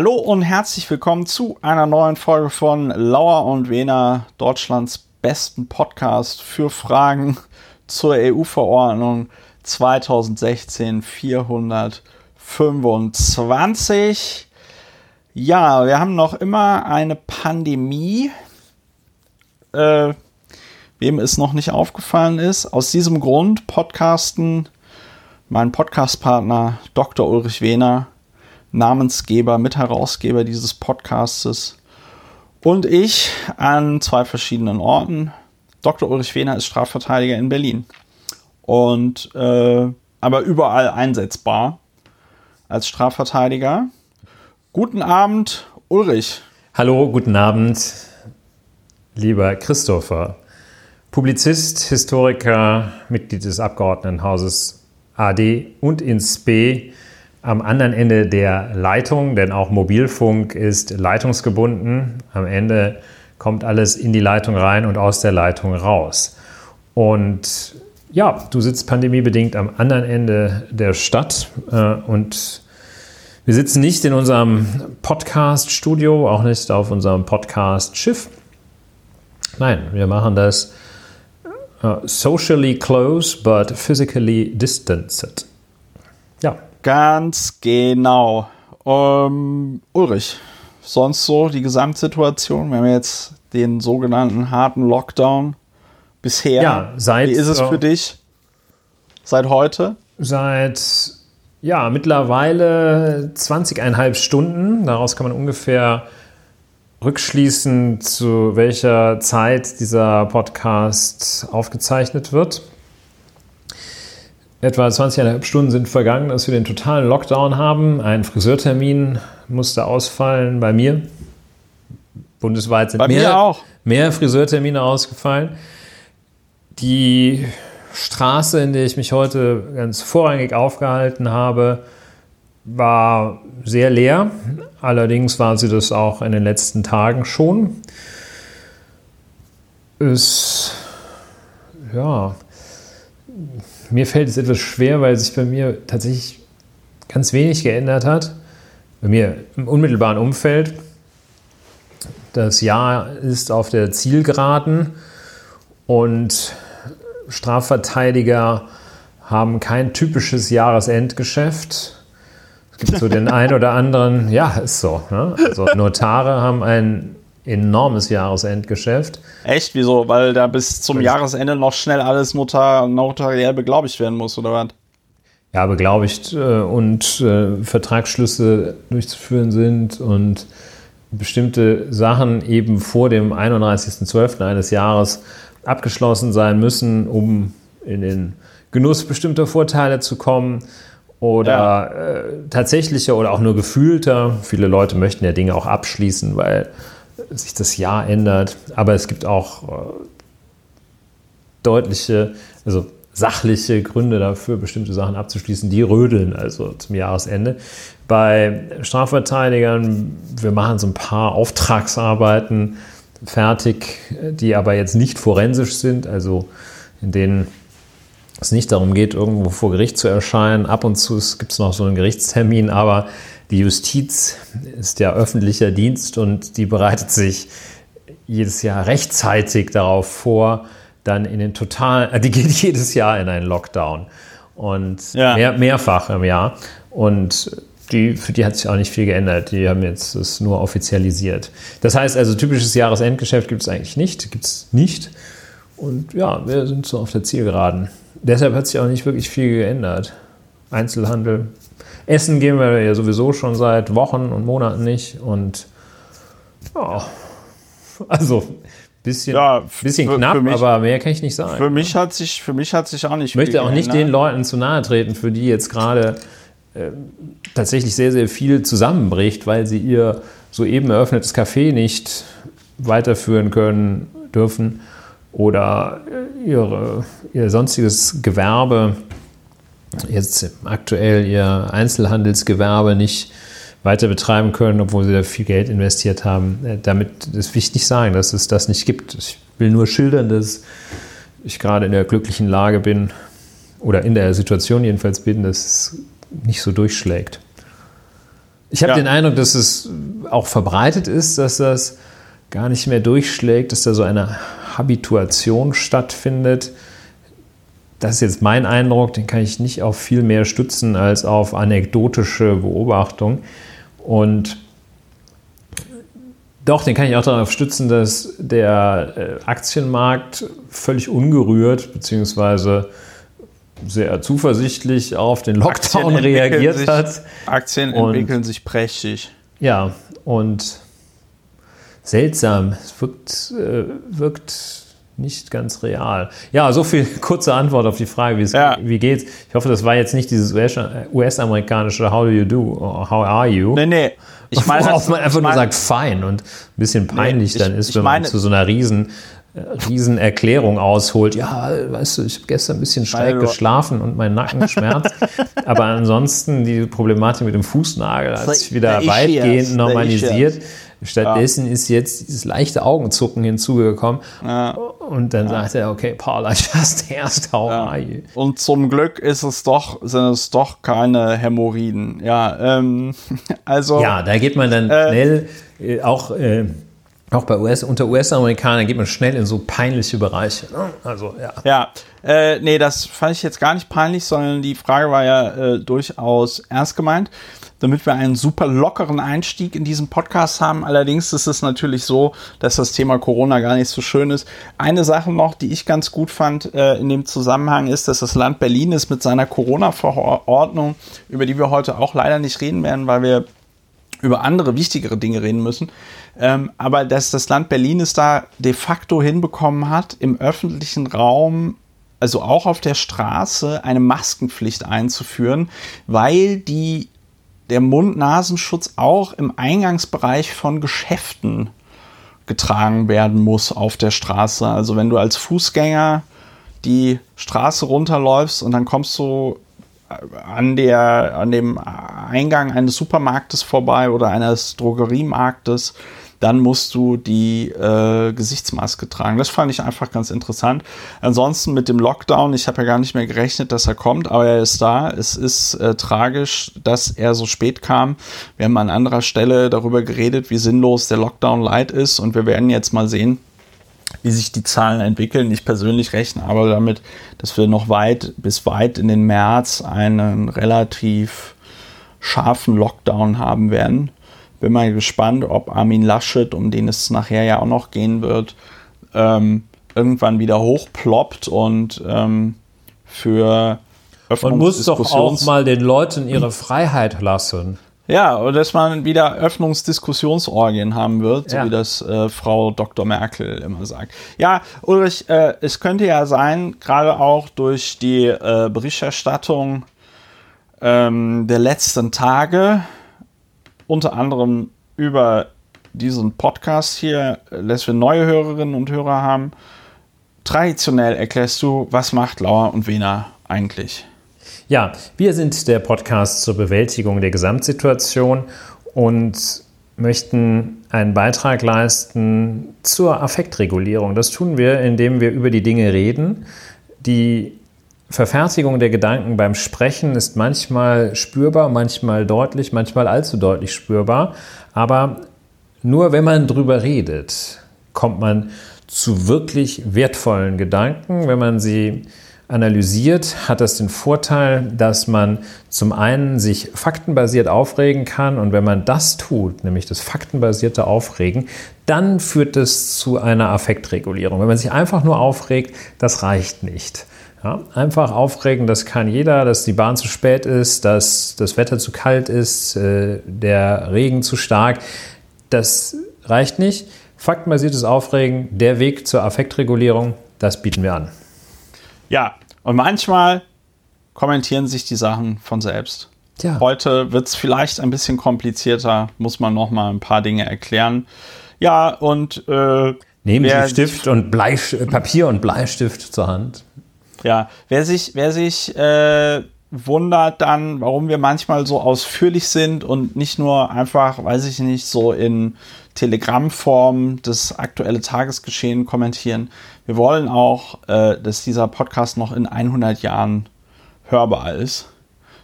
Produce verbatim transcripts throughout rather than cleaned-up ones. Hallo und herzlich willkommen zu einer neuen Folge von Lauer und Wehner, Deutschlands besten Podcast für Fragen zur E U-Verordnung zweitausendsechzehn vierhundertfünfundzwanzig. Ja, wir haben noch immer eine Pandemie, äh, wem es noch nicht aufgefallen ist. Aus diesem Grund podcasten mein Podcastpartner Doktor Ulrich Wehner, Namensgeber, Mitherausgeber dieses Podcastes, und ich an zwei verschiedenen Orten. Doktor Ulrich Wehner ist Strafverteidiger in Berlin und äh, aber überall einsetzbar als Strafverteidiger. Guten Abend, Ulrich. Hallo, guten Abend, lieber Christopher. Publizist, Historiker, Mitglied des Abgeordnetenhauses A D und ins B. Am anderen Ende der Leitung, denn auch Mobilfunk ist leitungsgebunden. Am Ende kommt alles in die Leitung rein und aus der Leitung raus. Und ja, du sitzt pandemiebedingt am anderen Ende der Stadt äh, und wir sitzen nicht in unserem Podcast-Studio, auch nicht auf unserem Podcast-Schiff. Nein, wir machen das äh, socially close, but physically distanced. Ja. Ganz genau. Ähm, Ulrich, sonst so die Gesamtsituation? Wir haben jetzt den sogenannten harten Lockdown bisher. Ja, seit, wie ist es für dich? Seit heute? Seit, ja, mittlerweile zwanzig Komma fünf Stunden. Daraus kann man ungefähr rückschließen, zu welcher Zeit dieser Podcast aufgezeichnet wird. Etwa zwanzig Komma fünf Stunden sind vergangen, dass wir den totalen Lockdown haben. Ein Friseurtermin musste ausfallen bei mir. Bundesweit sind bei mehr, mir auch. mehr Friseurtermine ausgefallen. Die Straße, in der ich mich heute ganz vorrangig aufgehalten habe, war sehr leer. Allerdings war sie das auch in den letzten Tagen schon. Es, ja... Mir fällt es etwas schwer, weil sich bei mir tatsächlich ganz wenig geändert hat. Bei mir im unmittelbaren Umfeld. Das Jahr ist auf der Zielgeraden und Strafverteidiger haben kein typisches Jahresendgeschäft. Es gibt so den einen oder anderen, ja, ist so. Ne? Also Notare haben ein enormes Jahresendgeschäft. Echt? Wieso? Weil da bis zum Jahresende noch schnell alles notar- notariell beglaubigt werden muss, oder was? Ja, beglaubigt äh, und äh, Vertragsschlüsse durchzuführen sind und bestimmte Sachen eben vor dem einunddreißigsten zwölften eines Jahres abgeschlossen sein müssen, um in den Genuss bestimmter Vorteile zu kommen. Oder ja. äh, tatsächlicher oder auch nur gefühlter. Viele Leute möchten ja Dinge auch abschließen, weil sich das Jahr ändert, aber es gibt auch deutliche, also sachliche Gründe dafür, bestimmte Sachen abzuschließen, die rödeln also zum Jahresende. Bei Strafverteidigern, wir machen so ein paar Auftragsarbeiten fertig, die aber jetzt nicht forensisch sind, also in denen es nicht darum geht, irgendwo vor Gericht zu erscheinen. Ab und zu gibt es noch so einen Gerichtstermin, aber die Justiz ist ja öffentlicher Dienst und die bereitet sich jedes Jahr rechtzeitig darauf vor, dann in den totalen, die geht jedes Jahr in einen Lockdown und ja. mehr, mehrfach im Jahr. Und die, für die hat sich auch nicht viel geändert. Die haben jetzt das nur offizialisiert. Das heißt also, typisches Jahresendgeschäft gibt es eigentlich nicht, gibt es nicht. Und ja, wir sind so auf der Zielgeraden. Deshalb hat sich auch nicht wirklich viel geändert. Einzelhandel. Essen gehen wir ja sowieso schon seit Wochen und Monaten nicht und ja, also ein bisschen, ja, bisschen für, knapp, für mich, aber mehr kann ich nicht sagen. Für mich hat sich, für mich hat sich auch nicht viel geändert. Ich möchte auch nicht den Leuten zu nahe treten, für die jetzt gerade äh, tatsächlich sehr, sehr viel zusammenbricht, weil sie ihr soeben eröffnetes Café nicht weiterführen können, dürfen oder ihre, ihr sonstiges Gewerbe, jetzt aktuell ihr Einzelhandelsgewerbe nicht weiter betreiben können, obwohl sie da viel Geld investiert haben. Damit, das will ich nicht sagen, dass es das nicht gibt. Ich will nur schildern, dass ich gerade in der glücklichen Lage bin oder in der Situation jedenfalls bin, dass es nicht so durchschlägt. Ich habe ja. den Eindruck, dass es auch verbreitet ist, dass das gar nicht mehr durchschlägt, dass da so eine Habituation stattfindet. Das ist jetzt mein Eindruck, den kann ich nicht auf viel mehr stützen als auf anekdotische Beobachtung. Und doch, den kann ich auch darauf stützen, dass der Aktienmarkt völlig ungerührt bzw. sehr zuversichtlich auf den Lockdown reagiert hat. Aktien entwickeln sich prächtig. Ja, und seltsam, es wirkt, äh, wirkt nicht ganz real. Ja, so viel kurze Antwort auf die Frage, wie es, ja. wie geht's. Ich hoffe, das war jetzt nicht dieses U S-amerikanische How do you do? Or How are you? Nee, nee. Ich meine, worauf man einfach ich meine, nur sagt, fein, und ein bisschen peinlich nee, ich, dann ist, wenn meine, man zu so einer riesen, riesen Erklärung ausholt. Ja, weißt du, ich habe gestern ein bisschen schräg geschlafen und mein Nacken schmerzt. Aber ansonsten die Problematik mit dem Fußnagel hat sich wieder weitgehend normalisiert. Stattdessen ja. ist jetzt dieses leichte Augenzucken hinzugekommen. Ja. Und dann ja. sagt er, okay, Paula, ich fasse erst auf. Ja. Und zum Glück ist es doch, sind es doch keine Hämorrhoiden. Ja, ähm, also, ja da geht man dann äh, schnell, äh, auch, äh, auch bei U S, unter U S-Amerikanern geht man schnell in so peinliche Bereiche. Ne? Also, ja. ja. Äh, nee, das fand ich jetzt gar nicht peinlich, sondern die Frage war ja äh, durchaus ernst gemeint, damit wir einen super lockeren Einstieg in diesen Podcast haben. Allerdings ist es natürlich so, dass das Thema Corona gar nicht so schön ist. Eine Sache noch, die ich ganz gut fand äh, in dem Zusammenhang ist, dass das Land Berlin ist mit seiner Corona-Verordnung, über die wir heute auch leider nicht reden werden, weil wir über andere, wichtigere Dinge reden müssen. Ähm, aber dass das Land Berlin es da de facto hinbekommen hat, im öffentlichen Raum, also auch auf der Straße, eine Maskenpflicht einzuführen, weil die der Mund-Nasenschutz auch im Eingangsbereich von Geschäften getragen werden muss auf der Straße. Also wenn du als Fußgänger die Straße runterläufst und dann kommst du an der, an dem Eingang eines Supermarktes vorbei oder eines Drogeriemarktes, dann musst du die äh, Gesichtsmaske tragen. Das fand ich einfach ganz interessant. Ansonsten mit dem Lockdown, ich habe ja gar nicht mehr gerechnet, dass er kommt, aber er ist da. Es ist äh, tragisch, dass er so spät kam. Wir haben an anderer Stelle darüber geredet, wie sinnlos der Lockdown light ist, und wir werden jetzt mal sehen, wie sich die Zahlen entwickeln. Ich persönlich rechne aber damit, dass wir noch weit bis weit in den März einen relativ scharfen Lockdown haben werden. Bin mal gespannt, ob Armin Laschet, um den es nachher ja auch noch gehen wird, ähm, irgendwann wieder hochploppt und ähm, für Öffnungs- Man muss doch auch mal den Leuten ihre Freiheit lassen. Ja, und dass man wieder Öffnungsdiskussionsorgien haben wird, ja. so wie das äh, Frau Doktor Merkel immer sagt. Ja, Ulrich, äh, es könnte ja sein, gerade auch durch die äh, Berichterstattung ähm, der letzten Tage, unter anderem über diesen Podcast hier, dass wir neue Hörerinnen und Hörer haben. Traditionell erklärst du, was macht Lauer und Wehner eigentlich? Ja, wir sind der Podcast zur Bewältigung der Gesamtsituation und möchten einen Beitrag leisten zur Affektregulierung. Das tun wir, indem wir über die Dinge reden. Die Verfertigung der Gedanken beim Sprechen ist manchmal spürbar, manchmal deutlich, manchmal allzu deutlich spürbar. Aber nur wenn man drüber redet, kommt man zu wirklich wertvollen Gedanken. Wenn man sie analysiert, hat das den Vorteil, dass man zum einen sich faktenbasiert aufregen kann. Und wenn man das tut, nämlich das faktenbasierte Aufregen, dann führt es zu einer Affektregulierung. Wenn man sich einfach nur aufregt, das reicht nicht. Ja, einfach aufregen, das kann jeder, dass die Bahn zu spät ist, dass das Wetter zu kalt ist, äh, der Regen zu stark, das reicht nicht. Faktenbasiertes Aufregen, der Weg zur Affektregulierung, das bieten wir an. Ja, und manchmal kommentieren sich die Sachen von selbst. Ja. Heute wird es vielleicht ein bisschen komplizierter, muss man noch mal ein paar Dinge erklären. Ja, und äh, nehmen Sie Stift und Bleistift, Papier und Bleistift zur Hand. Ja, wer sich, wer sich äh, wundert dann, warum wir manchmal so ausführlich sind und nicht nur einfach, weiß ich nicht, so in Telegram-Form das aktuelle Tagesgeschehen kommentieren. Wir wollen auch, äh, dass dieser Podcast noch in hundert Jahren hörbar ist.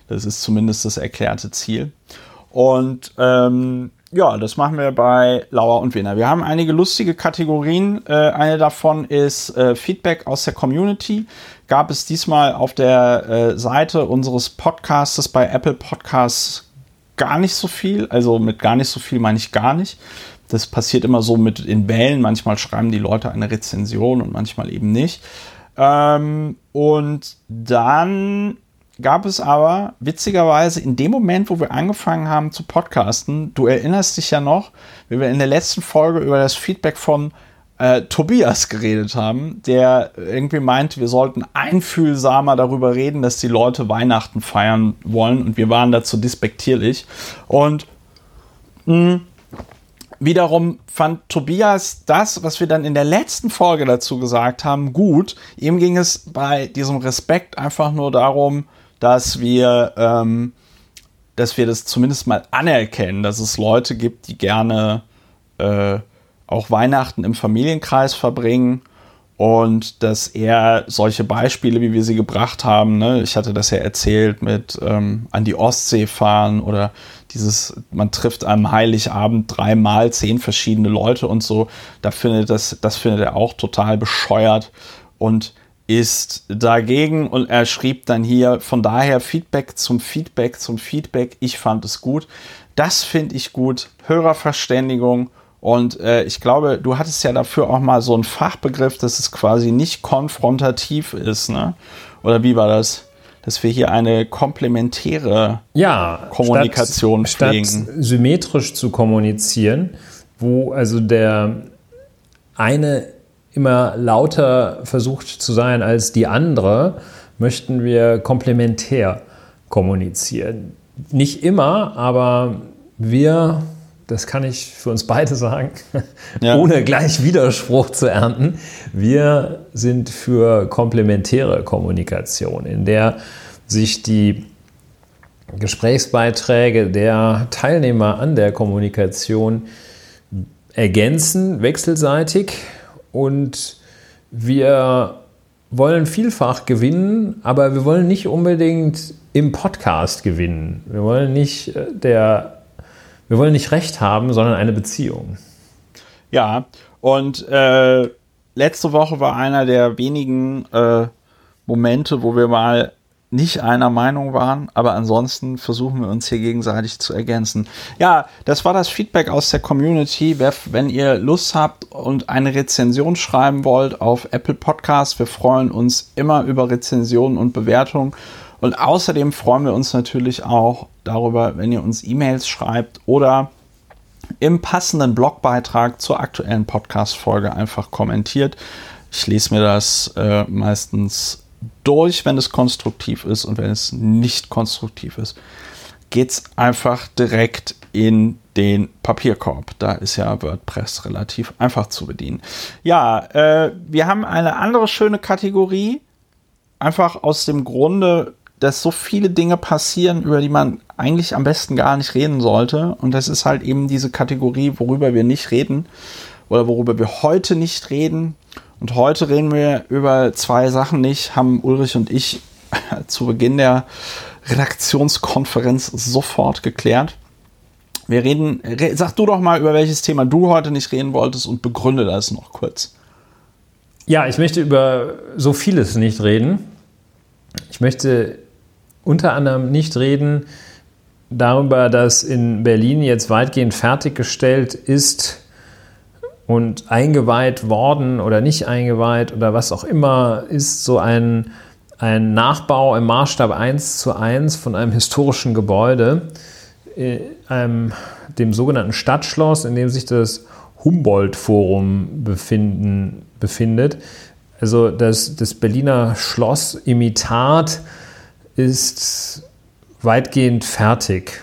Das ist zumindest das erklärte Ziel. Und ähm, Ja, das machen wir bei Lauer und Wehner. Wir haben einige lustige Kategorien. Äh, eine davon ist äh, Feedback aus der Community. Gab es diesmal auf der äh, Seite unseres Podcastes bei Apple Podcasts gar nicht so viel. Also mit gar nicht so viel meine ich gar nicht. Das passiert immer so mit in Wellen. Manchmal schreiben die Leute eine Rezension und manchmal eben nicht. Ähm, und dann gab es aber witzigerweise in dem Moment, wo wir angefangen haben zu podcasten, du erinnerst dich ja noch, wie wir in der letzten Folge über das Feedback von äh, Tobias geredet haben, der irgendwie meint, wir sollten einfühlsamer darüber reden, dass die Leute Weihnachten feiern wollen, und wir waren dazu despektierlich. Und mh, wiederum fand Tobias das, was wir dann in der letzten Folge dazu gesagt haben, gut. Ihm ging es bei diesem Respekt einfach nur darum, dass wir, ähm, dass wir das zumindest mal anerkennen, dass es Leute gibt, die gerne äh, auch Weihnachten im Familienkreis verbringen, und dass er solche Beispiele, wie wir sie gebracht haben, ne, ich hatte das ja erzählt mit ähm, an die Ostsee fahren oder dieses, man trifft am Heiligabend dreimal zehn verschiedene Leute und so, da findet das, das findet er auch total bescheuert und ist dagegen, und er schrieb dann hier, von daher Feedback zum Feedback zum Feedback, ich fand es gut, das finde ich gut, Hörerverständigung. Und äh, ich glaube, du hattest ja dafür auch mal so einen Fachbegriff, dass es quasi nicht konfrontativ ist, ne? Oder wie war das? Dass wir hier eine komplementäre ja, Kommunikation statt, pflegen. Statt symmetrisch zu kommunizieren, wo also der eine immer lauter versucht zu sein als die andere, möchten wir komplementär kommunizieren. Nicht immer, aber wir... Das kann ich für uns beide sagen, ja. Ohne gleich Widerspruch zu ernten. Wir sind für komplementäre Kommunikation, in der sich die Gesprächsbeiträge der Teilnehmer an der Kommunikation ergänzen, wechselseitig. Und wir wollen vielfach gewinnen, aber wir wollen nicht unbedingt im Podcast gewinnen. Wir wollen nicht der... Wir wollen nicht Recht haben, sondern eine Beziehung. Ja, und äh, letzte Woche war einer der wenigen äh, Momente, wo wir mal nicht einer Meinung waren, aber ansonsten versuchen wir uns hier gegenseitig zu ergänzen. Ja, das war das Feedback aus der Community. Wenn ihr Lust habt und eine Rezension schreiben wollt auf Apple Podcasts, wir freuen uns immer über Rezensionen und Bewertungen. Und außerdem freuen wir uns natürlich auch darüber, wenn ihr uns E-Mails schreibt oder im passenden Blogbeitrag zur aktuellen Podcast-Folge einfach kommentiert. Ich lese mir das äh, meistens durch, wenn es konstruktiv ist, und wenn es nicht konstruktiv ist, geht's einfach direkt in den Papierkorb. Da ist ja WordPress relativ einfach zu bedienen. Ja, äh, wir haben eine andere schöne Kategorie, einfach aus dem Grunde, dass so viele Dinge passieren, über die man eigentlich am besten gar nicht reden sollte. Und das ist halt eben diese Kategorie, worüber wir nicht reden oder worüber wir heute nicht reden. Und heute reden wir über zwei Sachen nicht, haben Ulrich und ich zu Beginn der Redaktionskonferenz sofort geklärt. Wir reden, re- sag du doch mal, über welches Thema du heute nicht reden wolltest, und begründe das noch kurz. Ja, ich möchte über so vieles nicht reden. Ich möchte unter anderem nicht reden darüber, dass in Berlin jetzt weitgehend fertiggestellt ist und eingeweiht worden oder nicht eingeweiht oder was auch immer ist, so ein, ein Nachbau im Maßstab eins zu eins von einem historischen Gebäude, einem, dem sogenannten Stadtschloss, in dem sich das Humboldt-Forum befinden, befindet. Also das, das Berliner Schloss-Imitat ist weitgehend fertig.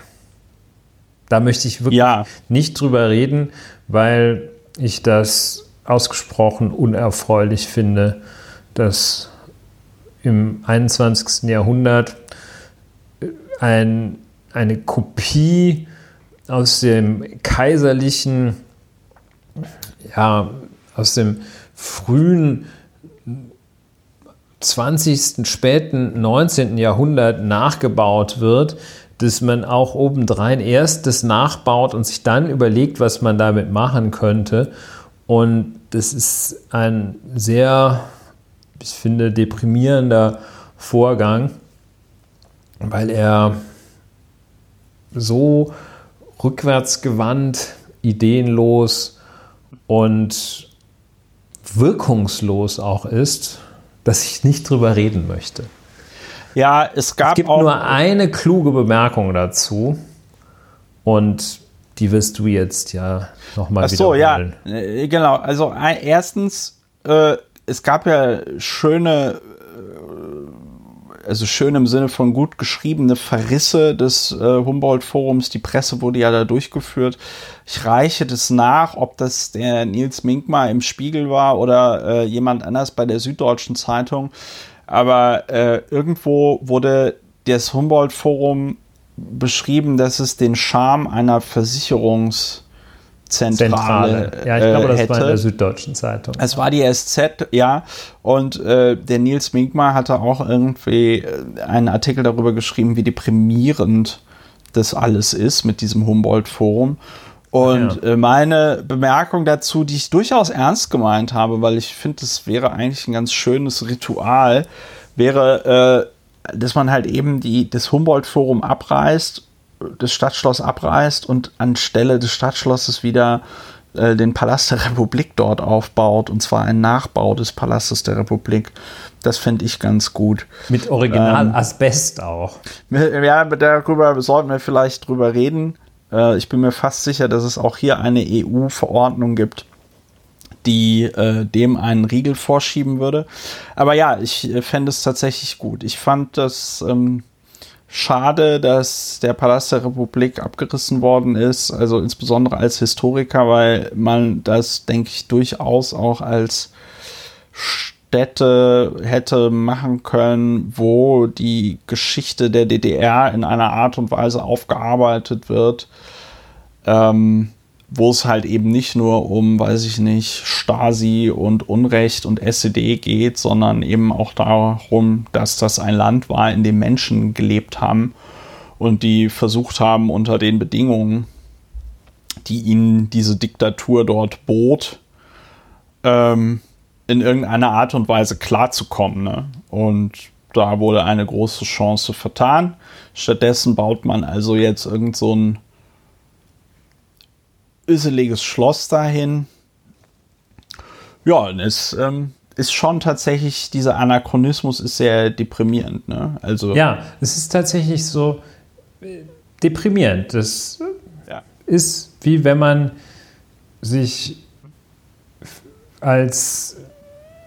Da möchte ich wirklich ja. nicht drüber reden, weil ich das ausgesprochen unerfreulich finde, dass im einundzwanzigsten. Jahrhundert ein, eine Kopie aus dem kaiserlichen, ja, aus dem frühen zwanzigsten, späten neunzehnten Jahrhundert nachgebaut wird. dass man auch obendrein erst das nachbaut und sich dann überlegt, was man damit machen könnte. Und das ist ein sehr, ich finde, deprimierender Vorgang, weil er so rückwärtsgewandt, ideenlos und wirkungslos auch ist, dass ich nicht drüber reden möchte. Ja, es gab es gibt auch nur eine kluge Bemerkung dazu und die wirst du jetzt ja nochmal wiederholen. Ach so, ja, genau. Also erstens, äh, es gab ja schöne, äh, also schön im Sinne von gut geschriebene Verrisse des äh, Humboldt-Forums. Die Presse wurde ja da durchgeführt. Ich reiche das nach, ob das der Niels Minkmar im Spiegel war oder äh, jemand anders bei der Süddeutschen Zeitung. Aber äh, irgendwo wurde das Humboldt-Forum beschrieben, dass es den Charme einer Versicherungszentrale hätte. Ja, ich glaube, das hätte. war in der Süddeutschen Zeitung. Es war die S Z, ja. Und äh, der Niels Minkmar hatte auch irgendwie einen Artikel darüber geschrieben, wie deprimierend das alles ist mit diesem Humboldt-Forum. Und ja. meine Bemerkung dazu, die ich durchaus ernst gemeint habe, weil ich finde, es wäre eigentlich ein ganz schönes Ritual, wäre, äh, dass man halt eben die, das Humboldt-Forum abreißt, das Stadtschloss abreißt und anstelle des Stadtschlosses wieder äh, den Palast der Republik dort aufbaut, und zwar ein Nachbau des Palastes der Republik. Das finde ich ganz gut. Mit Original-Asbest ähm, auch. Ja, darüber sollten wir vielleicht drüber reden. Ich bin mir fast sicher, dass es auch hier eine E U-Verordnung gibt, die äh, dem einen Riegel vorschieben würde. Aber ja, ich äh, fände es tatsächlich gut. Ich fand das ähm, schade, dass der Palast der Republik abgerissen worden ist, also insbesondere als Historiker, weil man das, denke ich, durchaus auch als Städte hätte machen können, wo die Geschichte der D D R in einer Art und Weise aufgearbeitet wird, ähm, wo es halt eben nicht nur um, weiß ich nicht, Stasi und Unrecht und S E D geht, sondern eben auch darum, dass das ein Land war, in dem Menschen gelebt haben und die versucht haben, unter den Bedingungen, die ihnen diese Diktatur dort bot, ähm, in irgendeiner Art und Weise klarzukommen, ne? Und da wurde eine große Chance vertan. Stattdessen baut man also jetzt irgend so ein üsseliges Schloss dahin. Ja, und es ähm, ist schon tatsächlich, dieser Anachronismus ist sehr deprimierend, ne? Also ja, es ist tatsächlich so deprimierend. Das ja. ist wie wenn man sich als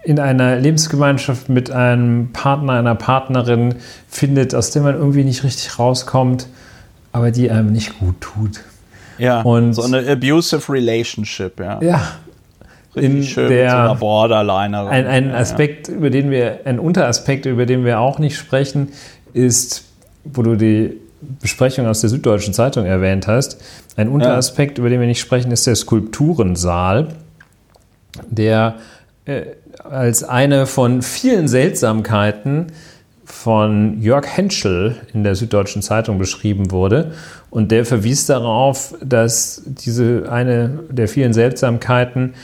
in einer Lebensgemeinschaft mit einem Partner, einer Partnerin findet, aus der man irgendwie nicht richtig rauskommt, aber die einem nicht gut tut. Ja, und so eine abusive Relationship, ja. Ja. Richtig in schön der, mit so einer Borderline. Ein, ein Aspekt, ja, ja. über den wir, ein Unteraspekt, über den wir auch nicht sprechen, ist, wo du die Besprechung aus der Süddeutschen Zeitung erwähnt hast, ein Unteraspekt, ja. über den wir nicht sprechen, ist der Skulpturensaal, der als eine von vielen Seltsamkeiten von Jörg Henschel in der Süddeutschen Zeitung beschrieben wurde. Und der verwies darauf, dass diese eine der vielen Seltsamkeiten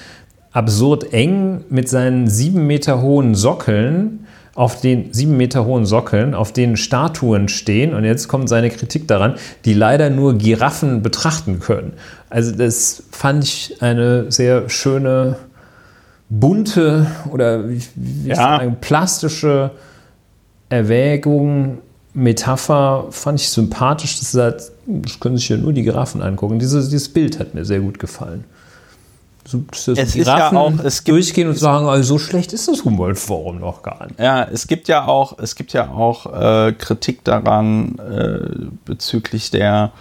absurd eng mit seinen sieben Meter hohen Sockeln, auf den sieben Meter hohen Sockeln, auf denen Statuen stehen, und jetzt kommt seine Kritik daran, die leider nur Giraffen betrachten können. Also das fand ich eine sehr schöne, bunte oder wie, wie ja. ich sagen, plastische Erwägung, Metapher, fand ich sympathisch. Das, halt, das können sich ja nur die Giraffen angucken. Dieses, dieses Bild hat mir sehr gut gefallen. So, das es Giraffen ist ja auch, es gibt, durchgehen und sagen, also so schlecht ist das Humboldt-Forum noch gar nicht. Ja, es gibt ja auch, es gibt ja auch äh, Kritik daran äh, bezüglich der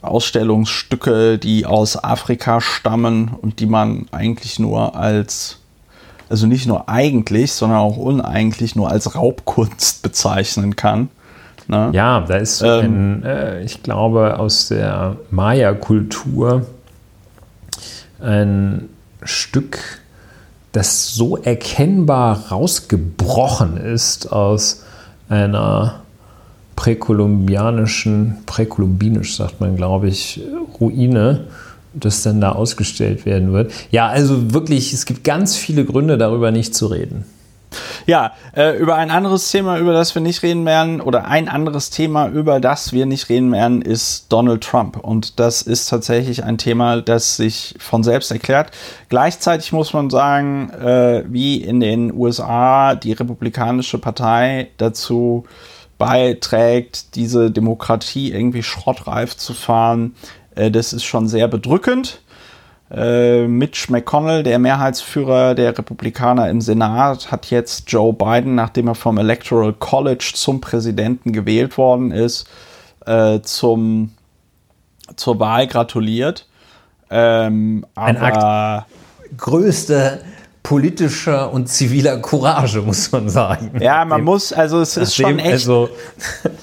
Ausstellungsstücke, die aus Afrika stammen und die man eigentlich nur als, also nicht nur eigentlich, sondern auch uneigentlich nur als Raubkunst bezeichnen kann. Ne? Ja, da ist so ähm, ein, äh, ich glaube, aus der Maya-Kultur ein Stück, das so erkennbar rausgebrochen ist aus einer präkolumbianischen, präkolumbinisch sagt man, glaube ich, Ruine, das dann da ausgestellt werden wird. Ja, also wirklich, es gibt ganz viele Gründe, darüber nicht zu reden. Ja, äh, über ein anderes Thema, über das wir nicht reden werden, oder ein anderes Thema, über das wir nicht reden werden, ist Donald Trump. Und das ist tatsächlich ein Thema, das sich von selbst erklärt. Gleichzeitig muss man sagen, äh, wie in den U S A die Republikanische Partei dazu beiträgt, diese Demokratie irgendwie schrottreif zu fahren, äh, das ist schon sehr bedrückend. Mitch McConnell, der Mehrheitsführer der Republikaner im Senat, hat jetzt Joe Biden, nachdem er vom Electoral College zum Präsidenten gewählt worden ist, äh, zum, zur Wahl gratuliert. Ähm, Ein aber Akt größter politischer und ziviler Courage, muss man sagen. Ja, man dem, muss, also es ist schon echt, also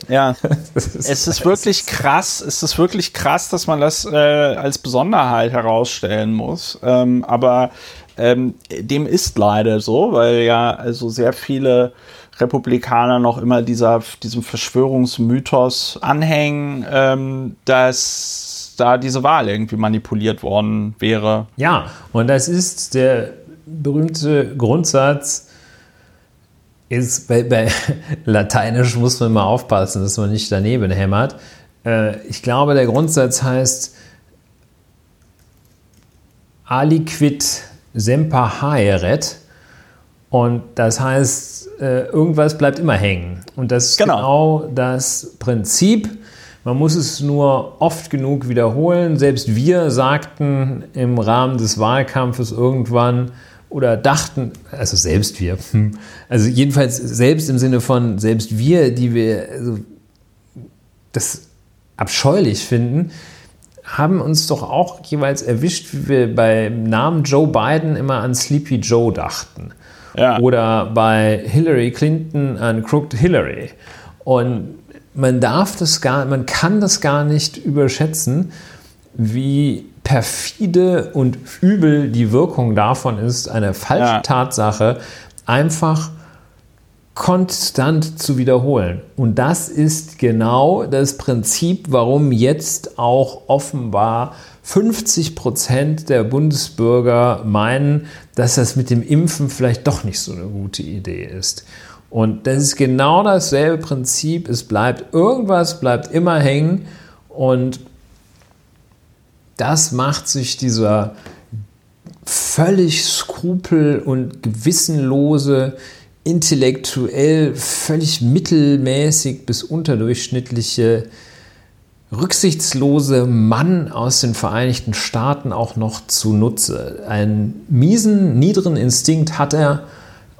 ja, ist, es ist wirklich ist krass, es ist wirklich krass, dass man das äh, als Besonderheit herausstellen muss, ähm, aber ähm, dem ist leider so, weil ja also sehr viele Republikaner noch immer dieser, diesem Verschwörungsmythos anhängen, ähm, dass da diese Wahl irgendwie manipuliert worden wäre. Ja, und das ist der berühmte Grundsatz ist, bei, bei Lateinisch muss man immer aufpassen, dass man nicht daneben hämmert. Äh, ich glaube, der Grundsatz heißt aliquid semper haeret, und das heißt, äh, irgendwas bleibt immer hängen. Und das ist genau, genau das Prinzip. Man muss es nur oft genug wiederholen. Selbst wir sagten im Rahmen des Wahlkampfes irgendwann, oder dachten, also selbst wir, also jedenfalls selbst im Sinne von selbst wir, die wir also das abscheulich finden, haben uns doch auch jeweils erwischt, wie wir beim Namen Joe Biden immer an Sleepy Joe dachten. Ja. Oder bei Hillary Clinton an Crooked Hillary. Und man darf das gar, man kann das gar nicht überschätzen, wie perfide und übel die Wirkung davon ist, eine falsche ja. Tatsache einfach konstant zu wiederholen. Und das ist genau das Prinzip, warum jetzt auch offenbar fünfzig Prozent der Bundesbürger meinen, dass das mit dem Impfen vielleicht doch nicht so eine gute Idee ist. Und das ist genau dasselbe Prinzip. Es bleibt irgendwas, bleibt immer hängen. Und das macht sich dieser völlig skrupel- und gewissenlose, intellektuell völlig mittelmäßig bis unterdurchschnittliche, rücksichtslose Mann aus den Vereinigten Staaten auch noch zunutze. Einen miesen, niederen Instinkt hat er.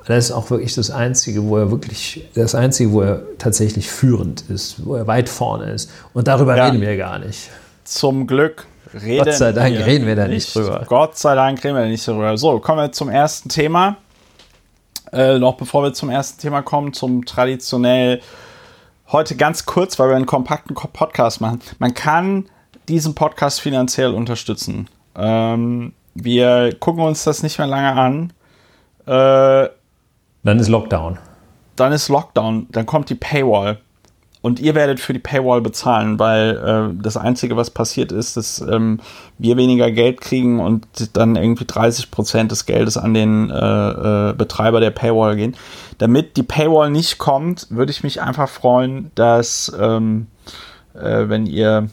Das ist auch wirklich das Einzige, wo er wirklich, das Einzige, wo er tatsächlich führend ist, wo er weit vorne ist. Und darüber ja. reden wir gar nicht. Zum Glück reden Gott sei Dank wir reden wir da nicht drüber. Gott sei Dank reden wir da nicht drüber. So, kommen wir zum ersten Thema. Äh, noch bevor wir zum ersten Thema kommen, zum traditionell heute ganz kurz, weil wir einen kompakten Podcast machen. Man kann diesen Podcast finanziell unterstützen. Ähm, wir gucken uns das nicht mehr lange an. Äh, Dann ist Lockdown. Dann ist Lockdown, dann kommt die Paywall. Und ihr werdet für die Paywall bezahlen, weil äh, das Einzige, was passiert ist, dass ähm, wir weniger Geld kriegen und dann irgendwie dreißig Prozent des Geldes an den äh, äh, Betreiber der Paywall gehen. Damit die Paywall nicht kommt, würde ich mich einfach freuen, dass ähm, äh, wenn ihr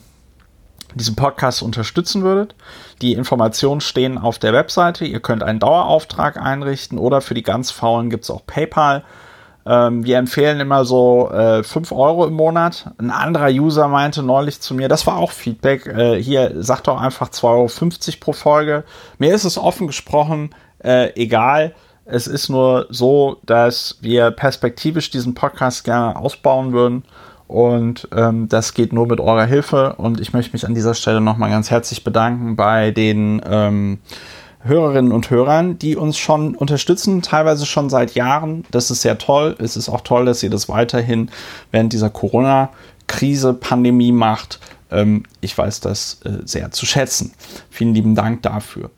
diesen Podcast unterstützen würdet. Die Informationen stehen auf der Webseite. Ihr könnt einen Dauerauftrag einrichten oder für die ganz Faulen gibt es auch PayPal. Ähm, wir empfehlen immer so äh, fünf Euro im Monat. Ein anderer User meinte neulich zu mir, das war auch Feedback, äh, hier sagt doch einfach zwei Euro fünfzig pro Folge. Mir ist es offen gesprochen äh, egal. Es ist nur so, dass wir perspektivisch diesen Podcast gerne ausbauen würden. Und ähm, das geht nur mit eurer Hilfe. Und ich möchte mich an dieser Stelle nochmal ganz herzlich bedanken bei den ähm, Hörerinnen und Hörern, die uns schon unterstützen, teilweise schon seit Jahren. Das ist sehr toll. Es ist auch toll, dass ihr das weiterhin während dieser Corona-Krise, Pandemie macht. Ähm, ich weiß das äh, sehr zu schätzen. Vielen lieben Dank dafür.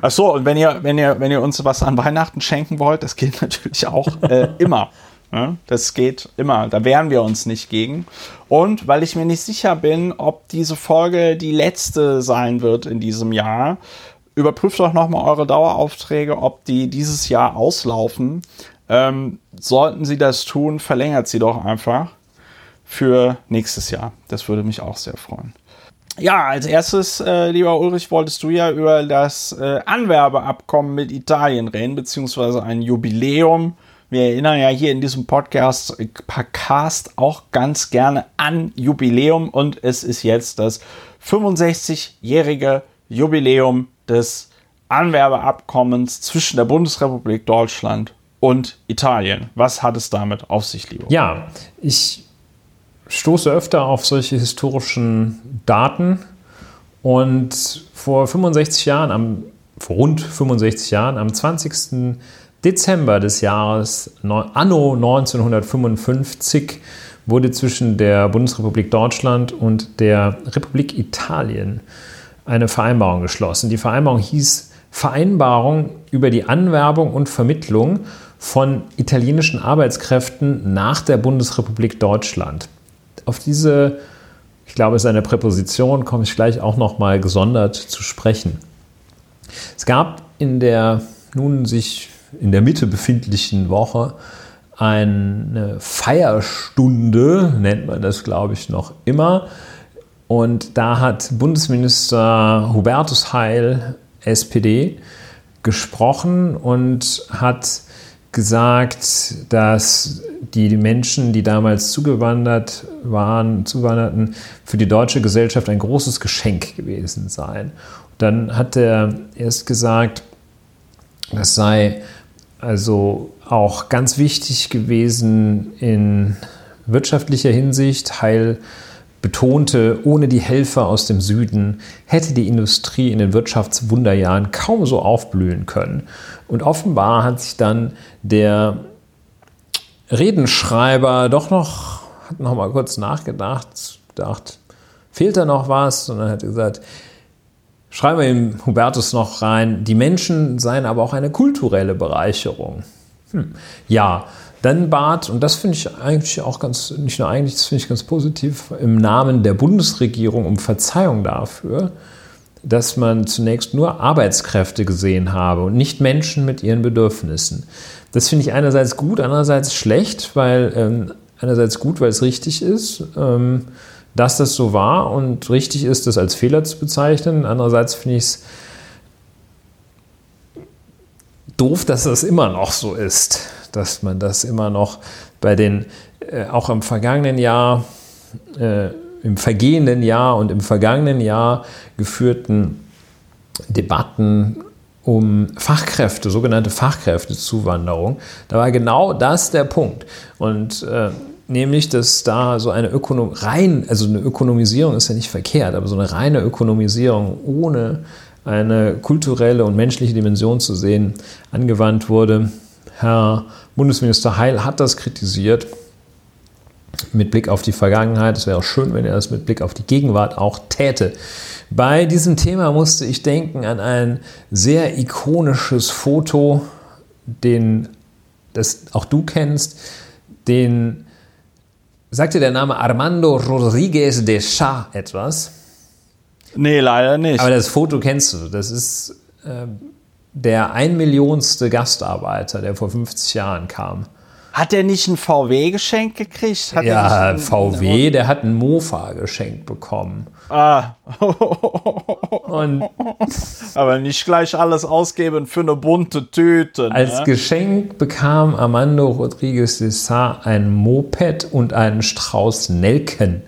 Ach so, und wenn ihr, wenn ihr, wenn ihr uns was an Weihnachten schenken wollt, das geht natürlich auch äh, immer. Ja, das geht immer, da wehren wir uns nicht gegen. Und weil ich mir nicht sicher bin, ob diese Folge die letzte sein wird in diesem Jahr, überprüft doch nochmal eure Daueraufträge, ob die dieses Jahr auslaufen. Ähm, sollten sie das tun, verlängert sie doch einfach für nächstes Jahr. Das würde mich auch sehr freuen. Ja, als erstes, äh, lieber Ulrich, wolltest du ja über das äh, Anwerbeabkommen mit Italien reden, beziehungsweise ein Jubiläum. Wir erinnern ja hier in diesem Podcast, Podcast auch ganz gerne an Jubiläum, und es ist jetzt das fünfundsechzigjährige Jubiläum des Anwerbeabkommens zwischen der Bundesrepublik Deutschland und Italien. Was hat es damit auf sich, lieber? Ja, ich stoße öfter auf solche historischen Daten, und vor fünfundsechzig Jahren, am, vor rund fünfundsechzig Jahren, am zwanzigsten Dezember des Jahres anno neunzehnhundertfünfundfünfzig wurde zwischen der Bundesrepublik Deutschland und der Republik Italien eine Vereinbarung geschlossen. Die Vereinbarung hieß Vereinbarung über die Anwerbung und Vermittlung von italienischen Arbeitskräften nach der Bundesrepublik Deutschland. Auf diese, ich glaube, es ist eine Präposition, komme ich gleich auch noch mal gesondert zu sprechen. Es gab in der nun sich in der Mitte befindlichen Woche eine Feierstunde, nennt man das, glaube ich, noch immer. Und da hat Bundesminister Hubertus Heil, S P D, gesprochen und hat gesagt, dass die Menschen, die damals zugewandert waren, zuwanderten, für die deutsche Gesellschaft ein großes Geschenk gewesen seien. Dann hat er erst gesagt, das sei also auch ganz wichtig gewesen in wirtschaftlicher Hinsicht. Heil betonte, ohne die Helfer aus dem Süden hätte die Industrie in den Wirtschaftswunderjahren kaum so aufblühen können. Und offenbar hat sich dann der Redenschreiber doch noch, hat noch mal kurz nachgedacht, gedacht, fehlt da noch was? Und dann hat er gesagt, schreiben wir ihm Hubertus noch rein, die Menschen seien aber auch eine kulturelle Bereicherung. Hm. Ja, dann bat, und das finde ich eigentlich auch ganz, nicht nur eigentlich, das finde ich ganz positiv, im Namen der Bundesregierung um Verzeihung dafür, dass man zunächst nur Arbeitskräfte gesehen habe und nicht Menschen mit ihren Bedürfnissen. Das finde ich einerseits gut, andererseits schlecht, weil ähm, einerseits gut, weil es richtig ist, ähm, dass das so war und richtig ist, das als Fehler zu bezeichnen. Andererseits finde ich es doof, dass das immer noch so ist, dass man das immer noch bei den, äh, auch im vergangenen Jahr, äh, im vergehenden Jahr und im vergangenen Jahr geführten Debatten um Fachkräfte, sogenannte Fachkräftezuwanderung, da war genau das der Punkt. Und äh, Nämlich, dass da so eine Ökonom- rein, also eine Ökonomisierung ist ja nicht verkehrt, aber so eine reine Ökonomisierung ohne eine kulturelle und menschliche Dimension zu sehen, angewandt wurde. Herr Bundesminister Heil hat das kritisiert mit Blick auf die Vergangenheit. Es wäre schön, wenn er das mit Blick auf die Gegenwart auch täte. Bei diesem Thema musste ich denken an ein sehr ikonisches Foto, den, das auch du kennst, den... Sagt dir der Name Armando Rodrigues de Sá etwas? Nee, leider nicht. Aber das Foto kennst du. Das ist äh, der einmillionste Gastarbeiter, der vor fünfzig Jahren kam. Hat der nicht ein V W geschenkt gekriegt? Hat ja, der nicht V W, der hat einen Mofa geschenkt bekommen. Ah. Und aber nicht gleich alles ausgeben für eine bunte Tüte. Als ne? Geschenk bekam Armando Rodrigues de Sá ein Moped und einen Strauß Nelken.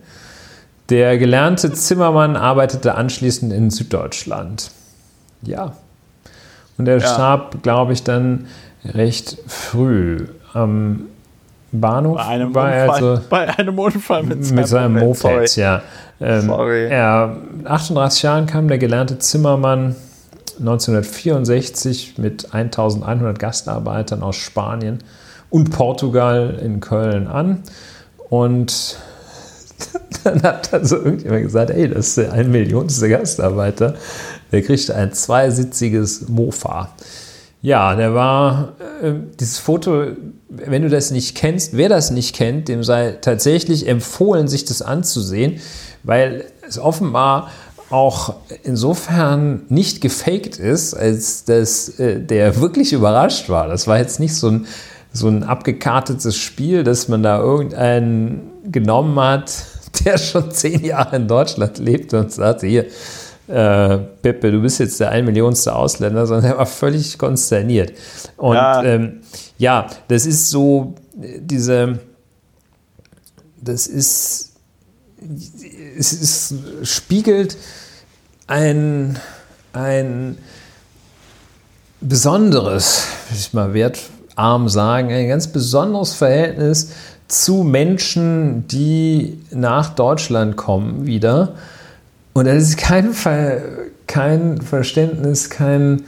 Der gelernte Zimmermann arbeitete anschließend in Süddeutschland. Ja. Und er ja. starb, glaube ich, dann recht früh. Am Bahnhof bei einem war Unfall, also bei einem Unfall mit seinem, mit seinem Moped. Moped sorry. Ja. Ähm, sorry. Er, mit achtunddreißig Jahren kam der gelernte Zimmermann neunzehnhundertvierundsechzig mit eintausendeinhundert Gastarbeitern aus Spanien und Portugal in Köln an. Und dann hat also irgendjemand gesagt, ey, das ist der einmillionste Gastarbeiter. Der kriegt ein zweisitziges Mofa. Ja, der war, äh, dieses Foto, wenn du das nicht kennst, wer das nicht kennt, dem sei tatsächlich empfohlen, sich das anzusehen, weil es offenbar auch insofern nicht gefaked ist, als dass äh, der wirklich überrascht war. Das war jetzt nicht so ein, so ein abgekartetes Spiel, dass man da irgendeinen genommen hat, der schon zehn Jahre in Deutschland lebt und sagte, hier, Äh, Pippe, du bist jetzt der einmillionste Ausländer, sondern er war völlig konsterniert. Und ja, ähm, ja das ist so, diese, das ist, es ist, spiegelt ein, ein besonderes, will ich mal wertarm sagen, ein ganz besonderes Verhältnis zu Menschen, die nach Deutschland kommen wieder. Und das ist kein, Ver- kein Verständnis, kein,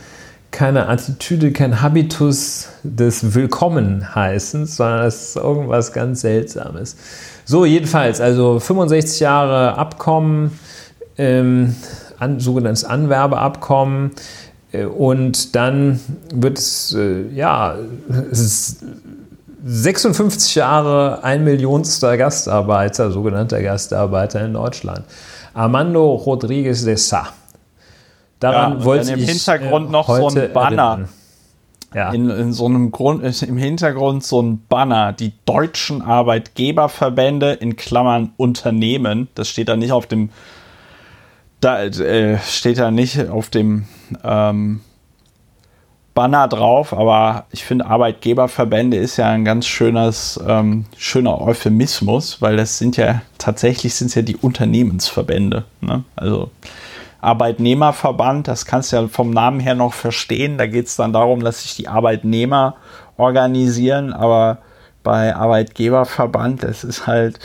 keine Attitüde, kein Habitus des Willkommenheißens, sondern das ist irgendwas ganz Seltsames. So, jedenfalls, also fünfundsechzig Jahre Abkommen, ähm, an, sogenanntes Anwerbeabkommen, äh, und dann wird es, äh, ja, es ist sechsundfünfzig Jahre ein Millionster Gastarbeiter, sogenannter Gastarbeiter in Deutschland. Armando Rodrigues de Sá. Daran ja, wollte ich im Hintergrund äh, noch so ein Banner. Ja. In, in so einem Grund, im Hintergrund so ein Banner. Die deutschen Arbeitgeberverbände in Klammern Unternehmen. Das steht da nicht auf dem. Da äh, steht da nicht auf dem ähm, Banner drauf. Aber ich finde, Arbeitgeberverbände ist ja ein ganz schönes, ähm, schöner Euphemismus, weil das sind ja tatsächlich sind es ja die Unternehmensverbände. Ne? Also Arbeitnehmerverband, das kannst du ja vom Namen her noch verstehen. Da geht es dann darum, dass sich die Arbeitnehmer organisieren. Aber bei Arbeitgeberverband, das ist halt,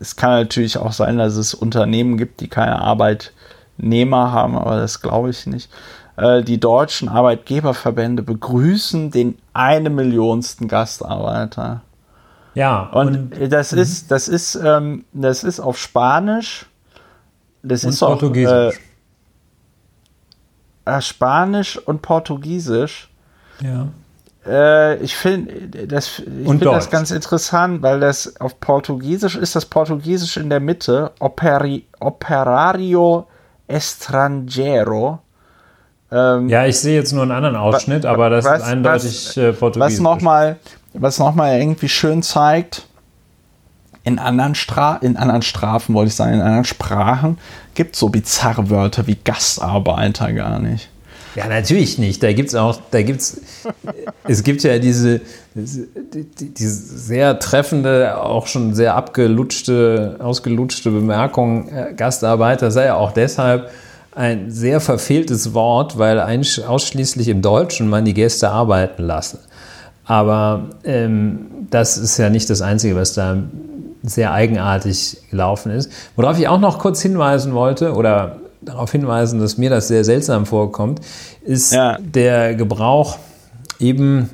es kann natürlich auch sein, dass es Unternehmen gibt, die keine Arbeitnehmer haben, aber das glaube ich nicht. Die deutschen Arbeitgeberverbände begrüßen den eine Millionsten Gastarbeiter. Ja. Und, und das m- ist, das ist, ähm, das ist auf Spanisch. Das und ist auch Portugiesisch. Äh, Spanisch und Portugiesisch. Ja. Äh, ich finde das, ich find das ganz interessant, weil das auf Portugiesisch ist das Portugiesisch in der Mitte. Operi, operario extranjero. Ähm, ja, ich sehe jetzt nur einen anderen Ausschnitt, was, aber das was, ist eindeutig was, äh, Portugiesisch. Was nochmal was noch mal irgendwie schön zeigt, in anderen, Stra- in anderen Strafen, wollte ich sagen, in anderen Sprachen gibt es so bizarre Wörter wie Gastarbeiter gar nicht. Ja, natürlich nicht. Da gibt es auch, da gibt's, es gibt ja diese, diese, diese sehr treffende, auch schon sehr abgelutschte, ausgelutschte Bemerkung, Gastarbeiter sei ja auch deshalb ein sehr verfehltes Wort, weil ausschließlich im Deutschen man die Gäste arbeiten lassen. Aber ähm, das ist ja nicht das Einzige, was da sehr eigenartig gelaufen ist. Worauf ich auch noch kurz hinweisen wollte oder darauf hinweisen, dass mir das sehr seltsam vorkommt, ist ja der Gebrauch eben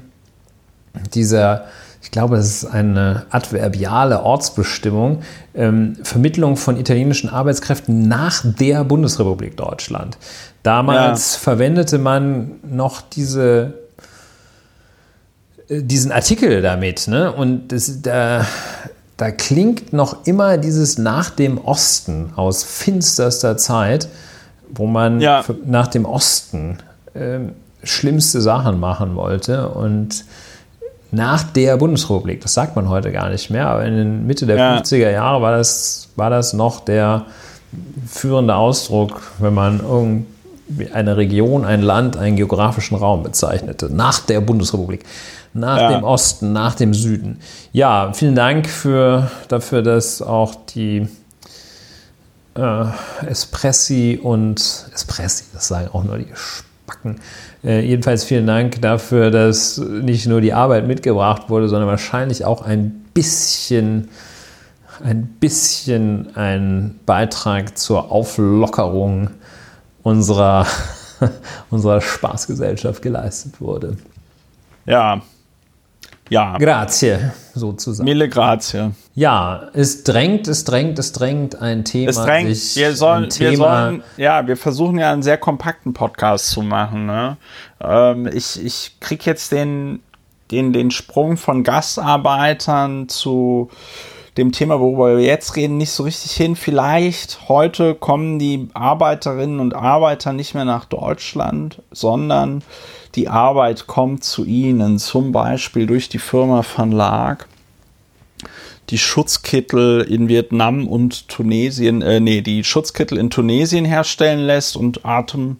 dieser, ich glaube, das ist eine adverbiale Ortsbestimmung, ähm, Vermittlung von italienischen Arbeitskräften nach der Bundesrepublik Deutschland. Damals ja. verwendete man noch diese, diesen Artikel damit, ne? Und das, da, da klingt noch immer dieses nach dem Osten aus finsterster Zeit, wo man ja. f- nach dem Osten äh, schlimmste Sachen machen wollte und nach der Bundesrepublik, das sagt man heute gar nicht mehr, aber in den Mitte der ja. fünfziger Jahre war das, war das noch der führende Ausdruck, wenn man irgendeine Region, ein Land, einen geografischen Raum bezeichnete. Nach der Bundesrepublik, nach ja. dem Osten, nach dem Süden. Ja, vielen Dank für, dafür, dass auch die äh, Espressi und Espressi, das sagen auch nur die Spacken, Äh, jedenfalls vielen Dank dafür, dass nicht nur die Arbeit mitgebracht wurde, sondern wahrscheinlich auch ein bisschen, ein bisschen ein Beitrag zur Auflockerung unserer, unserer Spaßgesellschaft geleistet wurde. Ja, Ja. Grazie, sozusagen. Mille grazie. Ja, es drängt, es drängt, es drängt ein Thema. Es drängt, sich wir sollen, ein Thema wir sollen, ja, wir versuchen ja einen sehr kompakten Podcast zu machen. Ne? Ähm, ich ich kriege jetzt den, den, den Sprung von Gastarbeitern zu dem Thema, worüber wir jetzt reden, nicht so richtig hin. Vielleicht heute kommen die Arbeiterinnen und Arbeiter nicht mehr nach Deutschland, sondern die Arbeit kommt zu ihnen, zum Beispiel durch die Firma Van Laack, die Schutzkittel in Vietnam und Tunesien, äh, nee, die Schutzkittel in Tunesien herstellen lässt und Atem-,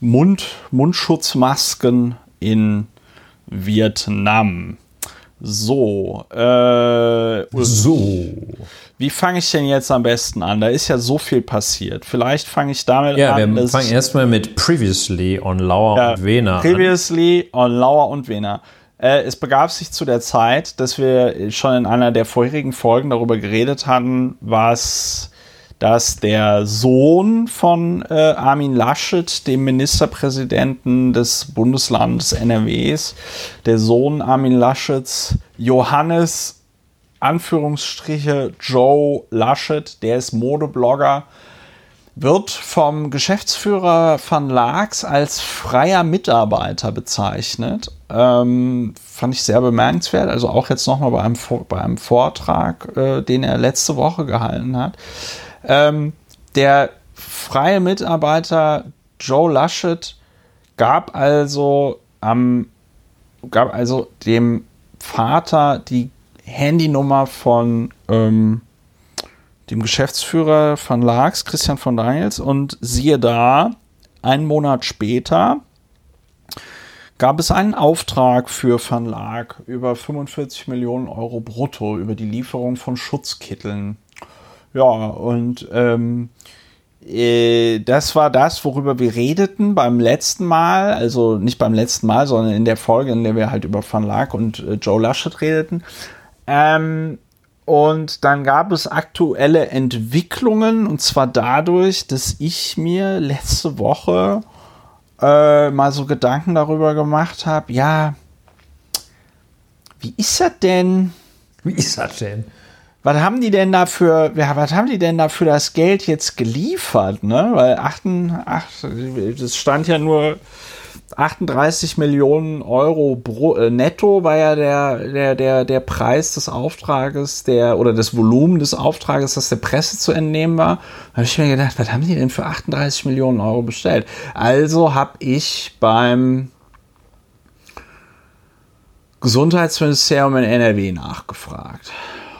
Mund-, Mundschutzmasken in Vietnam. So, äh, so. Wie fange ich denn jetzt am besten an? Da ist ja so viel passiert. Vielleicht fange ich damit ja, an. Ja, wir fangen erstmal mit Previously on Lauer ja, und Wehner Previously an. on Lauer und Wehner. Äh, es begab sich zu der Zeit, dass wir schon in einer der vorherigen Folgen darüber geredet hatten, was, dass der Sohn von äh, Armin Laschet, dem Ministerpräsidenten des Bundeslandes N R Ws, der Sohn Armin Laschets, Johannes Anführungsstriche Joe Laschet, der ist Modeblogger, wird vom Geschäftsführer Van Laack als freier Mitarbeiter bezeichnet. Ähm, fand ich sehr bemerkenswert. Also auch jetzt nochmal bei einem, bei einem Vortrag, äh, den er letzte Woche gehalten hat. Ähm, der freie Mitarbeiter Joe Laschet gab also, ähm, gab also dem Vater die Handynummer von ähm, dem Geschäftsführer Van Laack, Christian von Daniels, und siehe da, einen Monat später gab es einen Auftrag für Van Laack über fünfundvierzig Millionen Euro brutto über die Lieferung von Schutzkitteln. Ja, und ähm, äh, das war das, worüber wir redeten beim letzten Mal, also nicht beim letzten Mal, sondern in der Folge, in der wir halt über Van Laack und äh, Joe Laschet redeten. Ähm, und dann gab es aktuelle Entwicklungen, und zwar dadurch, dass ich mir letzte Woche äh, mal so Gedanken darüber gemacht habe, ja, wie ist das denn? Wie ist das denn? Was haben die denn dafür, was haben die denn dafür das Geld jetzt geliefert, ne? Weil achtundachtzig, das stand ja nur achtunddreißig Millionen Euro bro, äh, netto war ja der, der, der, der Preis des Auftrages, der, oder das Volumen des Auftrages, das der Presse zu entnehmen war. Da habe ich mir gedacht, was haben die denn für achtunddreißig Millionen Euro bestellt? Also habe ich beim Gesundheitsministerium in N R W nachgefragt.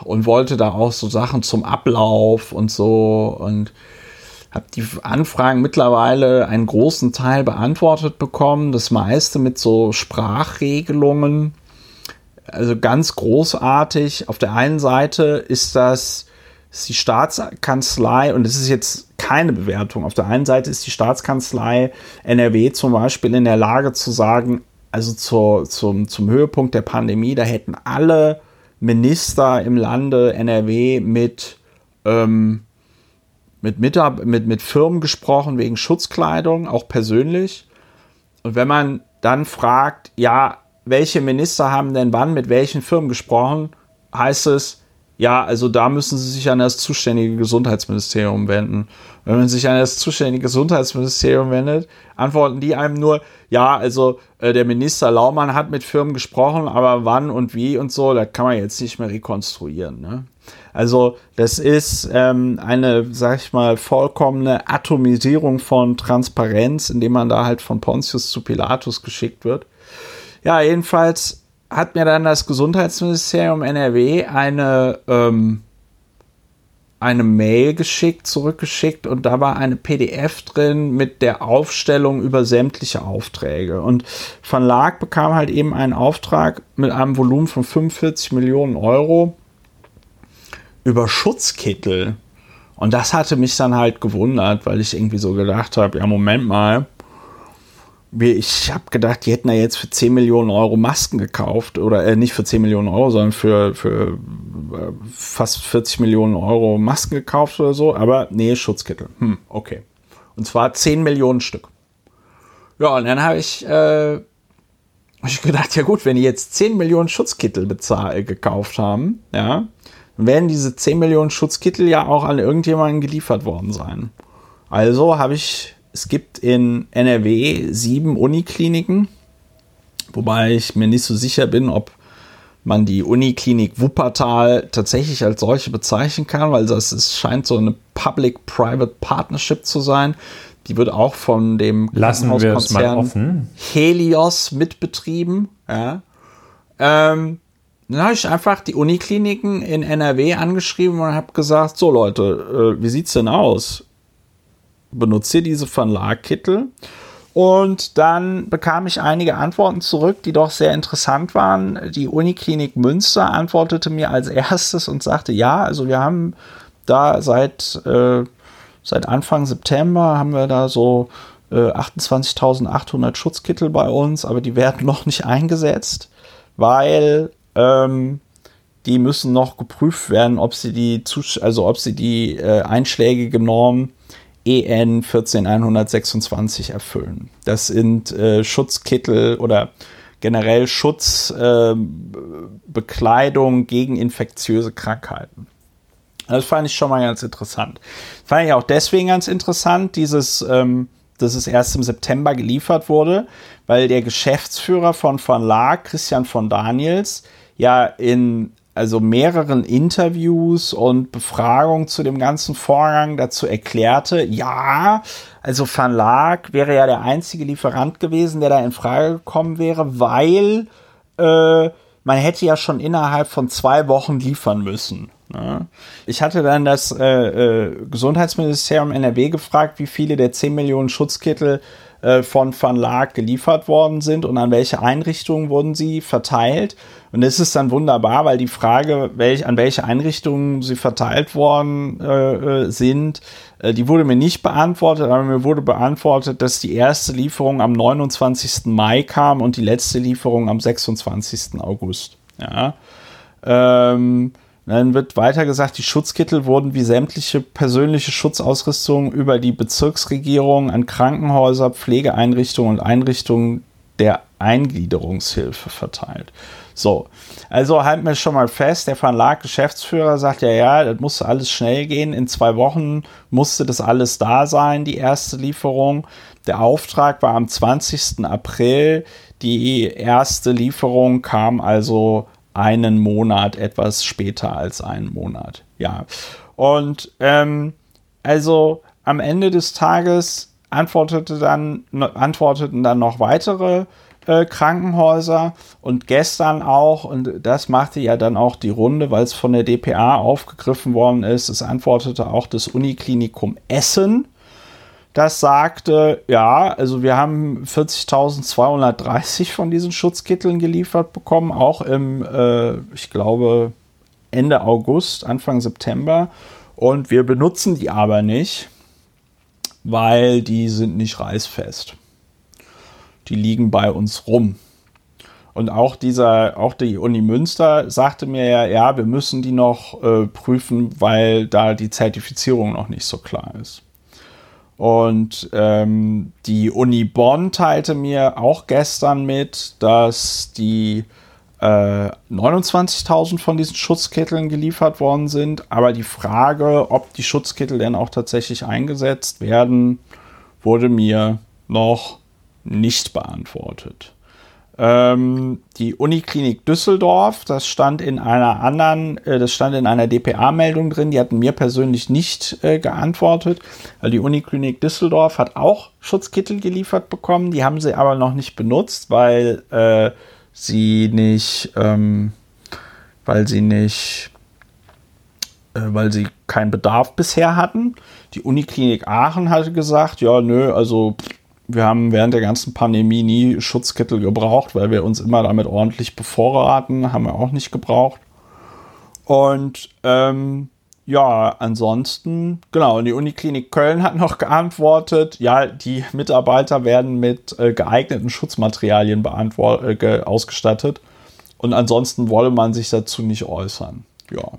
Und wollte da auch so Sachen zum Ablauf und so, und habe die Anfragen mittlerweile einen großen Teil beantwortet bekommen. Das meiste mit so Sprachregelungen. Also ganz großartig. Auf der einen Seite ist das ist die Staatskanzlei, und es ist jetzt keine Bewertung. Auf der einen Seite ist die Staatskanzlei N R W zum Beispiel in der Lage zu sagen, also zur, zum, zum Höhepunkt der Pandemie, da hätten alle Minister im Lande N R W mit, ähm, mit, Mitab- mit, mit Firmen gesprochen wegen Schutzkleidung, auch persönlich. Und wenn man dann fragt, ja, welche Minister haben denn wann mit welchen Firmen gesprochen, heißt es, ja, also da müssen Sie sich an das zuständige Gesundheitsministerium wenden. Wenn man sich an das zuständige Gesundheitsministerium wendet, antworten die einem nur, ja, also äh, der Minister Laumann hat mit Firmen gesprochen, aber wann und wie und so, das kann man jetzt nicht mehr rekonstruieren. Ne? Also das ist ähm, eine, sag ich mal, vollkommene Atomisierung von Transparenz, indem man da halt von Pontius zu Pilatus geschickt wird. Ja, jedenfalls hat mir dann das Gesundheitsministerium N R W eine, ähm, eine Mail geschickt, zurückgeschickt, und da war eine P D F drin mit der Aufstellung über sämtliche Aufträge. Und Van Laack bekam halt eben einen Auftrag mit einem Volumen von fünfundvierzig Millionen Euro über Schutzkittel. Und das hatte mich dann halt gewundert, weil ich irgendwie so gedacht habe, ja, Moment mal, ich habe gedacht, die hätten ja jetzt für zehn Millionen Euro Masken gekauft, oder äh, nicht für zehn Millionen Euro, sondern für, für äh, fast vierzig Millionen Euro Masken gekauft oder so, aber nee, Schutzkittel, hm, okay. Und zwar zehn Millionen Stück. Ja, und dann habe ich äh, Und ich gedacht, ja gut, wenn die jetzt zehn Millionen Schutzkittel bezahl- gekauft haben, ja, dann werden diese zehn Millionen Schutzkittel ja auch an irgendjemanden geliefert worden sein. Also habe ich, es gibt in N R W sieben Unikliniken, wobei ich mir nicht so sicher bin, ob man die Uniklinik Wuppertal tatsächlich als solche bezeichnen kann, weil das ist, scheint so eine Public-Private Partnership zu sein. Die wird auch von dem Krankenhauskonzern Helios mitbetrieben. Ja. Ähm, dann habe ich einfach die Unikliniken in N R W angeschrieben und habe gesagt, so Leute, äh, wie sieht's denn aus? Benutzt ihr diese Van Laack-Kittel? Und dann bekam ich einige Antworten zurück, die doch sehr interessant waren. Die Uniklinik Münster antwortete mir als erstes und sagte, ja, also wir haben da seit, äh, seit Anfang September haben wir da so äh, achtundzwanzigtausendachthundert Schutzkittel bei uns, aber die werden noch nicht eingesetzt, weil ähm, die müssen noch geprüft werden, ob sie die, also ob sie die äh, einschlägige Norm E N vierzehn einhundertsechsundzwanzig erfüllen. Das sind äh, Schutzkittel oder generell Schutzbekleidung äh, gegen infektiöse Krankheiten. Das fand ich schon mal ganz interessant. Das fand ich auch deswegen ganz interessant, dieses, ähm, dass es erst im September geliefert wurde, weil der Geschäftsführer von Van Laack, Christian von Daniels, ja in also mehreren Interviews und Befragungen zu dem ganzen Vorgang dazu erklärte, ja, also Van Laack wäre ja der einzige Lieferant gewesen, der da in Frage gekommen wäre, weil äh, man hätte ja schon innerhalb von zwei Wochen liefern müssen. Ne? Ich hatte dann das äh, äh, Gesundheitsministerium N R W gefragt, wie viele der zehn Millionen Schutzkittel äh, von Van Laack geliefert worden sind und an welche Einrichtungen wurden sie verteilt. Und es ist dann wunderbar, weil die Frage, welch, an welche Einrichtungen sie verteilt worden äh, sind, äh, die wurde mir nicht beantwortet, aber mir wurde beantwortet, dass die erste Lieferung am neunundzwanzigsten Mai kam und die letzte Lieferung am sechsundzwanzigsten August. Ja. Ähm, dann wird weiter gesagt, die Schutzkittel wurden wie sämtliche persönliche Schutzausrüstung über die Bezirksregierung an Krankenhäuser, Pflegeeinrichtungen und Einrichtungen der Eingliederungshilfe verteilt. So, also halten wir schon mal fest, der Van Laack Geschäftsführer sagt ja, ja, das musste alles schnell gehen, in zwei Wochen musste das alles da sein, die erste Lieferung. Der Auftrag war am zwanzigsten April, die erste Lieferung kam also einen Monat, etwas später als einen Monat, ja. Und ähm, also am Ende des Tages antwortete dann, antworteten dann noch weitere Äh, Krankenhäuser und gestern auch, und das machte ja dann auch die Runde, weil es von der D P A aufgegriffen worden ist, es antwortete auch das Uniklinikum Essen, das sagte, ja, also wir haben vierzigtausendzweihundertdreißig von diesen Schutzkitteln geliefert bekommen, auch im, äh, ich glaube, Ende August, Anfang September, und wir benutzen die aber nicht, weil die sind nicht reißfest. Die liegen bei uns rum. Und auch dieser, auch die Uni Münster sagte mir ja, ja, wir müssen die noch äh, prüfen, weil da die Zertifizierung noch nicht so klar ist. Und ähm, die Uni Bonn teilte mir auch gestern mit, dass die äh, neunundzwanzigtausend von diesen Schutzkitteln geliefert worden sind. Aber die Frage, ob die Schutzkittel denn auch tatsächlich eingesetzt werden, wurde mir noch nicht beantwortet. Ähm, die Uniklinik Düsseldorf, das stand in einer anderen, äh, das stand in einer D P A-Meldung drin, die hatten mir persönlich nicht äh, geantwortet, weil die Uniklinik Düsseldorf hat auch Schutzkittel geliefert bekommen, die haben sie aber noch nicht benutzt, weil äh, sie nicht, ähm, weil sie nicht, äh, weil sie keinen Bedarf bisher hatten. Die Uniklinik Aachen hatte gesagt, ja, nö, also wir haben während der ganzen Pandemie nie Schutzkittel gebraucht, weil wir uns immer damit ordentlich bevorraten, haben wir auch nicht gebraucht. Und ähm, ja, ansonsten, genau, und die Uniklinik Köln hat noch geantwortet, ja, die Mitarbeiter werden mit äh, geeigneten Schutzmaterialien beantwort- äh, ausgestattet und ansonsten wolle man sich dazu nicht äußern. Ja.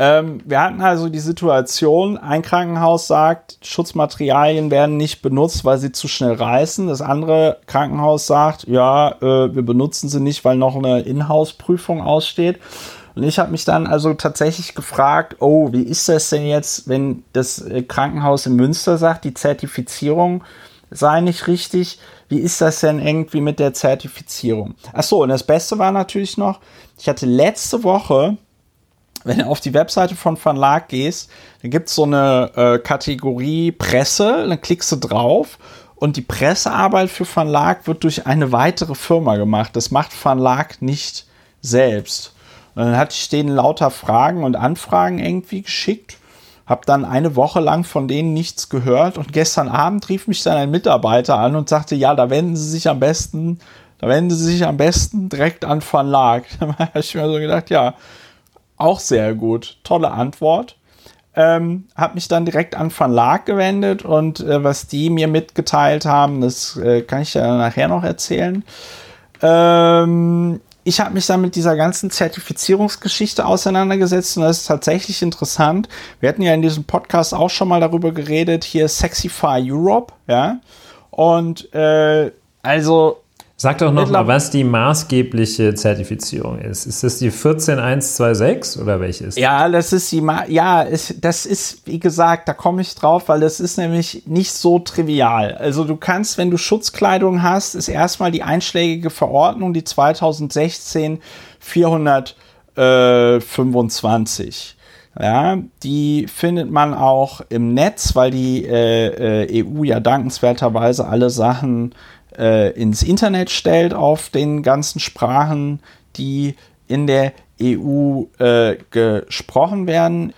Ähm, wir hatten also die Situation, ein Krankenhaus sagt, Schutzmaterialien werden nicht benutzt, weil sie zu schnell reißen. Das andere Krankenhaus sagt, ja, äh, wir benutzen sie nicht, weil noch eine Inhouse-Prüfung aussteht. Und ich habe mich dann also tatsächlich gefragt, oh, wie ist das denn jetzt, wenn das Krankenhaus in Münster sagt, die Zertifizierung sei nicht richtig, wie ist das denn irgendwie mit der Zertifizierung? Ach so, und das Beste war natürlich noch, ich hatte letzte Woche, wenn du auf die Webseite von Van Laack gehst, dann gibt es so eine äh, Kategorie Presse, dann klickst du drauf und die Pressearbeit für Van Laack wird durch eine weitere Firma gemacht. Das macht Van Laack nicht selbst. Dann hatte ich denen lauter Fragen und Anfragen irgendwie geschickt, habe dann eine Woche lang von denen nichts gehört und gestern Abend rief mich dann ein Mitarbeiter an und sagte, ja, da wenden Sie sich am besten, da wenden Sie sich am besten direkt an Van Laack. Da habe ich mir so gedacht, ja, auch sehr gut, tolle Antwort. Ähm, habe mich dann direkt an Van Laack gewendet und äh, was die mir mitgeteilt haben, das äh, kann ich ja nachher noch erzählen. Ähm, Ich habe mich dann mit dieser ganzen Zertifizierungsgeschichte auseinandergesetzt und das ist tatsächlich interessant. Wir hatten ja in diesem Podcast auch schon mal darüber geredet, hier Sexify Europe, ja. Und äh, also... Sag doch nochmal, was die maßgebliche Zertifizierung ist. Ist das die vierzehn eins zwei sechs oder welche ist das? Ja, das ist die Ma- ja, ist, das ist, wie gesagt, da komme ich drauf, weil das ist nämlich nicht so trivial. Also du kannst, wenn du Schutzkleidung hast, ist erstmal die einschlägige Verordnung, die zweitausendsechzehn vierhundertfünfundzwanzig. Ja, die findet man auch im Netz, weil die äh, E U ja dankenswerterweise alle Sachen ins Internet stellt auf den ganzen Sprachen, die in der E U äh, gesprochen werden.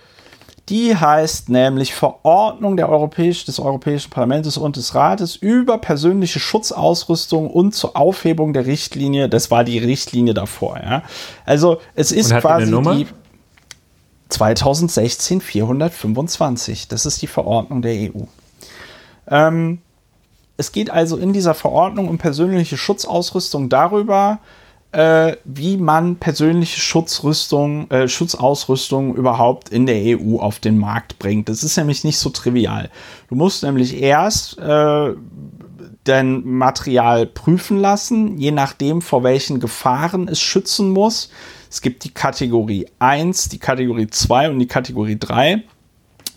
Die heißt nämlich Verordnung der Europäisch- des Europäischen Parlaments und des Rates über persönliche Schutzausrüstung und zur Aufhebung der Richtlinie. Das war die Richtlinie davor. Ja. Also es ist quasi die zweitausendsechzehn vierhundertfünfundzwanzig. Das ist die Verordnung der E U. Ähm, Es geht also in dieser Verordnung um persönliche Schutzausrüstung darüber, äh, wie man persönliche Schutzrüstung, äh, Schutzausrüstung überhaupt in der E U auf den Markt bringt. Das ist nämlich nicht so trivial. Du musst nämlich erst äh, dein Material prüfen lassen, je nachdem, vor welchen Gefahren es schützen muss. Es gibt die Kategorie eins, die Kategorie zwei und die Kategorie drei.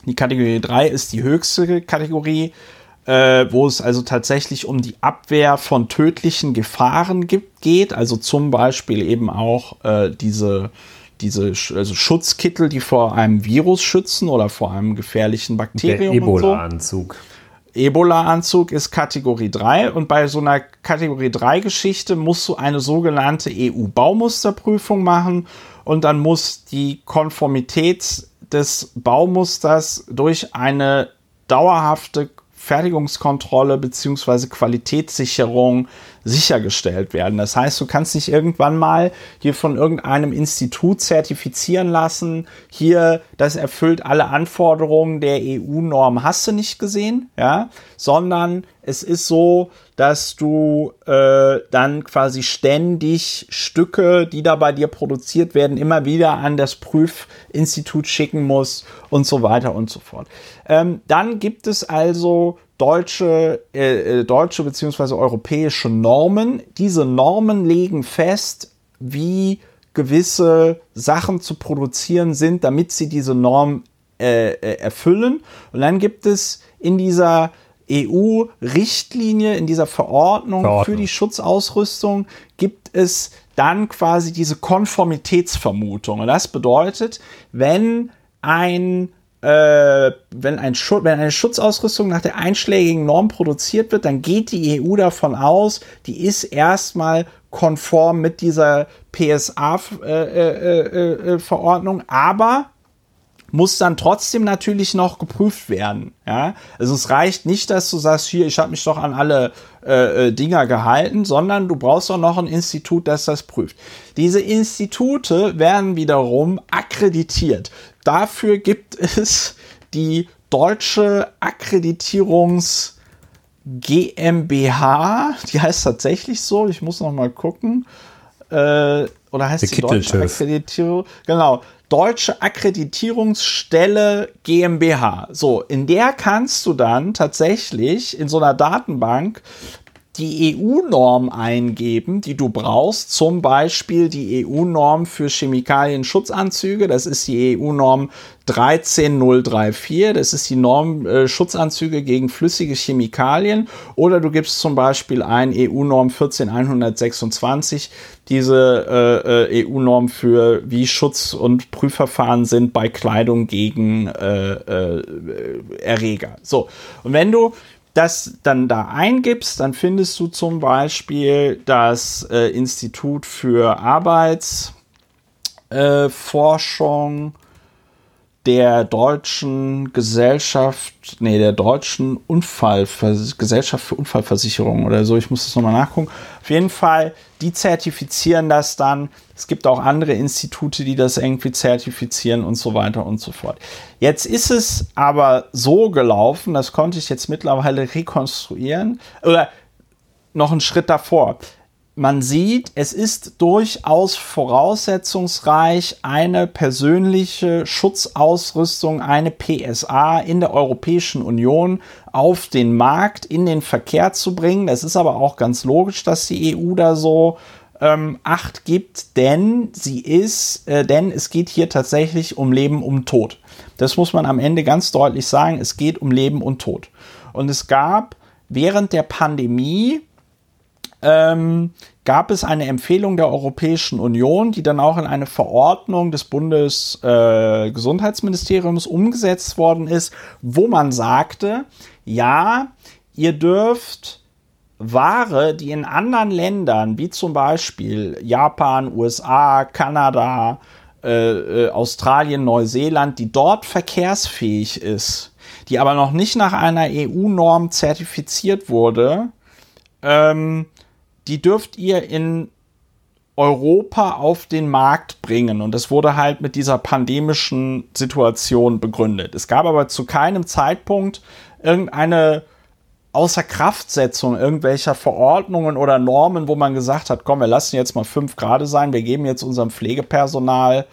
Die Kategorie drei ist die höchste Kategorie, Äh, wo es also tatsächlich um die Abwehr von tödlichen Gefahren gibt, geht, also zum Beispiel eben auch äh, diese, diese also Schutzkittel, die vor einem Virus schützen oder vor einem gefährlichen Bakterium. Der Ebola-Anzug. So. Ebola-Anzug ist Kategorie drei und bei so einer Kategorie drei-Geschichte musst du eine sogenannte E U-Baumusterprüfung machen und dann muss die Konformität des Baumusters durch eine dauerhafte Fertigungskontrolle bzw. Qualitätssicherung sichergestellt werden. Das heißt, du kannst nicht irgendwann mal hier von irgendeinem Institut zertifizieren lassen, hier, das erfüllt alle Anforderungen der E U-Norm, hast du nicht gesehen, ja, sondern es ist so, dass du äh, dann quasi ständig Stücke, die da bei dir produziert werden, immer wieder an das Prüfinstitut schicken musst und so weiter und so fort. Ähm, dann gibt es also deutsche, äh, deutsche bzw. europäische Normen. Diese Normen legen fest, wie gewisse Sachen zu produzieren sind, damit sie diese Norm äh, erfüllen. Und dann gibt es in dieser E U-Richtlinie, in dieser Verordnung, Verordnung für die Schutzausrüstung gibt es dann quasi diese Konformitätsvermutung. Und das bedeutet, wenn ein äh, wenn, ein Schu- wenn eine Schutzausrüstung nach der einschlägigen Norm produziert wird, dann geht die E U davon aus, die ist erstmal konform mit dieser P S A-Verordnung, äh, äh, äh, aber muss dann trotzdem natürlich noch geprüft werden. Ja? Also es reicht nicht, dass du sagst, hier, ich habe mich doch an alle äh, Dinger gehalten, sondern du brauchst doch noch ein Institut, das das prüft. Diese Institute werden wiederum akkreditiert. Dafür gibt es die Deutsche Akkreditierungs GmbH, die heißt tatsächlich so, ich muss noch mal gucken, äh, oder heißt die Deutsche Akkreditierung? Genau, Deutsche Akkreditierungsstelle GmbH. So, in der kannst du dann tatsächlich in so einer Datenbank die E U-Norm eingeben, die du brauchst, zum Beispiel die E U-Norm für Chemikalienschutzanzüge, das ist die E U-Norm dreizehn null drei vier, das ist die Norm äh, Schutzanzüge gegen flüssige Chemikalien, oder du gibst zum Beispiel ein E U-Norm vierzehn einhundertsechsundzwanzig, diese äh, E U-Norm für wie Schutz- und Prüfverfahren sind bei Kleidung gegen äh, äh, Erreger. So, und wenn du das dann da eingibst, dann findest du zum Beispiel das äh, Institut für Arbeitsforschung äh, der Deutschen Gesellschaft, nee, der Deutschen Unfallvers- Gesellschaft für Unfallversicherung oder so. Ich muss das nochmal nachgucken. Auf jeden Fall, die zertifizieren das dann. Es gibt auch andere Institute, die das irgendwie zertifizieren und so weiter und so fort. Jetzt ist es aber so gelaufen, das konnte ich jetzt mittlerweile rekonstruieren, oder noch einen Schritt davor. Man sieht, es ist durchaus voraussetzungsreich, eine persönliche Schutzausrüstung, eine P S A in der Europäischen Union auf den Markt, in den Verkehr zu bringen. Das ist aber auch ganz logisch, dass die E U da so ähm, Acht gibt, denn sie ist, äh, denn es geht hier tatsächlich um Leben, um Tod. Das muss man am Ende ganz deutlich sagen, es geht um Leben und Tod. Und es gab während der Pandemie Ähm, gab es eine Empfehlung der Europäischen Union, die dann auch in eine Verordnung des Bundesgesundheitsministeriums äh, umgesetzt worden ist, wo man sagte, ja, ihr dürft Ware, die in anderen Ländern, wie zum Beispiel Japan, U S A, Kanada, äh, äh, Australien, Neuseeland, die dort verkehrsfähig ist, die aber noch nicht nach einer E U-Norm zertifiziert wurde, ähm, die dürft ihr in Europa auf den Markt bringen. Und das wurde halt mit dieser pandemischen Situation begründet. Es gab aber zu keinem Zeitpunkt irgendeine Außerkraftsetzung irgendwelcher Verordnungen oder Normen, wo man gesagt hat, komm, wir lassen jetzt mal fünf gerade sein, wir geben jetzt unserem Pflegepersonal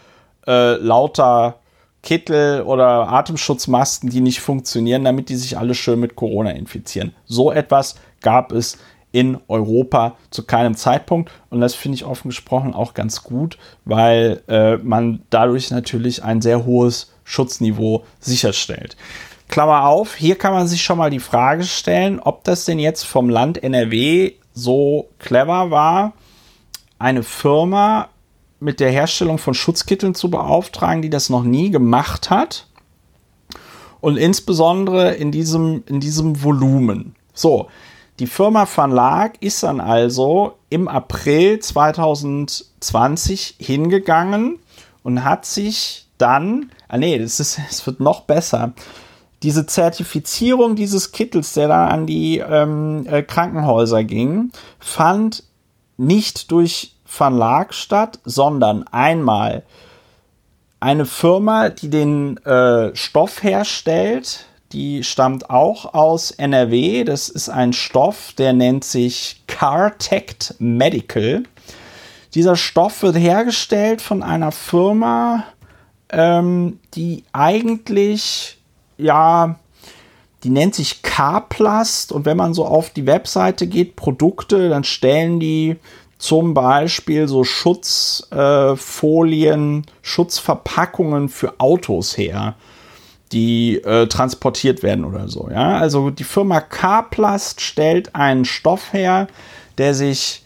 äh, lauter Kittel oder Atemschutzmasken, die nicht funktionieren, damit die sich alle schön mit Corona infizieren. So etwas gab es in Europa zu keinem Zeitpunkt. Und das finde ich offen gesprochen auch ganz gut, weil äh, man dadurch natürlich ein sehr hohes Schutzniveau sicherstellt. Klammer auf, hier kann man sich schon mal die Frage stellen, ob das denn jetzt vom Land N R W so clever war, eine Firma mit der Herstellung von Schutzkitteln zu beauftragen, die das noch nie gemacht hat. Und insbesondere in diesem, in diesem Volumen. So, die Firma Van Laack ist dann also im April zwanzig zwanzig hingegangen und hat sich dann, ah nee, das ist, es wird noch besser, diese Zertifizierung dieses Kittels, der da an die ähm, äh, Krankenhäuser ging, fand nicht durch Van Laack statt, sondern einmal eine Firma, die den äh, Stoff herstellt. Die stammt auch aus N R W. Das ist ein Stoff, der nennt sich CarTech Medical. Dieser Stoff wird hergestellt von einer Firma, ähm, die eigentlich, ja, die nennt sich CarPlast. Und wenn man so auf die Webseite geht, Produkte, dann stellen die zum Beispiel so Schutzfolien, äh, Schutzverpackungen für Autos her, die äh, transportiert werden oder so. Ja? Also die Firma CarPlast stellt einen Stoff her, der sich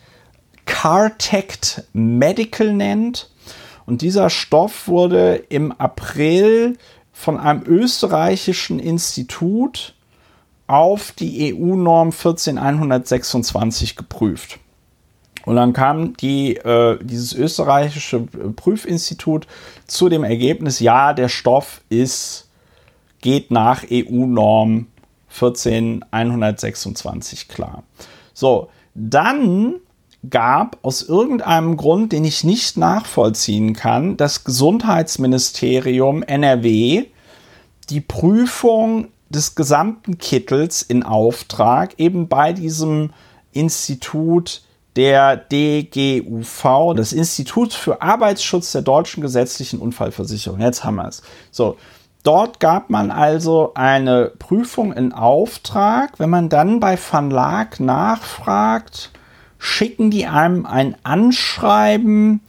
CarTech Medical nennt. Und dieser Stoff wurde im April von einem österreichischen Institut auf die E U-Norm vierzehn einhundertsechsundzwanzig geprüft. Und dann kam die, äh, dieses österreichische Prüfinstitut zu dem Ergebnis, ja, der Stoff ist geht nach E U-Norm vierzehn einhundertsechsundzwanzig klar. So, dann gab aus irgendeinem Grund, den ich nicht nachvollziehen kann, das Gesundheitsministerium N R W die Prüfung des gesamten Kittels in Auftrag, eben bei diesem Institut der D G U V, das Institut für Arbeitsschutz der deutschen gesetzlichen Unfallversicherung. Jetzt haben wir es. So, dort gab man also eine Prüfung in Auftrag. Wenn man dann bei Van Laack nachfragt, schicken die einem ein Anschreiben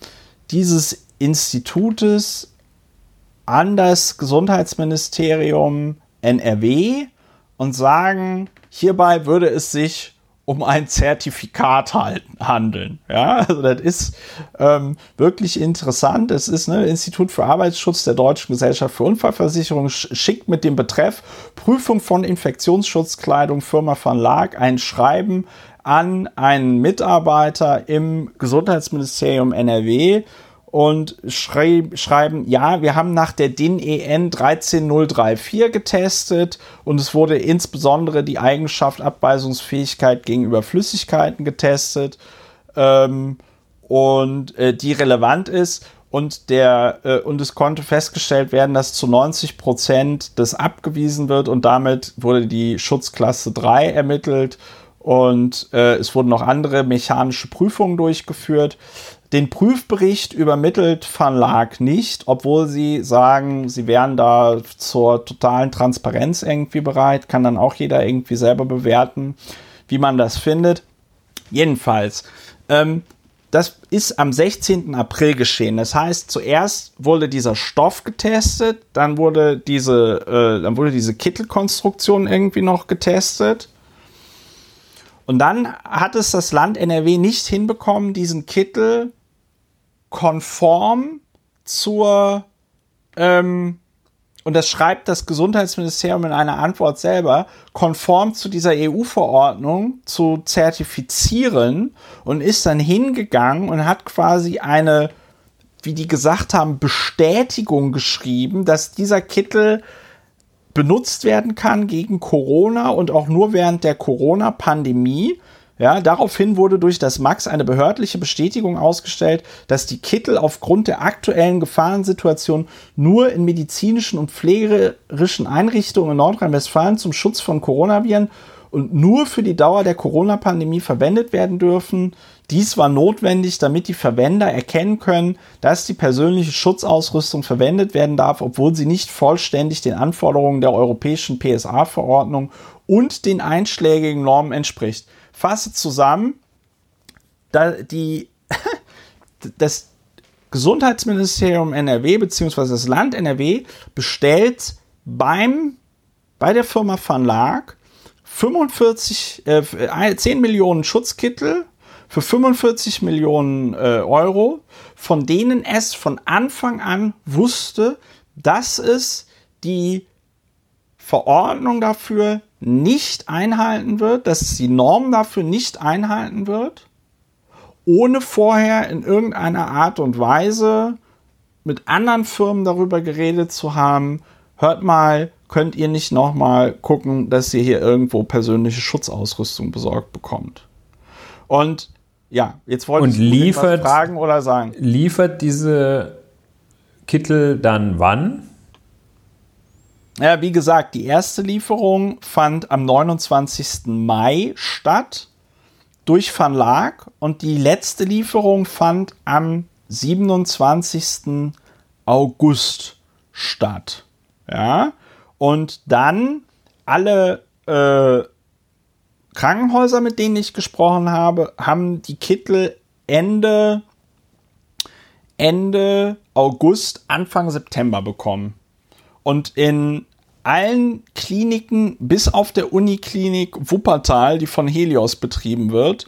dieses Institutes an das Gesundheitsministerium N R W und sagen, hierbei würde es sich um ein Zertifikat handeln. Ja, also das ist ähm, wirklich interessant. Es ist ne, Institut für Arbeitsschutz der Deutschen Gesellschaft für Unfallversicherung schickt mit dem Betreff Prüfung von Infektionsschutzkleidung Firma Van Laack ein Schreiben an einen Mitarbeiter im Gesundheitsministerium N R W und schreib, schreiben, ja, wir haben nach der D I N E N eins drei null drei vier getestet und es wurde insbesondere die Eigenschaft Abweisungsfähigkeit gegenüber Flüssigkeiten getestet ähm, und äh, die relevant ist und, der, äh, und es konnte festgestellt werden, dass zu neunzig Prozent das abgewiesen wird und damit wurde die Schutzklasse drei ermittelt und äh, es wurden noch andere mechanische Prüfungen durchgeführt. Den Prüfbericht übermittelt Van Laack nicht, obwohl sie sagen, sie wären da zur totalen Transparenz irgendwie bereit. Kann dann auch jeder irgendwie selber bewerten, wie man das findet. Jedenfalls, ähm, das ist am sechzehnten April geschehen. Das heißt, zuerst wurde dieser Stoff getestet, dann wurde diese, äh, dann wurde diese Kittelkonstruktion irgendwie noch getestet. Und dann hat es das Land N R W nicht hinbekommen, diesen Kittel konform zur, ähm, und das schreibt das Gesundheitsministerium in einer Antwort selber, konform zu dieser E U-Verordnung zu zertifizieren und ist dann hingegangen und hat quasi eine, wie die gesagt haben, Bestätigung geschrieben, dass dieser Kittel benutzt werden kann gegen Corona und auch nur während der Corona-Pandemie. Ja, daraufhin wurde durch das Max eine behördliche Bestätigung ausgestellt, dass die Kittel aufgrund der aktuellen Gefahrensituation nur in medizinischen und pflegerischen Einrichtungen in Nordrhein-Westfalen zum Schutz von Coronaviren und nur für die Dauer der Corona-Pandemie verwendet werden dürfen. Dies war notwendig, damit die Verwender erkennen können, dass die persönliche Schutzausrüstung verwendet werden darf, obwohl sie nicht vollständig den Anforderungen der europäischen P S A-Verordnung und den einschlägigen Normen entspricht. Fasse zusammen, da die, das Gesundheitsministerium N R W bzw. das Land N R W bestellt beim, bei der Firma Van Laack fünfundvierzig, äh, zehn Millionen Schutzkittel für fünfundvierzig Millionen äh, Euro, von denen es von Anfang an wusste, dass es die Verordnung dafür nicht einhalten wird, dass es die Norm dafür nicht einhalten wird, ohne vorher in irgendeiner Art und Weise mit anderen Firmen darüber geredet zu haben, hört mal, könnt ihr nicht nochmal gucken, dass ihr hier irgendwo persönliche Schutzausrüstung besorgt bekommt. Und ja, jetzt wollte ich liefert, was fragen oder sagen. Liefert diese Kittel dann wann? Ja, wie gesagt, die erste Lieferung fand am neunundzwanzigsten Mai statt durch Van Laack und die letzte Lieferung fand am siebenundzwanzigsten August statt. Ja, und dann alle äh, Krankenhäuser, mit denen ich gesprochen habe, haben die Kittel Ende, Ende August, Anfang September bekommen. Und in allen Kliniken, bis auf der Uniklinik Wuppertal, die von Helios betrieben wird,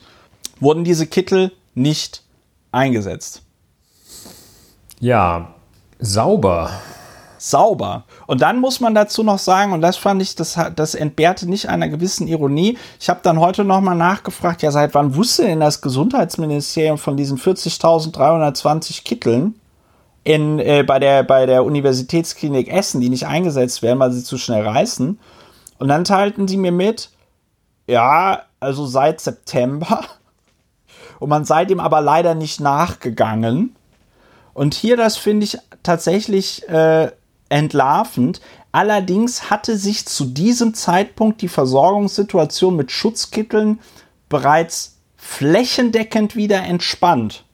wurden diese Kittel nicht eingesetzt. Ja, sauber. Sauber. Und dann muss man dazu noch sagen, und das fand ich, das, das entbehrte nicht einer gewissen Ironie. Ich habe dann heute nochmal nachgefragt, ja, seit wann wusste denn das Gesundheitsministerium von diesen vierzigtausenddreihundertzwanzig Kitteln in, äh, bei der, bei der Universitätsklinik Essen, die nicht eingesetzt werden, weil sie zu schnell reißen? Und dann teilten sie mir mit, ja, also seit September. Und man sei dem aber leider nicht nachgegangen. Und hier, das finde ich tatsächlich äh, entlarvend. Allerdings hatte sich zu diesem Zeitpunkt die Versorgungssituation mit Schutzkitteln bereits flächendeckend wieder entspannt.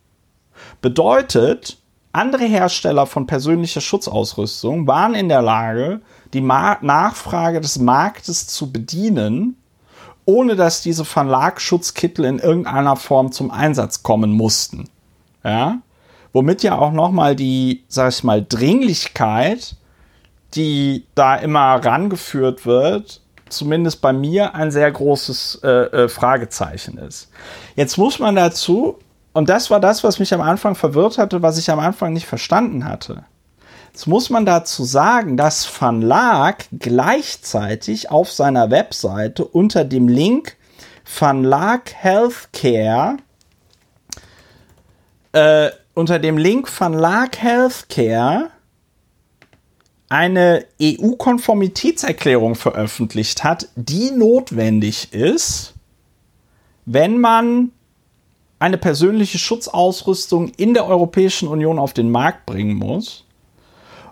Bedeutet, andere Hersteller von persönlicher Schutzausrüstung waren in der Lage, die Mar- Nachfrage des Marktes zu bedienen, ohne dass diese Van Laack Schutzkittel in irgendeiner Form zum Einsatz kommen mussten. Ja? Womit ja auch nochmal die, sag ich mal, Dringlichkeit, die da immer rangeführt wird, zumindest bei mir ein sehr großes äh, Fragezeichen ist. Jetzt muss man dazu, und das war das, was mich am Anfang verwirrt hatte, was ich am Anfang nicht verstanden hatte. Jetzt muss man dazu sagen, dass Van Laack gleichzeitig auf seiner Webseite unter dem Link Van Laack Healthcare, äh, unter dem Link Van Laack Healthcare eine E U-Konformitätserklärung veröffentlicht hat, die notwendig ist, wenn man eine persönliche Schutzausrüstung in der Europäischen Union auf den Markt bringen muss.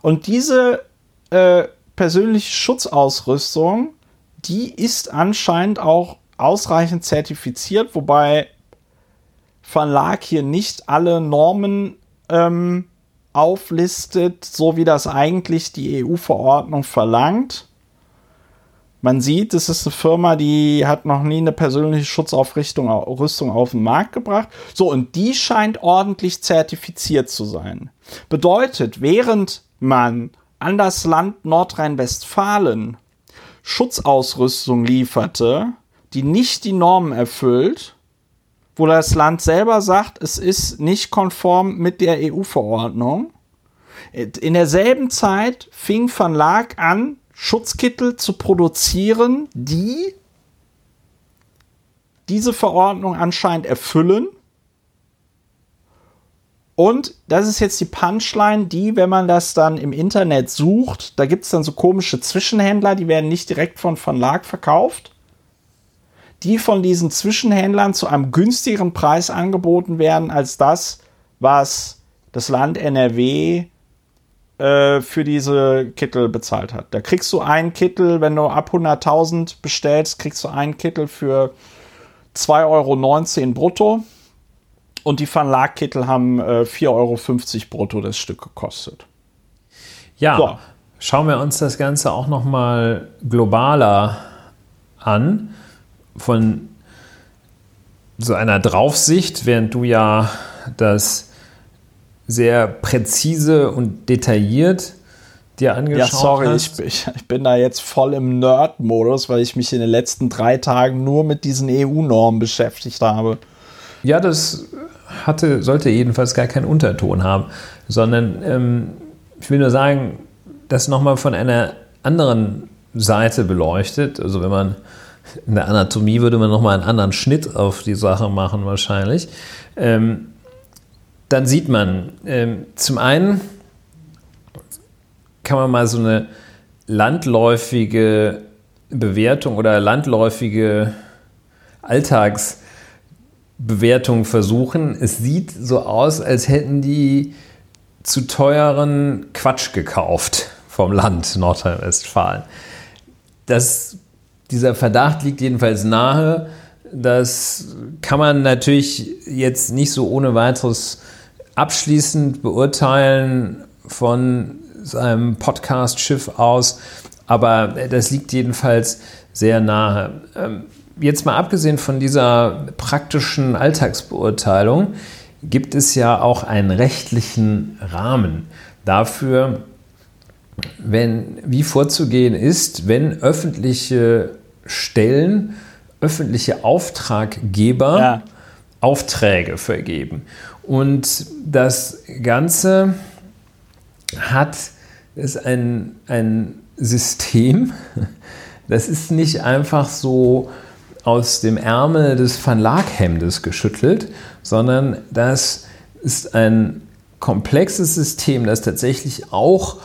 Und diese äh, persönliche Schutzausrüstung, die ist anscheinend auch ausreichend zertifiziert, wobei Van Laack hier nicht alle Normen ähm, auflistet, so wie das eigentlich die E U-Verordnung verlangt. Man sieht, es ist eine Firma, die hat noch nie eine persönliche Schutzausrüstung auf den Markt gebracht. So, und die scheint ordentlich zertifiziert zu sein. Bedeutet, während man an das Land Nordrhein-Westfalen Schutzausrüstung lieferte, die nicht die Normen erfüllt, wo das Land selber sagt, es ist nicht konform mit der E U-Verordnung. In derselben Zeit fing Van Laack an, Schutzkittel zu produzieren, die diese Verordnung anscheinend erfüllen. Und das ist jetzt die Punchline, die, wenn man das dann im Internet sucht, da gibt es dann so komische Zwischenhändler, die werden nicht direkt von Van Laack verkauft, die von diesen Zwischenhändlern zu einem günstigeren Preis angeboten werden, als das, was das Land N R W äh, für diese Kittel bezahlt hat. Da kriegst du einen Kittel, wenn du ab hunderttausend bestellst, kriegst du einen Kittel für zwei Euro neunzehn brutto. Und die Van Laack-Kittel haben äh, vier Euro fünfzig brutto das Stück gekostet. Ja, so. Schauen wir uns das Ganze auch nochmal globaler an. Von so einer Draufsicht, während du ja das sehr präzise und detailliert dir angeschaut hast. Ja, sorry, hast. Ich, ich bin da jetzt voll im Nerd-Modus, weil ich mich in den letzten drei Tagen nur mit diesen E U-Normen beschäftigt habe. Ja, das hatte, sollte jedenfalls gar keinen Unterton haben, sondern ähm, ich will nur sagen, das nochmal von einer anderen Seite beleuchtet. Also wenn man in der Anatomie würde man nochmal einen anderen Schnitt auf die Sache machen wahrscheinlich. Ähm, dann sieht man, ähm, zum einen kann man mal so eine landläufige Bewertung oder landläufige Alltags Bewertung versuchen. Es sieht so aus, als hätten die zu teuren Quatsch gekauft vom Land Nordrhein-Westfalen. Das, dieser Verdacht liegt jedenfalls nahe. Das kann man natürlich jetzt nicht so ohne weiteres abschließend beurteilen von seinem Podcast-Schiff aus, aber das liegt jedenfalls sehr nahe. Jetzt mal abgesehen von dieser praktischen Alltagsbeurteilung gibt es ja auch einen rechtlichen Rahmen dafür, wenn, wie vorzugehen ist, wenn öffentliche Stellen, öffentliche Auftraggeber ja. Aufträge vergeben. Und das Ganze hat ist ein, ein System, das ist nicht einfach so aus dem Ärmel des Van Laack-Hemdes geschüttelt, sondern das ist ein komplexes System, das tatsächlich auch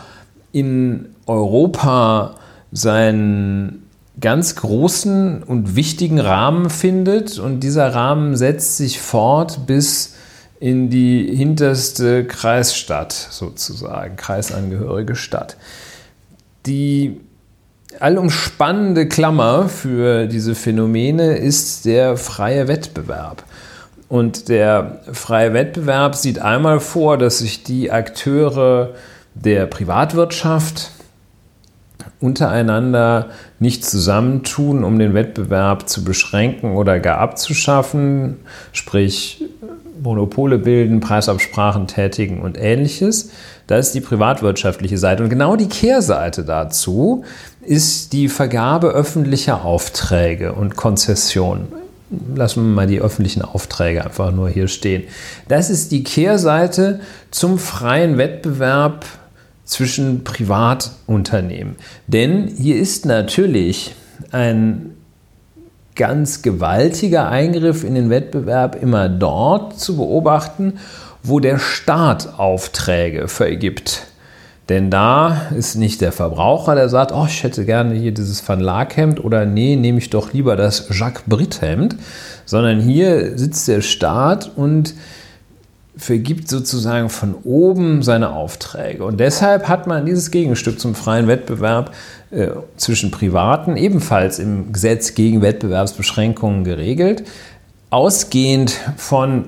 in Europa seinen ganz großen und wichtigen Rahmen findet. Und dieser Rahmen setzt sich fort bis in die hinterste Kreisstadt sozusagen, kreisangehörige Stadt. Die allumspannende Klammer für diese Phänomene ist der freie Wettbewerb. Und der freie Wettbewerb sieht einmal vor, dass sich die Akteure der Privatwirtschaft untereinander nicht zusammentun, um den Wettbewerb zu beschränken oder gar abzuschaffen, sprich Monopole bilden, Preisabsprachen tätigen und Ähnliches. Das ist die privatwirtschaftliche Seite. Und genau die Kehrseite dazu ist die Vergabe öffentlicher Aufträge und Konzessionen. Lassen wir mal die öffentlichen Aufträge einfach nur hier stehen. Das ist die Kehrseite zum freien Wettbewerb zwischen Privatunternehmen. Denn hier ist natürlich ein ganz gewaltiger Eingriff in den Wettbewerb immer dort zu beobachten, wo der Staat Aufträge vergibt. Denn da ist nicht der Verbraucher, der sagt, oh, ich hätte gerne hier dieses Van Laack Hemd oder nee, nehme ich doch lieber das Jacques Britt Hemd, sondern hier sitzt der Staat und vergibt sozusagen von oben seine Aufträge. Und deshalb hat man dieses Gegenstück zum freien Wettbewerb äh, zwischen Privaten ebenfalls im Gesetz gegen Wettbewerbsbeschränkungen geregelt, ausgehend von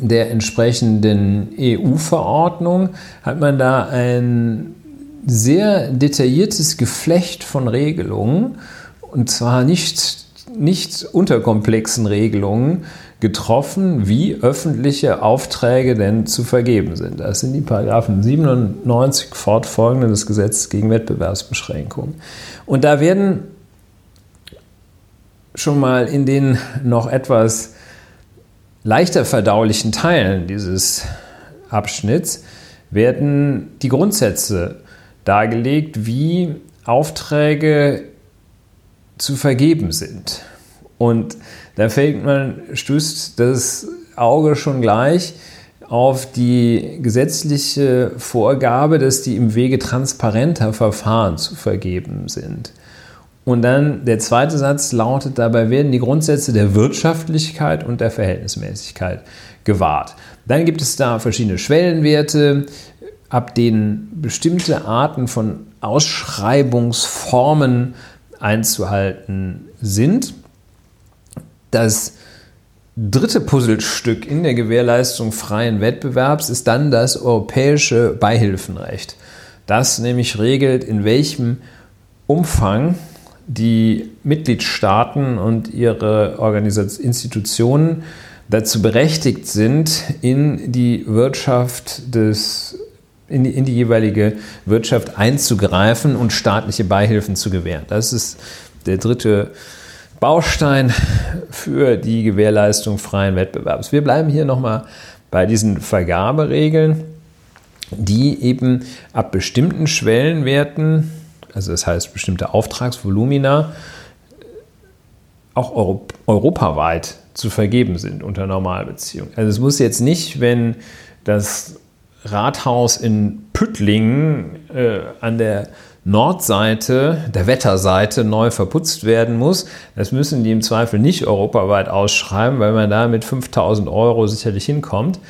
der entsprechenden E U-Verordnung hat man da ein sehr detailliertes Geflecht von Regelungen, und zwar nicht, nicht unterkomplexen Regelungen, getroffen, wie öffentliche Aufträge denn zu vergeben sind. Das sind die Paragraphen siebenundneunzig fortfolgende des Gesetzes gegen Wettbewerbsbeschränkungen. Und da werden schon mal in den noch etwas leichter verdaulichen Teilen dieses Abschnitts werden die Grundsätze dargelegt, wie Aufträge zu vergeben sind. Und da fängt man, stößt das Auge schon gleich auf die gesetzliche Vorgabe, dass die im Wege transparenter Verfahren zu vergeben sind. Und dann der zweite Satz lautet, dabei werden die Grundsätze der Wirtschaftlichkeit und der Verhältnismäßigkeit gewahrt. Dann gibt es da verschiedene Schwellenwerte, ab denen bestimmte Arten von Ausschreibungsformen einzuhalten sind. Das dritte Puzzlestück in der Gewährleistung freien Wettbewerbs ist dann das europäische Beihilfenrecht. Das nämlich regelt, in welchem Umfang die Mitgliedstaaten und ihre Organisationen, Institutionen dazu berechtigt sind, in die Wirtschaft des, in die, in die jeweilige Wirtschaft einzugreifen und staatliche Beihilfen zu gewähren. Das ist der dritte Baustein für die Gewährleistung freien Wettbewerbs. Wir bleiben hier nochmal bei diesen Vergaberegeln, die eben ab bestimmten Schwellenwerten, also das heißt bestimmte Auftragsvolumina, auch europ- europaweit zu vergeben sind unter Normalbeziehungen. Also es muss jetzt nicht, wenn das Rathaus in Püttlingen äh, an der Nordseite, der Wetterseite, neu verputzt werden muss. Das müssen die im Zweifel nicht europaweit ausschreiben, weil man da mit fünftausend Euro sicherlich hinkommt.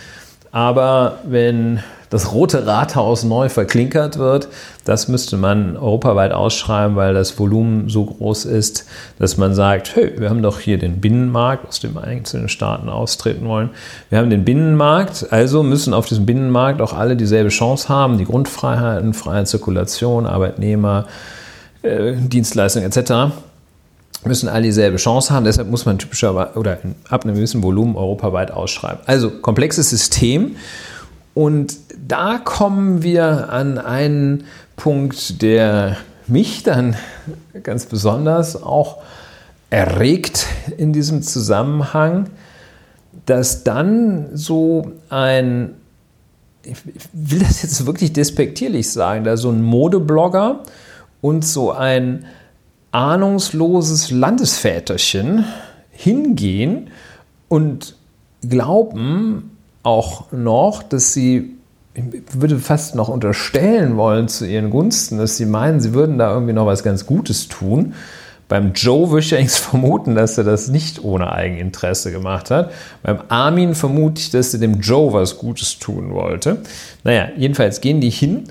Aber wenn das Rote Rathaus neu verklinkert wird, das müsste man europaweit ausschreiben, weil das Volumen so groß ist, dass man sagt, hey, wir haben doch hier den Binnenmarkt, aus dem einzelne Staaten austreten wollen. Wir haben den Binnenmarkt, also müssen auf diesem Binnenmarkt auch alle dieselbe Chance haben, die Grundfreiheiten, freie Zirkulation, Arbeitnehmer, äh, Dienstleistungen et cetera müssen alle dieselbe Chance haben, deshalb muss man typischerweise oder ab einem gewissen Volumen europaweit ausschreiben. Also komplexes System. Und da kommen wir an einen Punkt, der mich dann ganz besonders auch erregt in diesem Zusammenhang, dass dann so ein, ich will das jetzt wirklich despektierlich sagen, da so ein Modeblogger und so ein ahnungsloses Landesväterchen hingehen und glauben auch noch, dass sie, ich würde fast noch unterstellen wollen zu ihren Gunsten, dass sie meinen, sie würden da irgendwie noch was ganz Gutes tun. Beim Joe würde ich eigentlich vermuten, dass er das nicht ohne Eigeninteresse gemacht hat. Beim Armin vermute ich, dass er dem Joe was Gutes tun wollte. Naja, jedenfalls gehen die hin.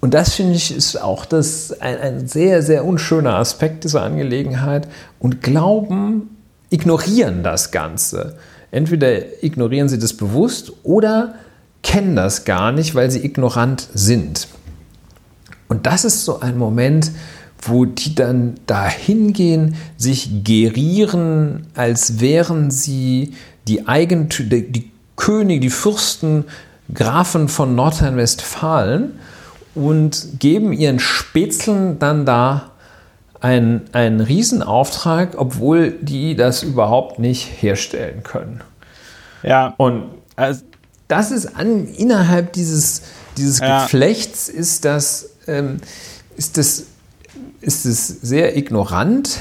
Und das, finde ich, ist auch das ein, ein sehr, sehr unschöner Aspekt dieser Angelegenheit. Und glauben, ignorieren das Ganze. Entweder ignorieren sie das bewusst oder kennen das gar nicht, weil sie ignorant sind. Und das ist so ein Moment, wo die dann dahin gehen, sich gerieren, als wären sie die Eigentümer, die Könige, die Fürsten, Grafen von Nordrhein-Westfalen und geben ihren Spätzeln dann da einen, einen Riesenauftrag, obwohl die das überhaupt nicht herstellen können. Ja. Und also, das ist an, innerhalb dieses, dieses ja. Geflechts ist das, ähm, ist das ist es sehr ignorant,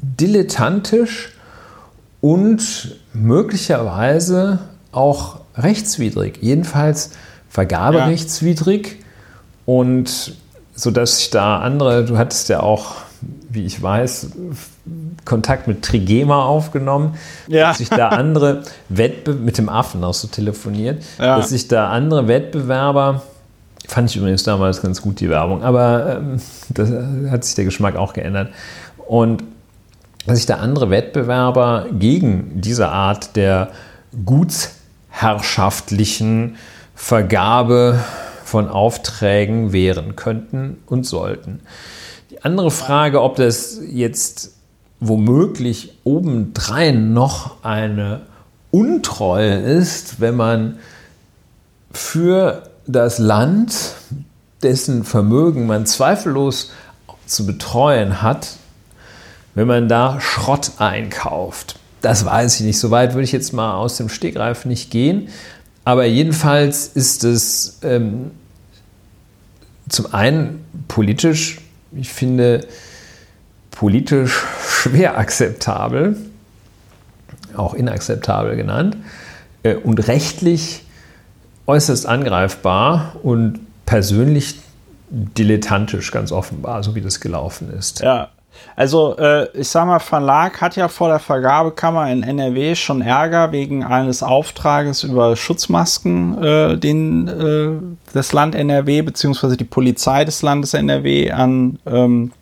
dilettantisch und möglicherweise auch rechtswidrig. Jedenfalls vergaberechtswidrig. Ja. Und so dass sich da andere, du hattest ja auch, wie ich weiß, Kontakt mit Trigema aufgenommen, ja. dass sich da andere Wettbe- mit dem Affen auch so telefoniert, ja. dass sich da andere Wettbewerber. Fand ich übrigens damals ganz gut, die Werbung. Aber ähm, da hat sich der Geschmack auch geändert. Und dass sich da andere Wettbewerber gegen diese Art der gutsherrschaftlichen Vergabe von Aufträgen wehren könnten und sollten. Die andere Frage, ob das jetzt womöglich obendrein noch eine Untreue ist, wenn man für das Land, dessen Vermögen man zweifellos zu betreuen hat, wenn man da Schrott einkauft. Das weiß ich nicht. So weit würde ich jetzt mal aus dem Stegreif nicht gehen. Aber jedenfalls ist es ähm, zum einen politisch, ich finde, politisch schwer akzeptabel, auch inakzeptabel genannt, äh, und rechtlich äußerst angreifbar und persönlich dilettantisch, ganz offenbar, so wie das gelaufen ist. Ja, also äh, ich sag mal, Van Laack hat ja vor der Vergabekammer in N R W schon Ärger wegen eines Auftrages über Schutzmasken, äh, den äh, das Land N R W bzw. die Polizei des Landes N R W an ähm,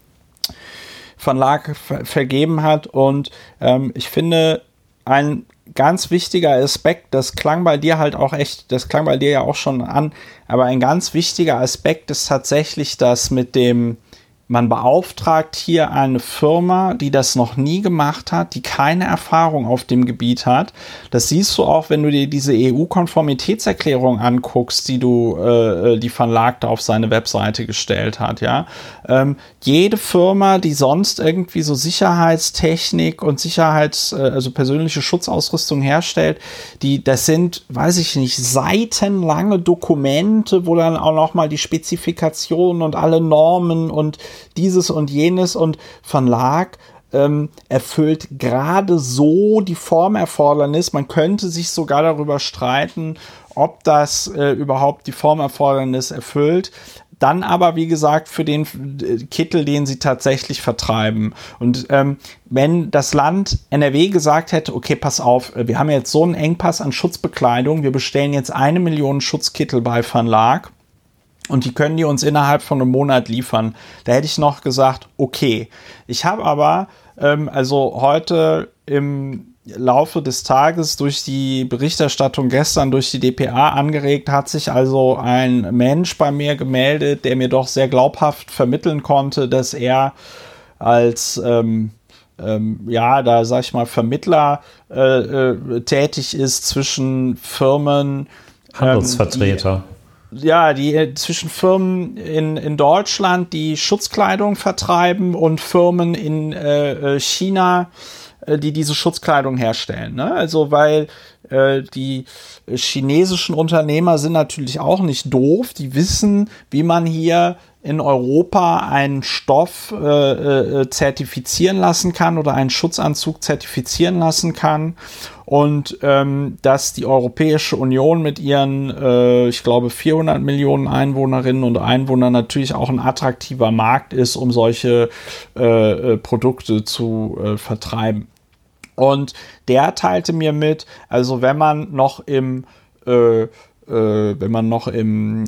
Van Laack ver- vergeben hat. Und ähm, ich finde, ein ganz wichtiger Aspekt, das klang bei dir halt auch echt, das klang bei dir ja auch schon an, aber ein ganz wichtiger Aspekt ist tatsächlich, dass mit dem, man beauftragt hier eine Firma, die das noch nie gemacht hat, die keine Erfahrung auf dem Gebiet hat. Das siehst du auch, wenn du dir diese E U-Konformitätserklärung anguckst, die du, äh, die Van Laack da auf seine Webseite gestellt hat, ja. Ähm, jede Firma, die sonst irgendwie so Sicherheitstechnik und Sicherheits-, äh, also persönliche Schutzausrüstung herstellt, die, das sind, weiß ich nicht, seitenlange Dokumente, wo dann auch nochmal die Spezifikationen und alle Normen und dieses und jenes, und Van Laack ähm, erfüllt gerade so die Formerfordernis. Man könnte sich sogar darüber streiten, ob das äh, überhaupt die Formerfordernis erfüllt. Dann aber, wie gesagt, für den Kittel, den sie tatsächlich vertreiben. Und ähm, wenn das Land N R W gesagt hätte, okay, pass auf, wir haben jetzt so einen Engpass an Schutzbekleidung, wir bestellen jetzt eine Million Schutzkittel bei Van Laack, und die können die uns innerhalb von einem Monat liefern. Da hätte ich noch gesagt, okay. Ich habe aber, ähm, also heute im Laufe des Tages durch die Berichterstattung gestern durch die D P A angeregt, hat sich also ein Mensch bei mir gemeldet, der mir doch sehr glaubhaft vermitteln konnte, dass er als, ähm, ähm, ja, da sag ich mal, Vermittler äh, äh, tätig ist zwischen Firmen. Handelsvertreter. Ähm, Ja, die zwischen Firmen in, in Deutschland, die Schutzkleidung vertreiben, und Firmen in äh, China, äh, die diese Schutzkleidung herstellen, ne? Also, weil äh, die chinesischen Unternehmer sind natürlich auch nicht doof. Die wissen, wie man hier in Europa einen Stoff äh, äh, zertifizieren lassen kann oder einen Schutzanzug zertifizieren lassen kann. Und ähm, dass die Europäische Union mit ihren, äh, ich glaube, vierhundert Millionen Einwohnerinnen und Einwohnern natürlich auch ein attraktiver Markt ist, um solche äh, äh, Produkte zu äh, vertreiben. Und der teilte mir mit, also wenn man noch im äh, wenn man noch im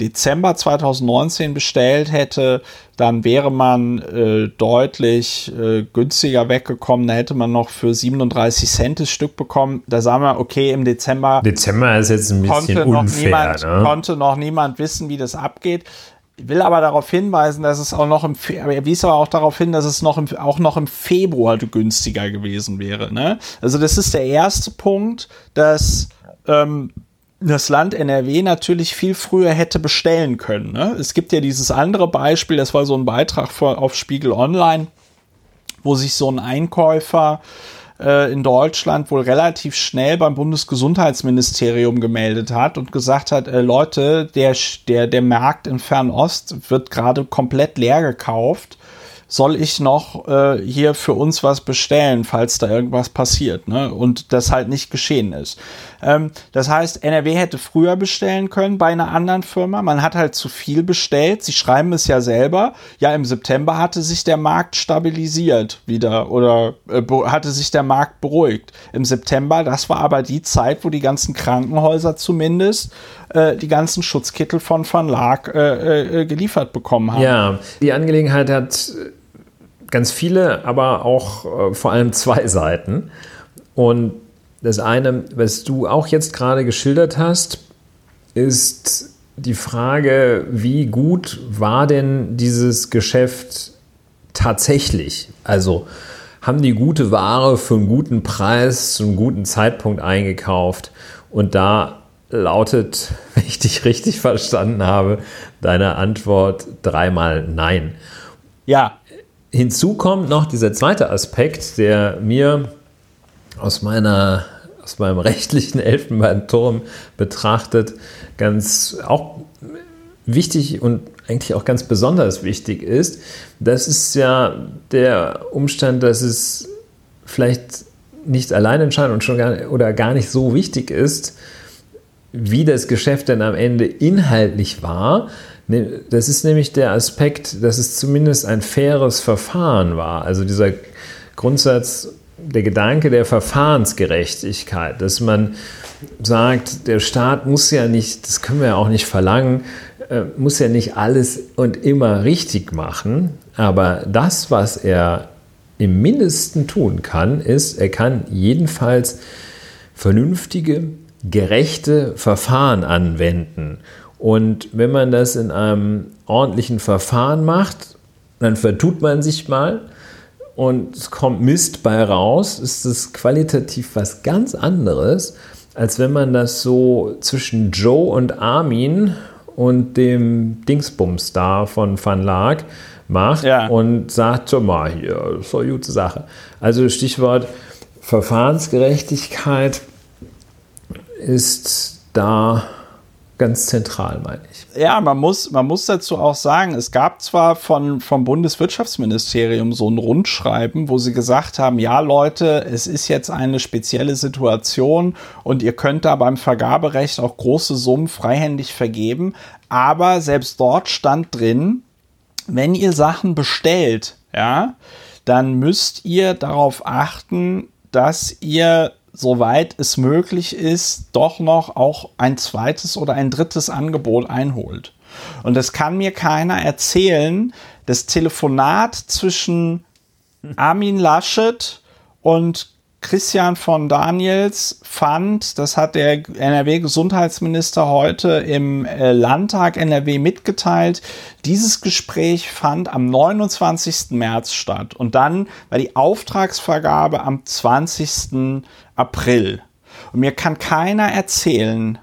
Dezember zwanzig neunzehn bestellt hätte, dann wäre man deutlich günstiger weggekommen. Da hätte man noch für siebenunddreißig Cent das Stück bekommen. Da sagen wir, okay, im Dezember... Dezember ist jetzt ein bisschen unfair. Noch niemand, ne? Konnte noch niemand wissen, wie das abgeht. Ich will aber darauf hinweisen, dass es auch noch im Fe- aber er wies aber auch darauf hin, dass es noch im, auch noch im Februar günstiger gewesen wäre. Ne? Also das ist der erste Punkt, dass ähm, das Land N R W natürlich viel früher hätte bestellen können. Ne? Es gibt ja dieses andere Beispiel, das war so ein Beitrag vor, auf Spiegel Online, wo sich so ein Einkäufer äh, in Deutschland wohl relativ schnell beim Bundesgesundheitsministerium gemeldet hat und gesagt hat, äh, Leute, der, der, der Markt in Fernost wird gerade komplett leer gekauft. Soll ich noch äh, hier für uns was bestellen, falls da irgendwas passiert, ne? Und das halt nicht geschehen ist. Ähm, das heißt, N R W hätte früher bestellen können bei einer anderen Firma. Man hat halt zu viel bestellt. Sie schreiben es ja selber. Ja, im September hatte sich der Markt stabilisiert wieder oder äh, hatte sich der Markt beruhigt. Im September, das war aber die Zeit, wo die ganzen Krankenhäuser zumindest äh, die ganzen Schutzkittel von Van Laack äh, äh, geliefert bekommen haben. Ja, die Angelegenheit hat ganz viele, aber auch äh, vor allem zwei Seiten. Und das eine, was du auch jetzt gerade geschildert hast, ist die Frage, wie gut war denn dieses Geschäft tatsächlich? Also haben die gute Ware für einen guten Preis, zu einem guten Zeitpunkt eingekauft? Und da lautet, wenn ich dich richtig verstanden habe, deine Antwort dreimal Nein. Ja. Hinzu kommt noch dieser zweite Aspekt, der mir aus meiner, aus meinem rechtlichen Elfenbeinturm betrachtet ganz auch wichtig und eigentlich auch ganz besonders wichtig ist. Das ist ja der Umstand, dass es vielleicht nicht allein entscheidend und schon gar, oder gar nicht so wichtig ist, wie das Geschäft denn am Ende inhaltlich war. Das ist nämlich der Aspekt, dass es zumindest ein faires Verfahren war. Also dieser Grundsatz, der Gedanke der Verfahrensgerechtigkeit, dass man sagt, der Staat muss ja nicht, das können wir ja auch nicht verlangen, muss ja nicht alles und immer richtig machen. Aber das, was er im Mindesten tun kann, ist, er kann jedenfalls vernünftige, gerechte Verfahren anwenden. Und wenn man das in einem ordentlichen Verfahren macht, dann vertut man sich mal und es kommt Mist bei raus, ist das qualitativ was ganz anderes, als wenn man das so zwischen Joe und Armin und dem Dingsbums da von Van Laack macht, ja, und sagt, schon mal hier, das ist eine gute Sache. Also Stichwort Verfahrensgerechtigkeit ist da ganz zentral, meine ich. Ja, man muss, man muss dazu auch sagen, es gab zwar von, vom Bundeswirtschaftsministerium so ein Rundschreiben, wo sie gesagt haben, ja Leute, es ist jetzt eine spezielle Situation und ihr könnt da beim Vergaberecht auch große Summen freihändig vergeben, aber selbst dort stand drin, wenn ihr Sachen bestellt, ja, dann müsst ihr darauf achten, dass ihr, soweit es möglich ist, doch noch auch ein zweites oder ein drittes Angebot einholt. Und das kann mir keiner erzählen. Das Telefonat zwischen Armin Laschet und Christian von Daniels fand, das hat der N R W-Gesundheitsminister heute im Landtag N R W mitgeteilt, dieses Gespräch fand am neunundzwanzigsten März statt. Und dann war die Auftragsvergabe am zwanzigsten April. Und mir kann keiner erzählen,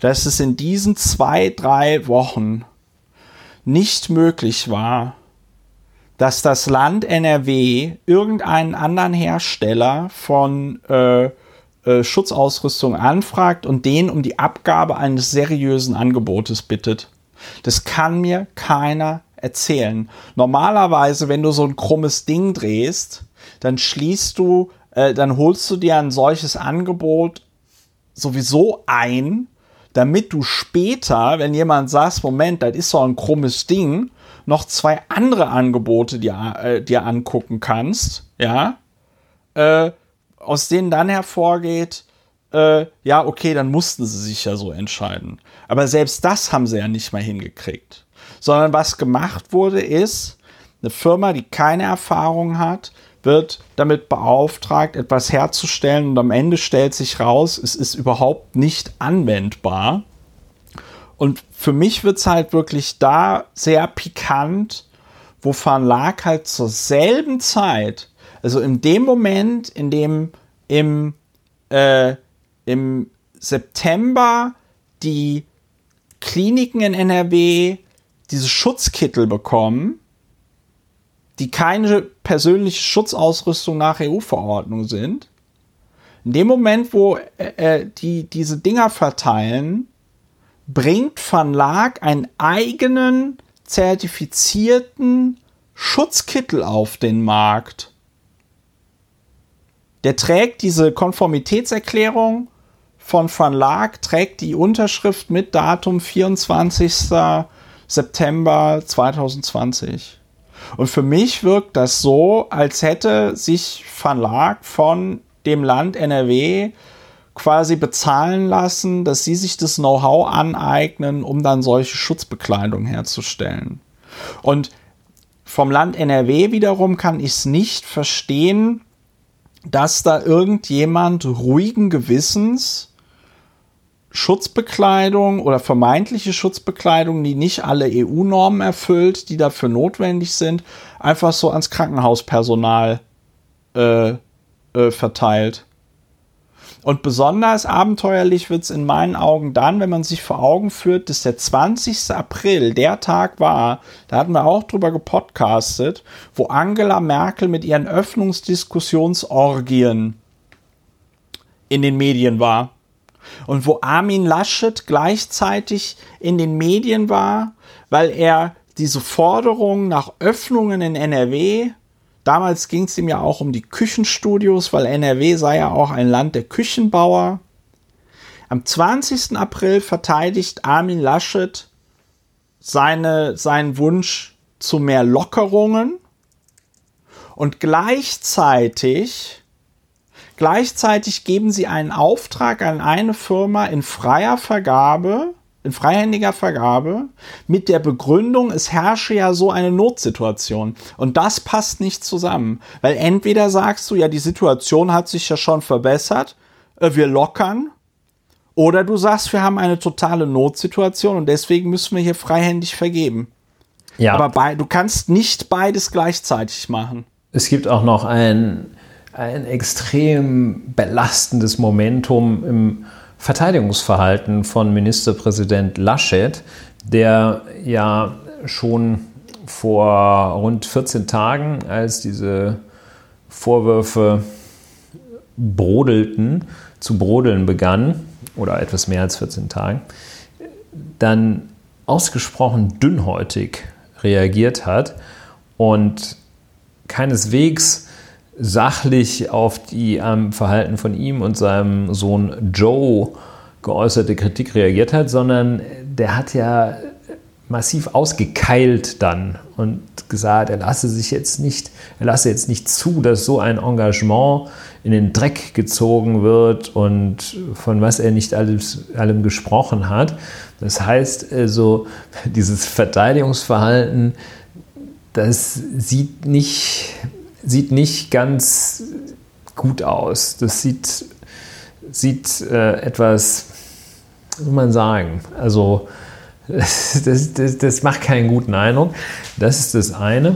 dass es in diesen zwei, drei Wochen nicht möglich war, dass das Land N R W irgendeinen anderen Hersteller von äh, äh, Schutzausrüstung anfragt und den um die Abgabe eines seriösen Angebotes bittet. Das kann mir keiner erzählen. Normalerweise, wenn du so ein krummes Ding drehst, dann schließt du, äh, dann holst du dir ein solches Angebot sowieso ein, damit du später, wenn jemand sagt, Moment, das ist so ein krummes Ding, noch zwei andere Angebote dir, äh, dir angucken kannst, ja, äh, aus denen dann hervorgeht, äh, ja, okay, dann mussten sie sich ja so entscheiden. Aber selbst das haben sie ja nicht mal hingekriegt. Sondern was gemacht wurde ist, eine Firma, die keine Erfahrung hat, wird damit beauftragt, etwas herzustellen, und am Ende stellt sich raus, es ist überhaupt nicht anwendbar. Und für mich wird es halt wirklich da sehr pikant, wo Van Laack halt zur selben Zeit, also in dem Moment, in dem im, äh, im September die Kliniken in N R W diese Schutzkittel bekommen, die keine persönliche Schutzausrüstung nach E U-Verordnung sind, in dem Moment, wo äh, die diese Dinger verteilen, bringt Van Laack einen eigenen zertifizierten Schutzkittel auf den Markt. Der trägt diese Konformitätserklärung von Van Laack, trägt die Unterschrift mit Datum vierundzwanzigster September zweitausendzwanzig. Und für mich wirkt das so, als hätte sich Van Laack von dem Land N R W quasi bezahlen lassen, dass sie sich das Know-how aneignen, um dann solche Schutzbekleidung herzustellen. Und vom Land N R W wiederum kann ich es nicht verstehen, dass da irgendjemand ruhigen Gewissens Schutzbekleidung oder vermeintliche Schutzbekleidung, die nicht alle E U-Normen erfüllt, die dafür notwendig sind, einfach so ans Krankenhauspersonal äh, äh, verteilt. Und besonders abenteuerlich wird es in meinen Augen dann, wenn man sich vor Augen führt, dass der zwanzigster April der Tag war, da hatten wir auch drüber gepodcastet, wo Angela Merkel mit ihren Öffnungsdiskussionsorgien in den Medien war. Und wo Armin Laschet gleichzeitig in den Medien war, weil er diese Forderung nach Öffnungen in N R W, damals ging es ihm ja auch um die Küchenstudios, weil N R W sei ja auch ein Land der Küchenbauer. Am zwanzigsten April verteidigt Armin Laschet seine, seinen Wunsch zu mehr Lockerungen. Und gleichzeitig, gleichzeitig geben sie einen Auftrag an eine Firma in freier Vergabe, in freihändiger Vergabe, mit der Begründung, es herrsche ja so eine Notsituation. Und das passt nicht zusammen. Weil entweder sagst du, ja, die Situation hat sich ja schon verbessert, wir lockern. Oder du sagst, wir haben eine totale Notsituation und deswegen müssen wir hier freihändig vergeben. Ja. Aber bei, du kannst nicht beides gleichzeitig machen. Es gibt auch noch ein, ein extrem belastendes Momentum im Verteidigungsverhalten von Ministerpräsident Laschet, der ja schon vor rund vierzehn Tagen, als diese Vorwürfe brodelten, zu brodeln begann, oder etwas mehr als vierzehn Tagen, dann ausgesprochen dünnhäutig reagiert hat und keineswegs sachlich auf die am ähm, Verhalten von ihm und seinem Sohn Joe geäußerte Kritik reagiert hat, sondern der hat ja massiv ausgekeilt dann und gesagt, er lasse sich jetzt nicht, er lasse jetzt nicht zu, dass so ein Engagement in den Dreck gezogen wird und von was er nicht alles, allem gesprochen hat. Das heißt also, dieses Verteidigungsverhalten, das sieht nicht sieht nicht ganz gut aus. Das sieht, sieht äh, etwas, wie man sagen, also das, das, das macht keinen guten Eindruck. Das ist das eine.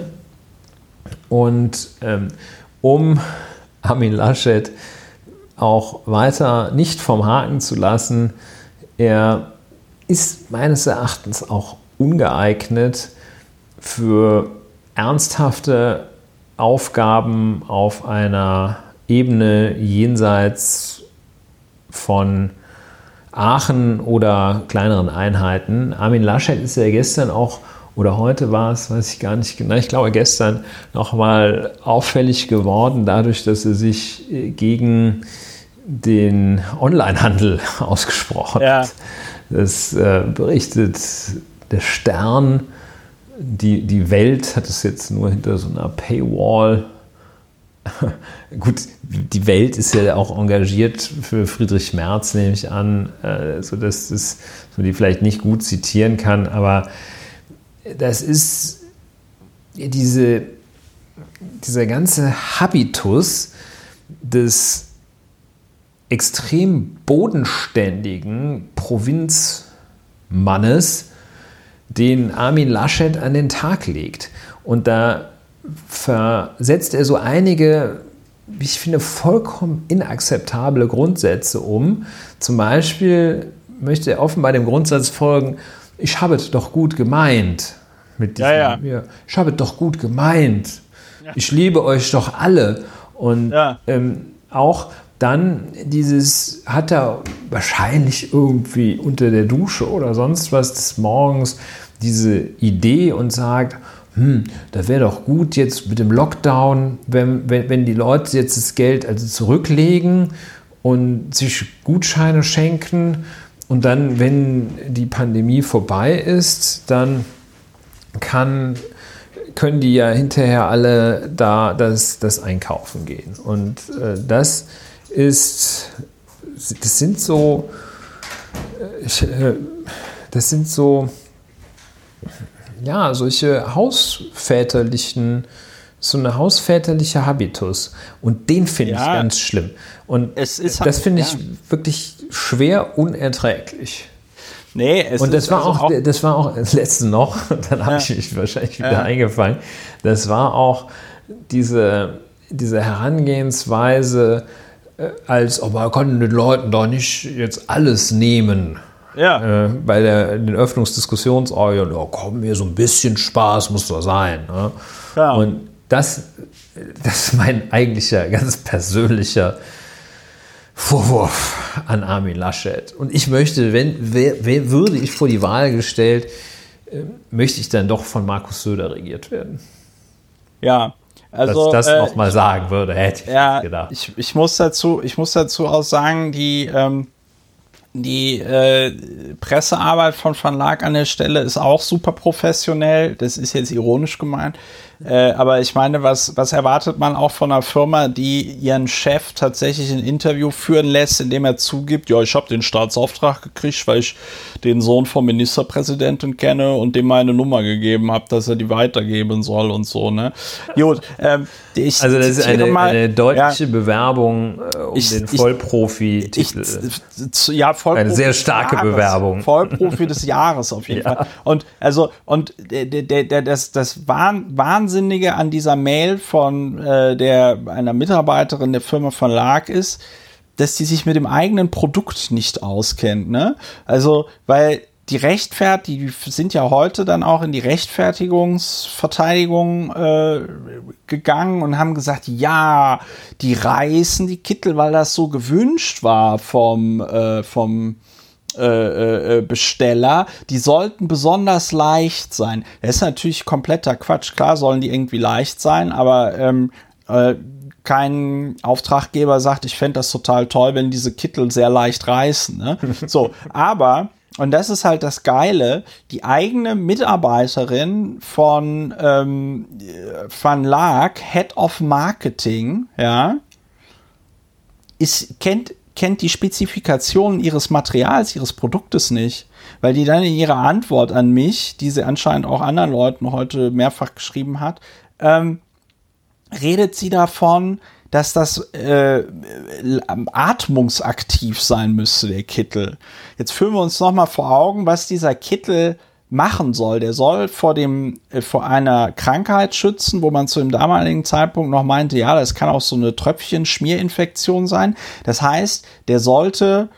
Und ähm, um Armin Laschet auch weiter nicht vom Haken zu lassen, er ist meines Erachtens auch ungeeignet für ernsthafte Aufgaben auf einer Ebene jenseits von Aachen oder kleineren Einheiten. Armin Laschet ist ja gestern auch, oder heute war es, weiß ich gar nicht genau, ich glaube gestern nochmal auffällig geworden, dadurch, dass er sich gegen den Onlinehandel ausgesprochen ja. hat. Das äh, berichtet der Stern. Die, die Welt hat es jetzt nur hinter so einer Paywall Gut, die Welt ist ja auch engagiert für Friedrich Merz, nehme ich an, äh, sodass das, man die vielleicht nicht gut zitieren kann, aber das ist diese, dieser ganze Habitus des extrem bodenständigen Provinzmannes, den Armin Laschet an den Tag legt. Und da versetzt er so einige, ich finde, vollkommen inakzeptable Grundsätze um. Zum Beispiel möchte er offenbar dem Grundsatz folgen, ich habe es doch gut gemeint. Mit diesem, ja, ja. Ich habe es doch gut gemeint. Ja. Ich liebe euch doch alle. Und ja. ähm, auch dann dieses, hat er wahrscheinlich irgendwie unter der Dusche oder sonst was des Morgens diese Idee und sagt, hm, das wäre doch gut jetzt mit dem Lockdown, wenn, wenn, wenn die Leute jetzt das Geld also zurücklegen und sich Gutscheine schenken und dann, wenn die Pandemie vorbei ist, dann kann, können die ja hinterher alle da das, das einkaufen gehen. Und äh, das ist, das sind so, äh, das sind so, ja, solche hausväterlichen, so eine hausväterliche Habitus. Und den finde ja, ich ganz schlimm. Und es ist, das finde ich ja. wirklich schwer unerträglich. Nee, es und das ist war also auch, auch, das war auch das letzte noch, dann habe ja. ich mich wahrscheinlich wieder ja. eingefangen. Das war auch diese, diese Herangehensweise, als ob man konnte den Leuten doch nicht jetzt alles nehmen. Ja. Äh, bei der, den Öffnungsdiskussionsorgeln, oh, komm, hier so ein bisschen Spaß muss doch sein. Ne? Ja. Und das, das ist mein eigentlicher, ganz persönlicher Vorwurf an Armin Laschet. Und ich möchte, wenn, wer, wer würde ich vor die Wahl gestellt, äh, möchte ich dann doch von Markus Söder regiert werden. Ja, also. Dass ich das äh, nochmal sagen würde, hätte ich ja, gedacht. Ich, ich, muss dazu, ich muss dazu auch sagen, die. Ähm Die äh, Pressearbeit von Van Laack an der Stelle ist auch super professionell. Das ist jetzt ironisch gemeint. Äh, aber ich meine, was, was erwartet man auch von einer Firma, die ihren Chef tatsächlich ein Interview führen lässt, indem er zugibt, ja, ich habe den Staatsauftrag gekriegt, weil ich den Sohn vom Ministerpräsidenten kenne und dem meine Nummer gegeben habe, dass er die weitergeben soll und so. Ne? Gut, ähm, ich also das ist eine, mal, eine deutliche ja, Bewerbung äh, um ich, den Vollprofi-Titel. Ich, ja, Vollprofi eine sehr starke Jahres, Bewerbung. Vollprofi des Jahres auf jeden ja. Fall. Und also und der, der, der, das, das Wahnsinnige an dieser Mail von äh, der, einer Mitarbeiterin der Firma Van Laack ist, dass die sich mit dem eigenen Produkt nicht auskennt. Ne? Also, weil die Rechtfert, die sind ja heute dann auch in die Rechtfertigungsverteidigung äh, gegangen und haben gesagt, ja, die reißen die Kittel, weil das so gewünscht war vom, äh, vom äh, äh, Besteller. Die sollten besonders leicht sein. Das ist natürlich kompletter Quatsch. Klar sollen die irgendwie leicht sein, aber ähm, äh, kein Auftraggeber sagt, ich fände das total toll, wenn diese Kittel sehr leicht reißen. Ne? So, aber... Und das ist halt das Geile, die eigene Mitarbeiterin von ähm, Van Laack, Head of Marketing, ja, ist, kennt, kennt die Spezifikationen ihres Materials, ihres Produktes nicht, weil die dann in ihrer Antwort an mich, die sie anscheinend auch anderen Leuten heute mehrfach geschrieben hat, ähm, redet sie davon, dass das äh, atmungsaktiv sein müsste, der Kittel. Jetzt führen wir uns nochmal vor Augen, was dieser Kittel machen soll. Der soll vor dem äh, vor einer Krankheit schützen, wo man zu dem damaligen Zeitpunkt noch meinte, ja, das kann auch so eine Tröpfchen-Schmierinfektion sein. Das heißt, der sollte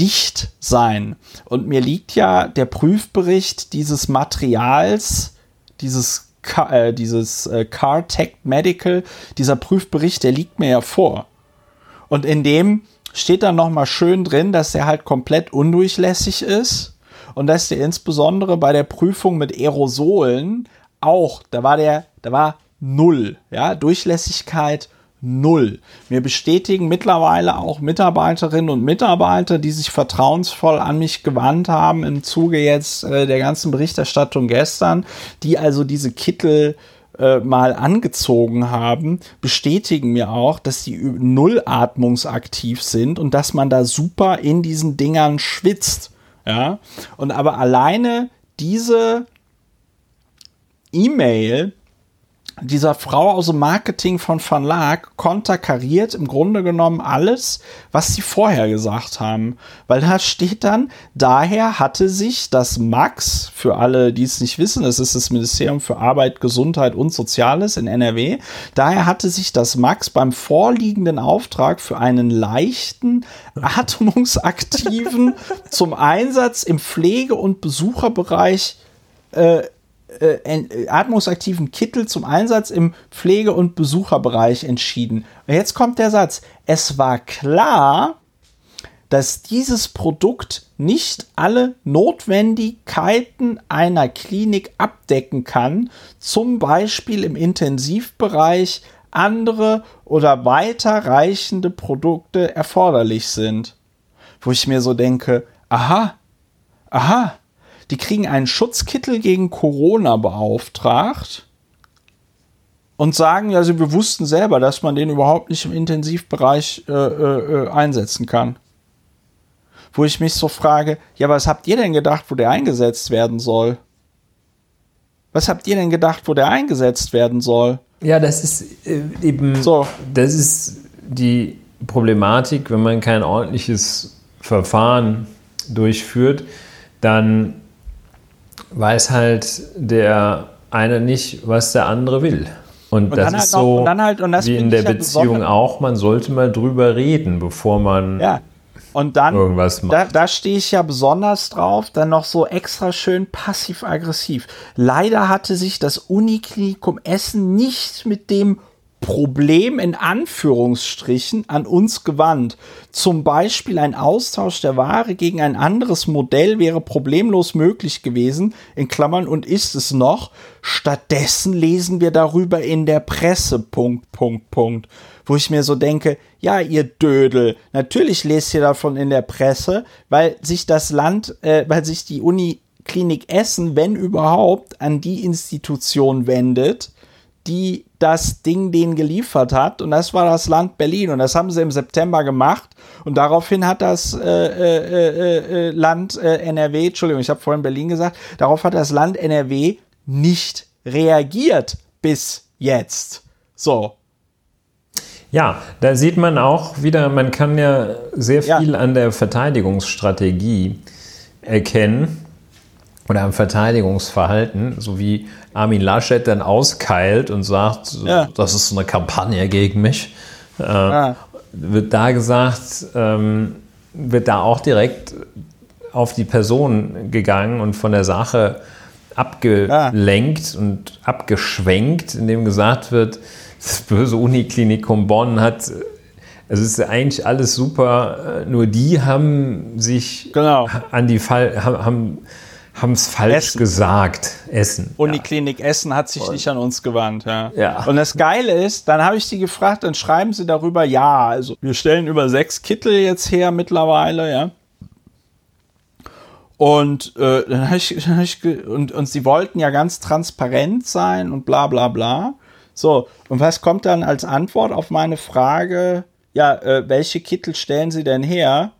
dicht sein. Und mir liegt ja der Prüfbericht dieses Materials, dieses Car, äh, dieses äh, CarTech Medical, dieser Prüfbericht, der liegt mir ja vor. Und in dem steht dann nochmal schön drin, dass der halt komplett undurchlässig ist und dass der insbesondere bei der Prüfung mit Aerosolen auch, da war der, da war null, ja, Durchlässigkeit null. Mir bestätigen mittlerweile auch Mitarbeiterinnen und Mitarbeiter, die sich vertrauensvoll an mich gewandt haben im Zuge jetzt äh, der ganzen Berichterstattung gestern, die also diese Kittel äh, mal angezogen haben, bestätigen mir auch, dass die null atmungsaktiv sind und dass man da super in diesen Dingern schwitzt. Ja? Und aber alleine diese E-Mail dieser Frau aus dem Marketing von Van Laack konterkariert im Grunde genommen alles, was sie vorher gesagt haben. Weil da steht dann, daher hatte sich das M A X, für alle, die es nicht wissen, das ist das Ministerium für Arbeit, Gesundheit und Soziales in N R W, daher hatte sich das M A X beim vorliegenden Auftrag für einen leichten, atmungsaktiven zum Einsatz im Pflege- und Besucherbereich äh, Äh, atmungsaktiven Kittel zum Einsatz im Pflege- und Besucherbereich entschieden. Und jetzt kommt der Satz. Es war klar, dass dieses Produkt nicht alle Notwendigkeiten einer Klinik abdecken kann, zum Beispiel im Intensivbereich andere oder weiterreichende Produkte erforderlich sind. Wo ich mir so denke, aha, aha, die kriegen einen Schutzkittel gegen Corona beauftragt und sagen, also wir wussten selber, dass man den überhaupt nicht im Intensivbereich äh, äh, einsetzen kann. Wo ich mich so frage, ja, was habt ihr denn gedacht, wo der eingesetzt werden soll? Was habt ihr denn gedacht, wo der eingesetzt werden soll? Ja, das ist äh, eben so. Das ist die Problematik, wenn man kein ordentliches Verfahren durchführt, dann weiß halt der eine nicht, was der andere will. Und, und das ist halt noch, so und dann halt, und das wie in der halt Beziehung auch, man sollte mal drüber reden, bevor man ja. und dann, irgendwas macht. Da, da stehe ich ja besonders drauf, dann noch so extra schön passiv-aggressiv. Leider hatte sich das Uniklinikum Essen nicht mit dem Problem in Anführungsstrichen an uns gewandt. Zum Beispiel ein Austausch der Ware gegen ein anderes Modell wäre problemlos möglich gewesen, in Klammern und ist es noch. Stattdessen lesen wir darüber in der Presse, Punkt, Punkt, Punkt. Wo ich mir so denke, ja, ihr Dödel, natürlich lest ihr davon in der Presse, weil sich das Land, äh, weil sich die Uniklinik Essen, wenn überhaupt, an die Institution wendet, die das Ding denen geliefert hat. Und das war das Land Berlin. Und das haben sie im September gemacht. Und daraufhin hat das äh, äh, äh, Land äh, N R W, Entschuldigung, ich habe vorhin Berlin gesagt, darauf hat das Land N R W nicht reagiert bis jetzt. So. Ja, da sieht man auch wieder, man kann ja sehr viel ja. an der Verteidigungsstrategie erkennen. Oder am Verteidigungsverhalten, so wie Armin Laschet dann auskeilt und sagt, ja. das ist eine Kampagne gegen mich, äh, ja. wird da gesagt, ähm, wird da auch direkt auf die Person gegangen und von der Sache abgelenkt ja. und abgeschwenkt, indem gesagt wird, das böse Uniklinikum Bonn hat... Es ist eigentlich alles super, nur die haben sich genau. an die Fall... haben, haben haben es falsch Essen. gesagt, Essen. Uniklinik ja. Essen hat sich und. nicht an uns gewandt. Ja. ja. Und das Geile ist, dann habe ich sie gefragt, dann schreiben sie darüber, ja, also wir stellen über sechs Kittel jetzt her mittlerweile, ja. Und, äh, dann hab ich, dann hab ich ge- und, und sie wollten ja ganz transparent sein und bla bla bla. So, und was kommt dann als Antwort auf meine Frage, ja, äh, welche Kittel stellen sie denn her?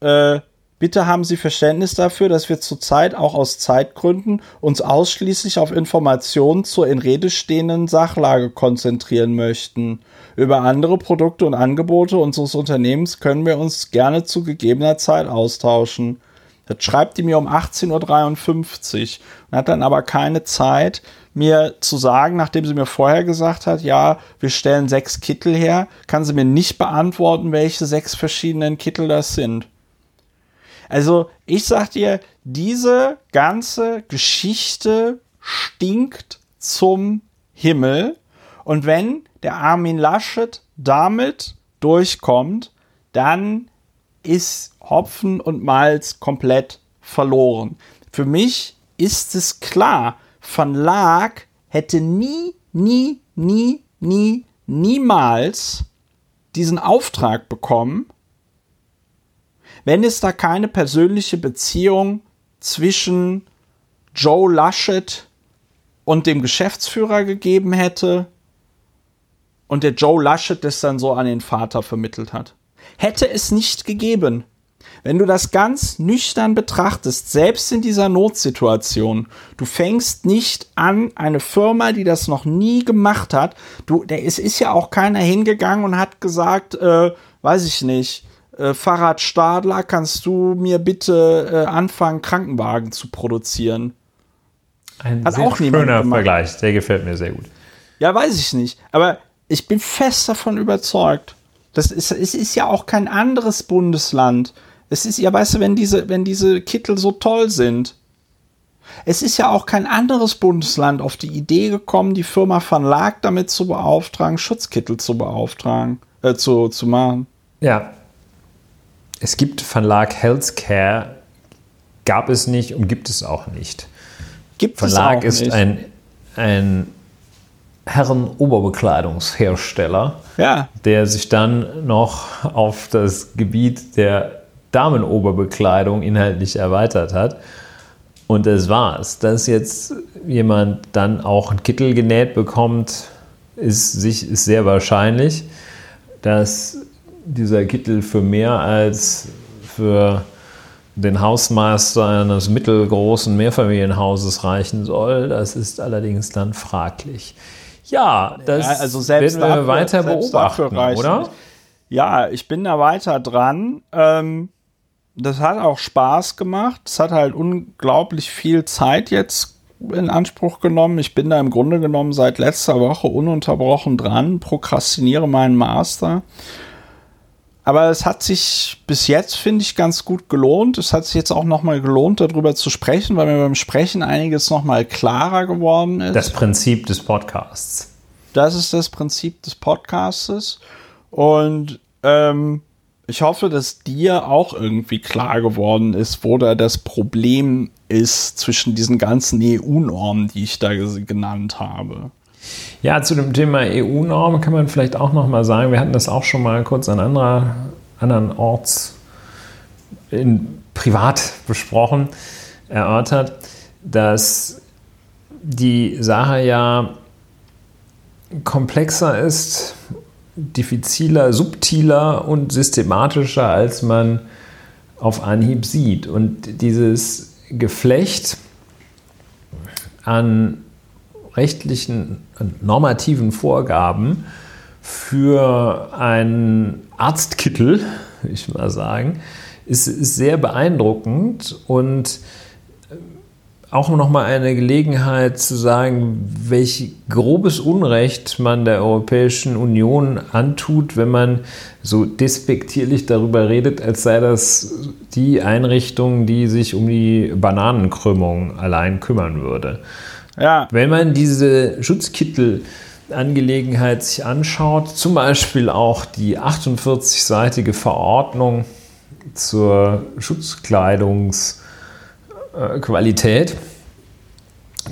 Äh, Bitte haben Sie Verständnis dafür, dass wir zurzeit auch aus Zeitgründen uns ausschließlich auf Informationen zur in Rede stehenden Sachlage konzentrieren möchten. Über andere Produkte und Angebote unseres Unternehmens können wir uns gerne zu gegebener Zeit austauschen. Das schreibt die mir um achtzehn Uhr dreiundfünfzig und hat dann aber keine Zeit, mir zu sagen, nachdem sie mir vorher gesagt hat, ja, wir stellen sechs Kittel her, kann sie mir nicht beantworten, welche sechs verschiedenen Kittel das sind. Also ich sag dir, diese ganze Geschichte stinkt zum Himmel. Und wenn der Armin Laschet damit durchkommt, dann ist Hopfen und Malz komplett verloren. Für mich ist es klar, Van Laack hätte nie, nie, nie, nie, niemals diesen Auftrag bekommen, wenn es da keine persönliche Beziehung zwischen Joe Laschet und dem Geschäftsführer gegeben hätte und der Joe Laschet das dann so an den Vater vermittelt hat. Hätte es nicht gegeben. Wenn du das ganz nüchtern betrachtest, selbst in dieser Notsituation, du fängst nicht an, eine Firma, die das noch nie gemacht hat, du, der, es ist ja auch keiner hingegangen und hat gesagt, äh, weiß ich nicht, äh, Fahrrad Stadler, kannst du mir bitte äh, anfangen, Krankenwagen zu produzieren? Ein hat sehr auch schöner Vergleich, der gefällt mir sehr gut. Ja, weiß ich nicht, aber ich bin fest davon überzeugt, das ist, es ist ja auch kein anderes Bundesland. Es ist ja, weißt du, wenn diese, wenn diese Kittel so toll sind, es ist ja auch kein anderes Bundesland auf die Idee gekommen, die Firma Van Laack damit zu beauftragen, Schutzkittel zu beauftragen, äh, zu, zu machen. Ja. Es gibt Van Laack Healthcare, gab es nicht und gibt es auch nicht. Gibt Van Laack es auch nicht. Van Laack ist ein, ein Herrenoberbekleidungshersteller, ja, der sich dann noch auf das Gebiet der Damenoberbekleidung inhaltlich erweitert hat. Und das war's. Dass jetzt jemand dann auch einen Kittel genäht bekommt, ist, sich, ist sehr wahrscheinlich, dass dieser Kittel für mehr als für den Hausmeister eines mittelgroßen Mehrfamilienhauses reichen soll. Das ist allerdings dann fraglich. Ja, das ja, also werden wir dafür, weiter beobachten, oder? Nicht. Ja, ich bin da weiter dran. Ähm Das hat auch Spaß gemacht. Es hat halt unglaublich viel Zeit jetzt in Anspruch genommen. Ich bin da im Grunde genommen seit letzter Woche ununterbrochen dran, prokrastiniere meinen Master. Aber es hat sich bis jetzt, finde ich, ganz gut gelohnt. Es hat sich jetzt auch nochmal gelohnt, darüber zu sprechen, weil mir beim Sprechen einiges nochmal klarer geworden ist. Das Prinzip des Podcasts. Das ist das Prinzip des Podcastes. Und ähm, ich hoffe, dass dir auch irgendwie klar geworden ist, wo da das Problem ist zwischen diesen ganzen E U-Normen, die ich da genannt habe. Ja, zu dem Thema E U-Norm kann man vielleicht auch noch mal sagen, wir hatten das auch schon mal kurz an anderer, anderen Orts in, privat besprochen, erörtert, dass die Sache ja komplexer ist, diffiziler, subtiler und systematischer, als man auf Anhieb sieht. Und dieses Geflecht an rechtlichen, normativen Vorgaben für einen Arztkittel, würde ich mal sagen, ist, ist sehr beeindruckend und auch nochmal eine Gelegenheit zu sagen, welch grobes Unrecht man der Europäischen Union antut, wenn man so despektierlich darüber redet, als sei das die Einrichtung, die sich um die Bananenkrümmung allein kümmern würde. Ja. Wenn man diese Schutzkittel-Angelegenheit sich anschaut, zum Beispiel auch die achtundvierzig-seitige Verordnung zur Schutzkleidungs- Qualität,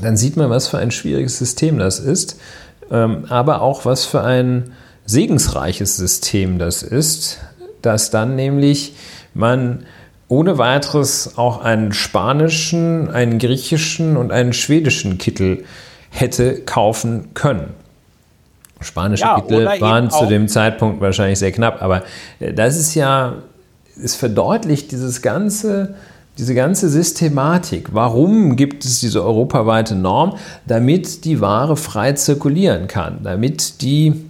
dann sieht man, was für ein schwieriges System das ist, aber auch was für ein segensreiches System das ist, dass dann nämlich man ohne weiteres auch einen spanischen, einen griechischen und einen schwedischen Kittel hätte kaufen können. Spanische ja, Kittel waren zu dem Zeitpunkt wahrscheinlich sehr knapp, aber das ist ja, es verdeutlicht dieses ganze Diese ganze Systematik, warum gibt es diese europaweite Norm? Damit die Ware frei zirkulieren kann, damit die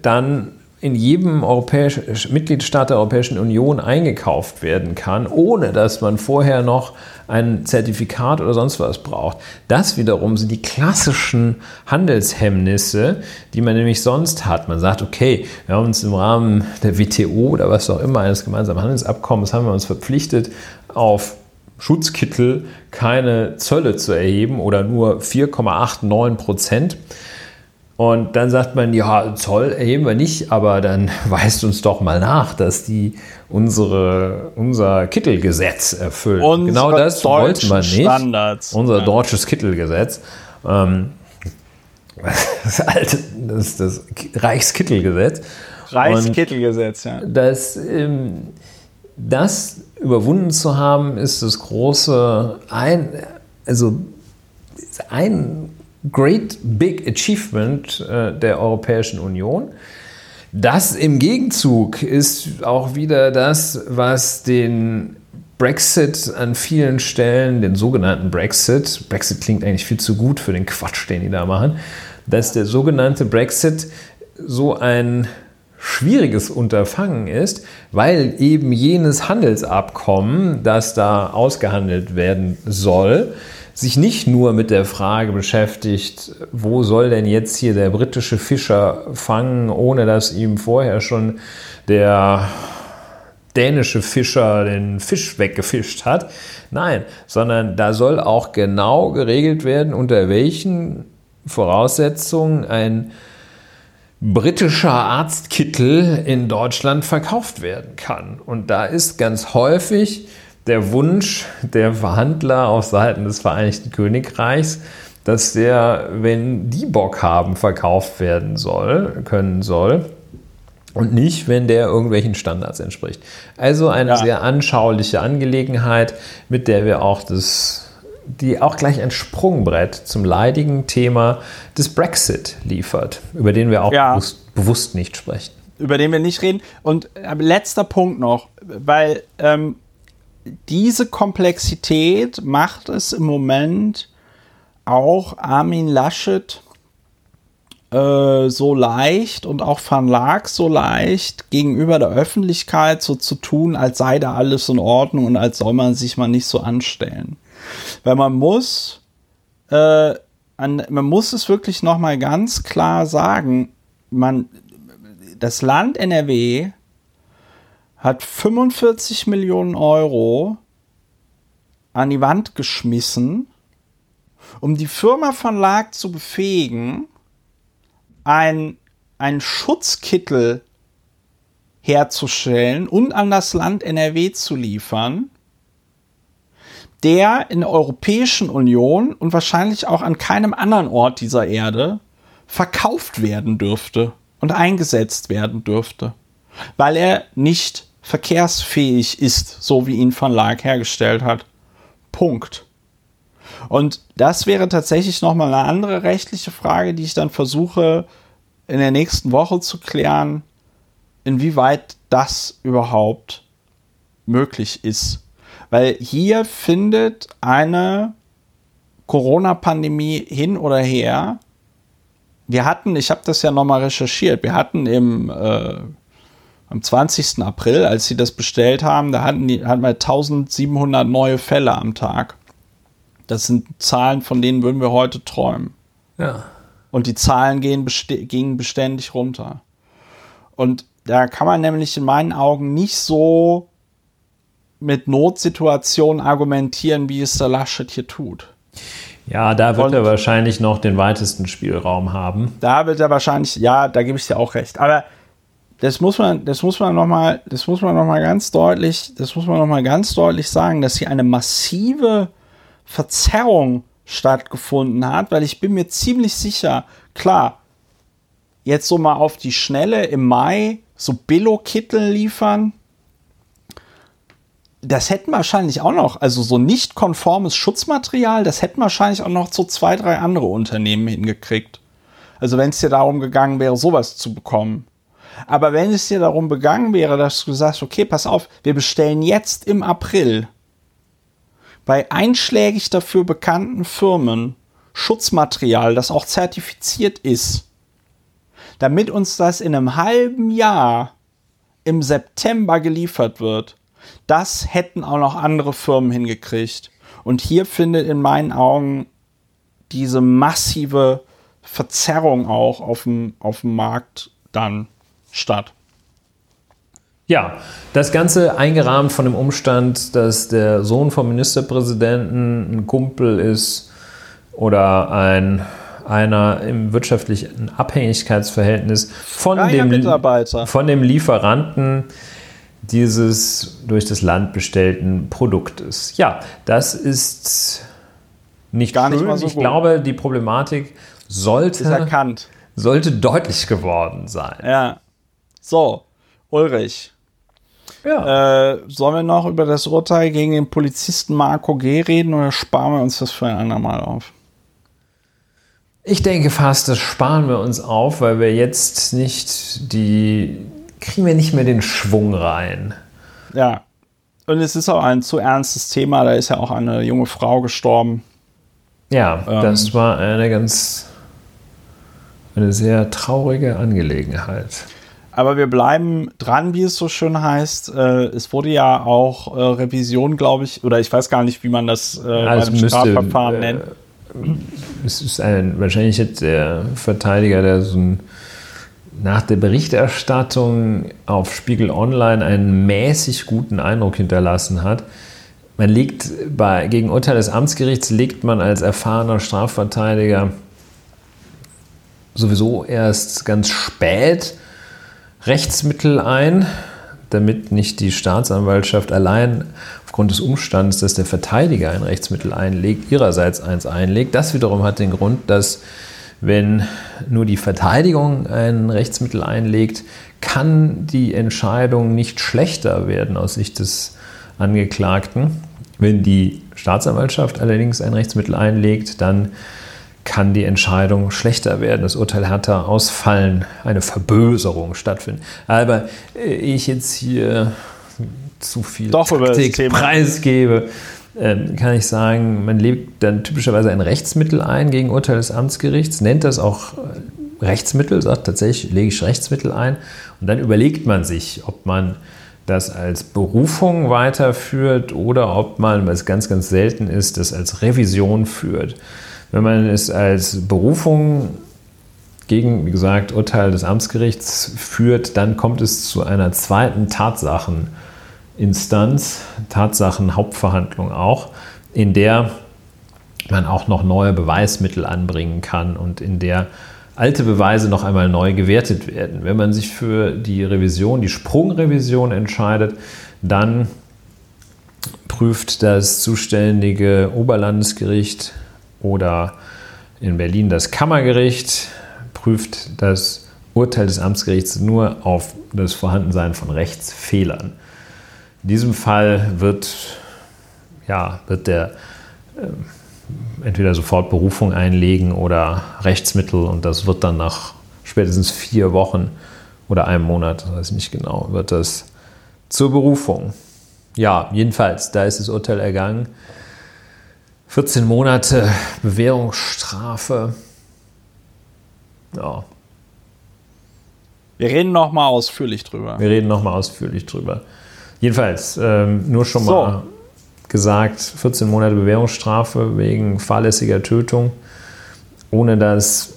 dann in jedem europäischen Mitgliedstaat der Europäischen Union eingekauft werden kann, ohne dass man vorher noch ein Zertifikat oder sonst was braucht. Das wiederum sind die klassischen Handelshemmnisse, die man nämlich sonst hat. Man sagt, okay, wir haben uns im Rahmen der W T O oder was auch immer, eines gemeinsamen Handelsabkommens, haben wir uns verpflichtet, auf Schutzkittel keine Zölle zu erheben oder nur vier Komma neunundachtzig Prozent. Und dann sagt man, ja, Zoll erheben wir nicht, aber dann weist uns doch mal nach, dass die unsere, unser Kittelgesetz erfüllen. Unsere genau das wollte man nicht. Standards. Unser ja. deutsches Kittelgesetz. Ähm, das alte, das, das Reichskittelgesetz. Reichskittelgesetz, ja. Das, ähm, das überwunden zu haben, ist das große, ein, also ein Great Big Achievement äh, der Europäischen Union. Das im Gegenzug ist auch wieder das, was den Brexit an vielen Stellen, den sogenannten Brexit, Brexit klingt eigentlich viel zu gut für den Quatsch, den die da machen, dass der sogenannte Brexit so ein schwieriges Unterfangen ist, weil eben jenes Handelsabkommen, das da ausgehandelt werden soll, sich nicht nur mit der Frage beschäftigt, wo soll denn jetzt hier der britische Fischer fangen, ohne dass ihm vorher schon der dänische Fischer den Fisch weggefischt hat. Nein, sondern da soll auch genau geregelt werden, unter welchen Voraussetzungen ein britischer Arztkittel in Deutschland verkauft werden kann. Und da ist ganz häufig der Wunsch der Verhandler auf Seiten des Vereinigten Königreichs, dass der, wenn die Bock haben, verkauft werden soll, können soll und nicht, wenn der irgendwelchen Standards entspricht. Also eine ja. sehr anschauliche Angelegenheit, mit der wir auch das, die auch gleich ein Sprungbrett zum leidigen Thema des Brexit liefert, über den wir auch ja. bewusst, bewusst nicht sprechen. Über den wir nicht reden. Und letzter Punkt noch, weil ähm diese Komplexität macht es im Moment auch Armin Laschet äh, so leicht und auch Van Laack so leicht gegenüber der Öffentlichkeit so zu tun, als sei da alles in Ordnung und als soll man sich mal nicht so anstellen. Weil man muss, äh, an, man muss es wirklich nochmal ganz klar sagen, man, das Land N R W hat fünfundvierzig Millionen Euro an die Wand geschmissen, um die Firma Van Laack zu befähigen, einen, einen Schutzkittel herzustellen und an das Land N R W zu liefern, der in der Europäischen Union und wahrscheinlich auch an keinem anderen Ort dieser Erde verkauft werden dürfte und eingesetzt werden dürfte, weil er nicht verkehrsfähig ist, so wie ihn Van Laack hergestellt hat. Punkt. Und das wäre tatsächlich nochmal eine andere rechtliche Frage, die ich dann versuche, in der nächsten Woche zu klären, inwieweit das überhaupt möglich ist. Weil hier findet eine Corona-Pandemie hin oder her. Wir hatten, ich habe das ja nochmal recherchiert, wir hatten im äh, am zwanzigsten April, als sie das bestellt haben, da hatten die, hatten wir eintausendsiebenhundert neue Fälle am Tag. Das sind Zahlen, von denen würden wir heute träumen. Ja. Und die Zahlen gehen besti- gingen beständig runter. Und da kann man nämlich in meinen Augen nicht so mit Notsituationen argumentieren, wie es der Laschet hier tut. Ja, da wird Und, er wahrscheinlich noch den weitesten Spielraum haben. Da wird er wahrscheinlich, ja, da gebe ich dir auch recht. Aber Das muss man, das muss man nochmal, das muss man noch mal ganz deutlich, das muss man noch mal ganz deutlich sagen, dass hier eine massive Verzerrung stattgefunden hat, weil ich bin mir ziemlich sicher, klar, jetzt so mal auf die Schnelle im Mai so Billo-Kittel liefern, das hätten wahrscheinlich auch noch, also so nicht konformes Schutzmaterial, das hätten wahrscheinlich auch noch so zwei, drei andere Unternehmen hingekriegt. Also wenn es dir darum gegangen wäre, sowas zu bekommen. Aber wenn es dir darum gegangen wäre, dass du sagst, okay, pass auf, wir bestellen jetzt im April bei einschlägig dafür bekannten Firmen Schutzmaterial, das auch zertifiziert ist, damit uns das in einem halben Jahr im September geliefert wird, das hätten auch noch andere Firmen hingekriegt. Und hier findet in meinen Augen diese massive Verzerrung auch auf dem, auf dem Markt dann statt. Ja, das Ganze eingerahmt von dem Umstand, dass der Sohn vom Ministerpräsidenten ein Kumpel ist oder ein einer im wirtschaftlichen Abhängigkeitsverhältnis von dem, Mitarbeiter. von dem Lieferanten dieses durch das Land bestellten Produktes. Ja, das ist nicht Gar schön. Nicht mal so ich gut. glaube, die Problematik sollte, ist erkannt. sollte deutlich geworden sein. Ja. So, Ulrich, ja. äh, sollen wir noch über das Urteil gegen den Polizisten Marco G. reden oder sparen wir uns das für ein andermal auf? Ich denke fast, das sparen wir uns auf, weil wir jetzt nicht die, kriegen wir nicht mehr den Schwung rein. Ja, und es ist auch ein zu ernstes Thema, da ist ja auch eine junge Frau gestorben. Ja, ähm. das war eine ganz, eine sehr traurige Angelegenheit. Aber wir bleiben dran, wie es so schön heißt. Es wurde ja auch Revision, glaube ich, oder ich weiß gar nicht, wie man das äh, also beim Strafverfahren äh, nennt. Es ist ein, wahrscheinlich hat der Verteidiger, der so ein, nach der Berichterstattung auf Spiegel Online einen mäßig guten Eindruck hinterlassen hat. Man legt bei, gegen Urteil des Amtsgerichts legt man als erfahrener Strafverteidiger sowieso erst ganz spät Rechtsmittel ein, damit nicht die Staatsanwaltschaft allein aufgrund des Umstands, dass der Verteidiger ein Rechtsmittel einlegt, ihrerseits eins einlegt. Das wiederum hat den Grund, dass wenn nur die Verteidigung ein Rechtsmittel einlegt, kann die Entscheidung nicht schlechter werden aus Sicht des Angeklagten. Wenn die Staatsanwaltschaft allerdings ein Rechtsmittel einlegt, dann kann die Entscheidung schlechter werden, das Urteil härter ausfallen, eine Verböserung stattfinden. Aber äh, ich jetzt hier zu viel Doch, Taktik preisgebe, äh, kann ich sagen, man legt dann typischerweise ein Rechtsmittel ein gegen Urteil des Amtsgerichts, nennt das auch äh, Rechtsmittel, sagt tatsächlich, lege ich Rechtsmittel ein. Und dann überlegt man sich, ob man das als Berufung weiterführt oder ob man, weil es ganz, ganz selten ist, das als Revision führt. Wenn man es als Berufung gegen, wie gesagt, Urteil des Amtsgerichts führt, dann kommt es zu einer zweiten Tatsacheninstanz, Tatsachenhauptverhandlung auch, in der man auch noch neue Beweismittel anbringen kann und in der alte Beweise noch einmal neu gewertet werden. Wenn man sich für die Revision, die Sprungrevision entscheidet, dann prüft das zuständige Oberlandesgericht oder in Berlin das Kammergericht, prüft das Urteil des Amtsgerichts nur auf das Vorhandensein von Rechtsfehlern. In diesem Fall wird, ja, wird der äh, entweder sofort Berufung einlegen oder Rechtsmittel, und das wird dann nach spätestens vier Wochen oder einem Monat, das weiß ich nicht genau, wird das zur Berufung. Ja, jedenfalls, da ist das Urteil ergangen. vierzehn Monate Bewährungsstrafe. Ja. Wir reden nochmal ausführlich drüber. Wir reden nochmal ausführlich drüber. Jedenfalls, ähm, nur schon so. mal gesagt, vierzehn Monate Bewährungsstrafe wegen fahrlässiger Tötung, ohne dass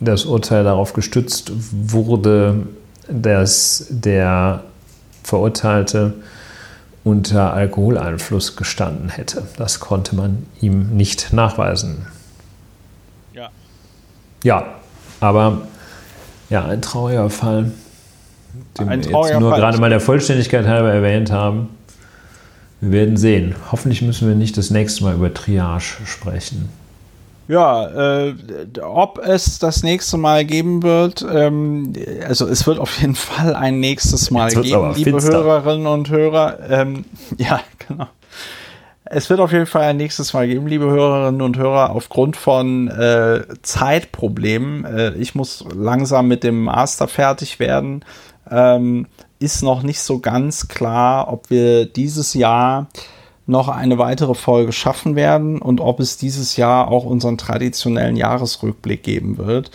das Urteil darauf gestützt wurde, dass der Verurteilte unter Alkoholeinfluss gestanden hätte. Das konnte man ihm nicht nachweisen. Ja. Ja, aber ja, ein trauriger Fall, den ein wir trauriger jetzt nur Fall. gerade mal der Vollständigkeit halber erwähnt haben. Wir werden sehen. Hoffentlich müssen wir nicht das nächste Mal über Triage sprechen. Ja, äh, ob es das nächste Mal geben wird, ähm, also es wird auf jeden Fall ein nächstes Mal geben, liebe finster. Hörerinnen und Hörer. Ähm, ja, genau. Es wird auf jeden Fall ein nächstes Mal geben, liebe Hörerinnen und Hörer, aufgrund von äh, Zeitproblemen. Äh, ich muss langsam mit dem Master fertig werden. Ähm, ist noch nicht so ganz klar, ob wir dieses Jahr noch eine weitere Folge schaffen werden und ob es dieses Jahr auch unseren traditionellen Jahresrückblick geben wird.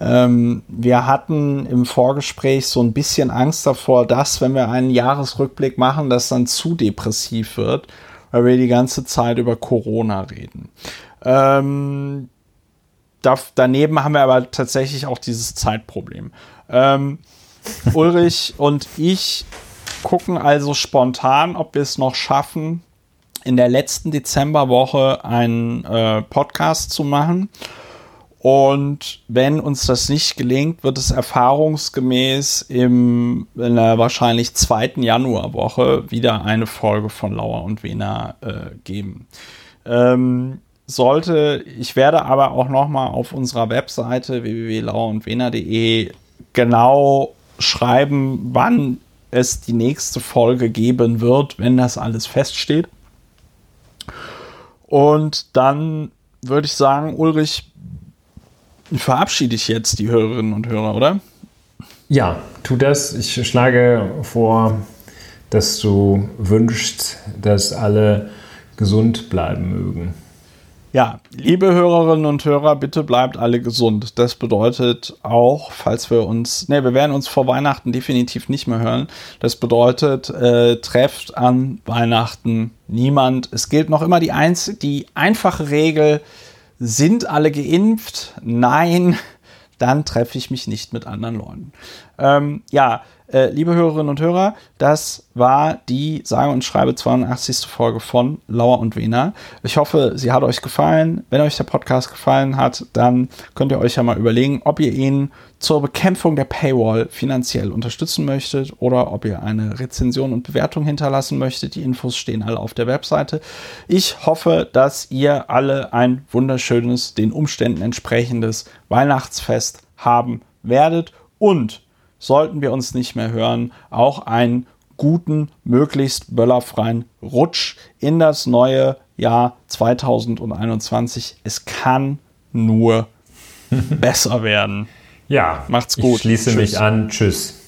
Ähm, wir hatten im Vorgespräch so ein bisschen Angst davor, dass, wenn wir einen Jahresrückblick machen, das dann zu depressiv wird, weil wir die ganze Zeit über Corona reden. Ähm, da, daneben haben wir aber tatsächlich auch dieses Zeitproblem. Ähm, Ulrich und ich gucken also spontan, ob wir es noch schaffen, in der letzten Dezemberwoche einen äh, Podcast zu machen. Und wenn uns das nicht gelingt, wird es erfahrungsgemäß im, in der wahrscheinlich zweiten Januarwoche wieder eine Folge von Lauer und Wehner äh, geben. Ähm, sollte, ich werde aber auch nochmal auf unserer Webseite w w w punkt lauer und wehner punkt d e genau schreiben, wann es die nächste Folge geben wird, wenn das alles feststeht. Und dann würde ich sagen, Ulrich, verabschiede ich jetzt die Hörerinnen und Hörer, oder? Ja, tu das. Ich schlage vor, dass du wünschst, dass alle gesund bleiben mögen. Ja, liebe Hörerinnen und Hörer, bitte bleibt alle gesund. Das bedeutet auch, falls wir uns, ne, wir werden uns vor Weihnachten definitiv nicht mehr hören. Das bedeutet, äh, trefft an Weihnachten niemand. Es gilt noch immer die, einz- die einfache Regel, sind alle geimpft? Nein, dann treffe ich mich nicht mit anderen Leuten. Ähm, ja, äh, liebe Hörerinnen und Hörer, das war die sage und schreibe zweiundachtzigste Folge von Lauer und Wehner. Ich hoffe, sie hat euch gefallen. Wenn euch der Podcast gefallen hat, dann könnt ihr euch ja mal überlegen, ob ihr ihn zur Bekämpfung der Paywall finanziell unterstützen möchtet oder ob ihr eine Rezension und Bewertung hinterlassen möchtet. Die Infos stehen alle auf der Webseite. Ich hoffe, dass ihr alle ein wunderschönes, den Umständen entsprechendes Weihnachtsfest haben werdet und sollten wir uns nicht mehr hören, auch einen guten, möglichst böllerfreien Rutsch in das neue Jahr zwanzig einundzwanzig. Es kann nur besser werden. Ja, macht's gut. Ich schließe Tschüss. mich an. Tschüss.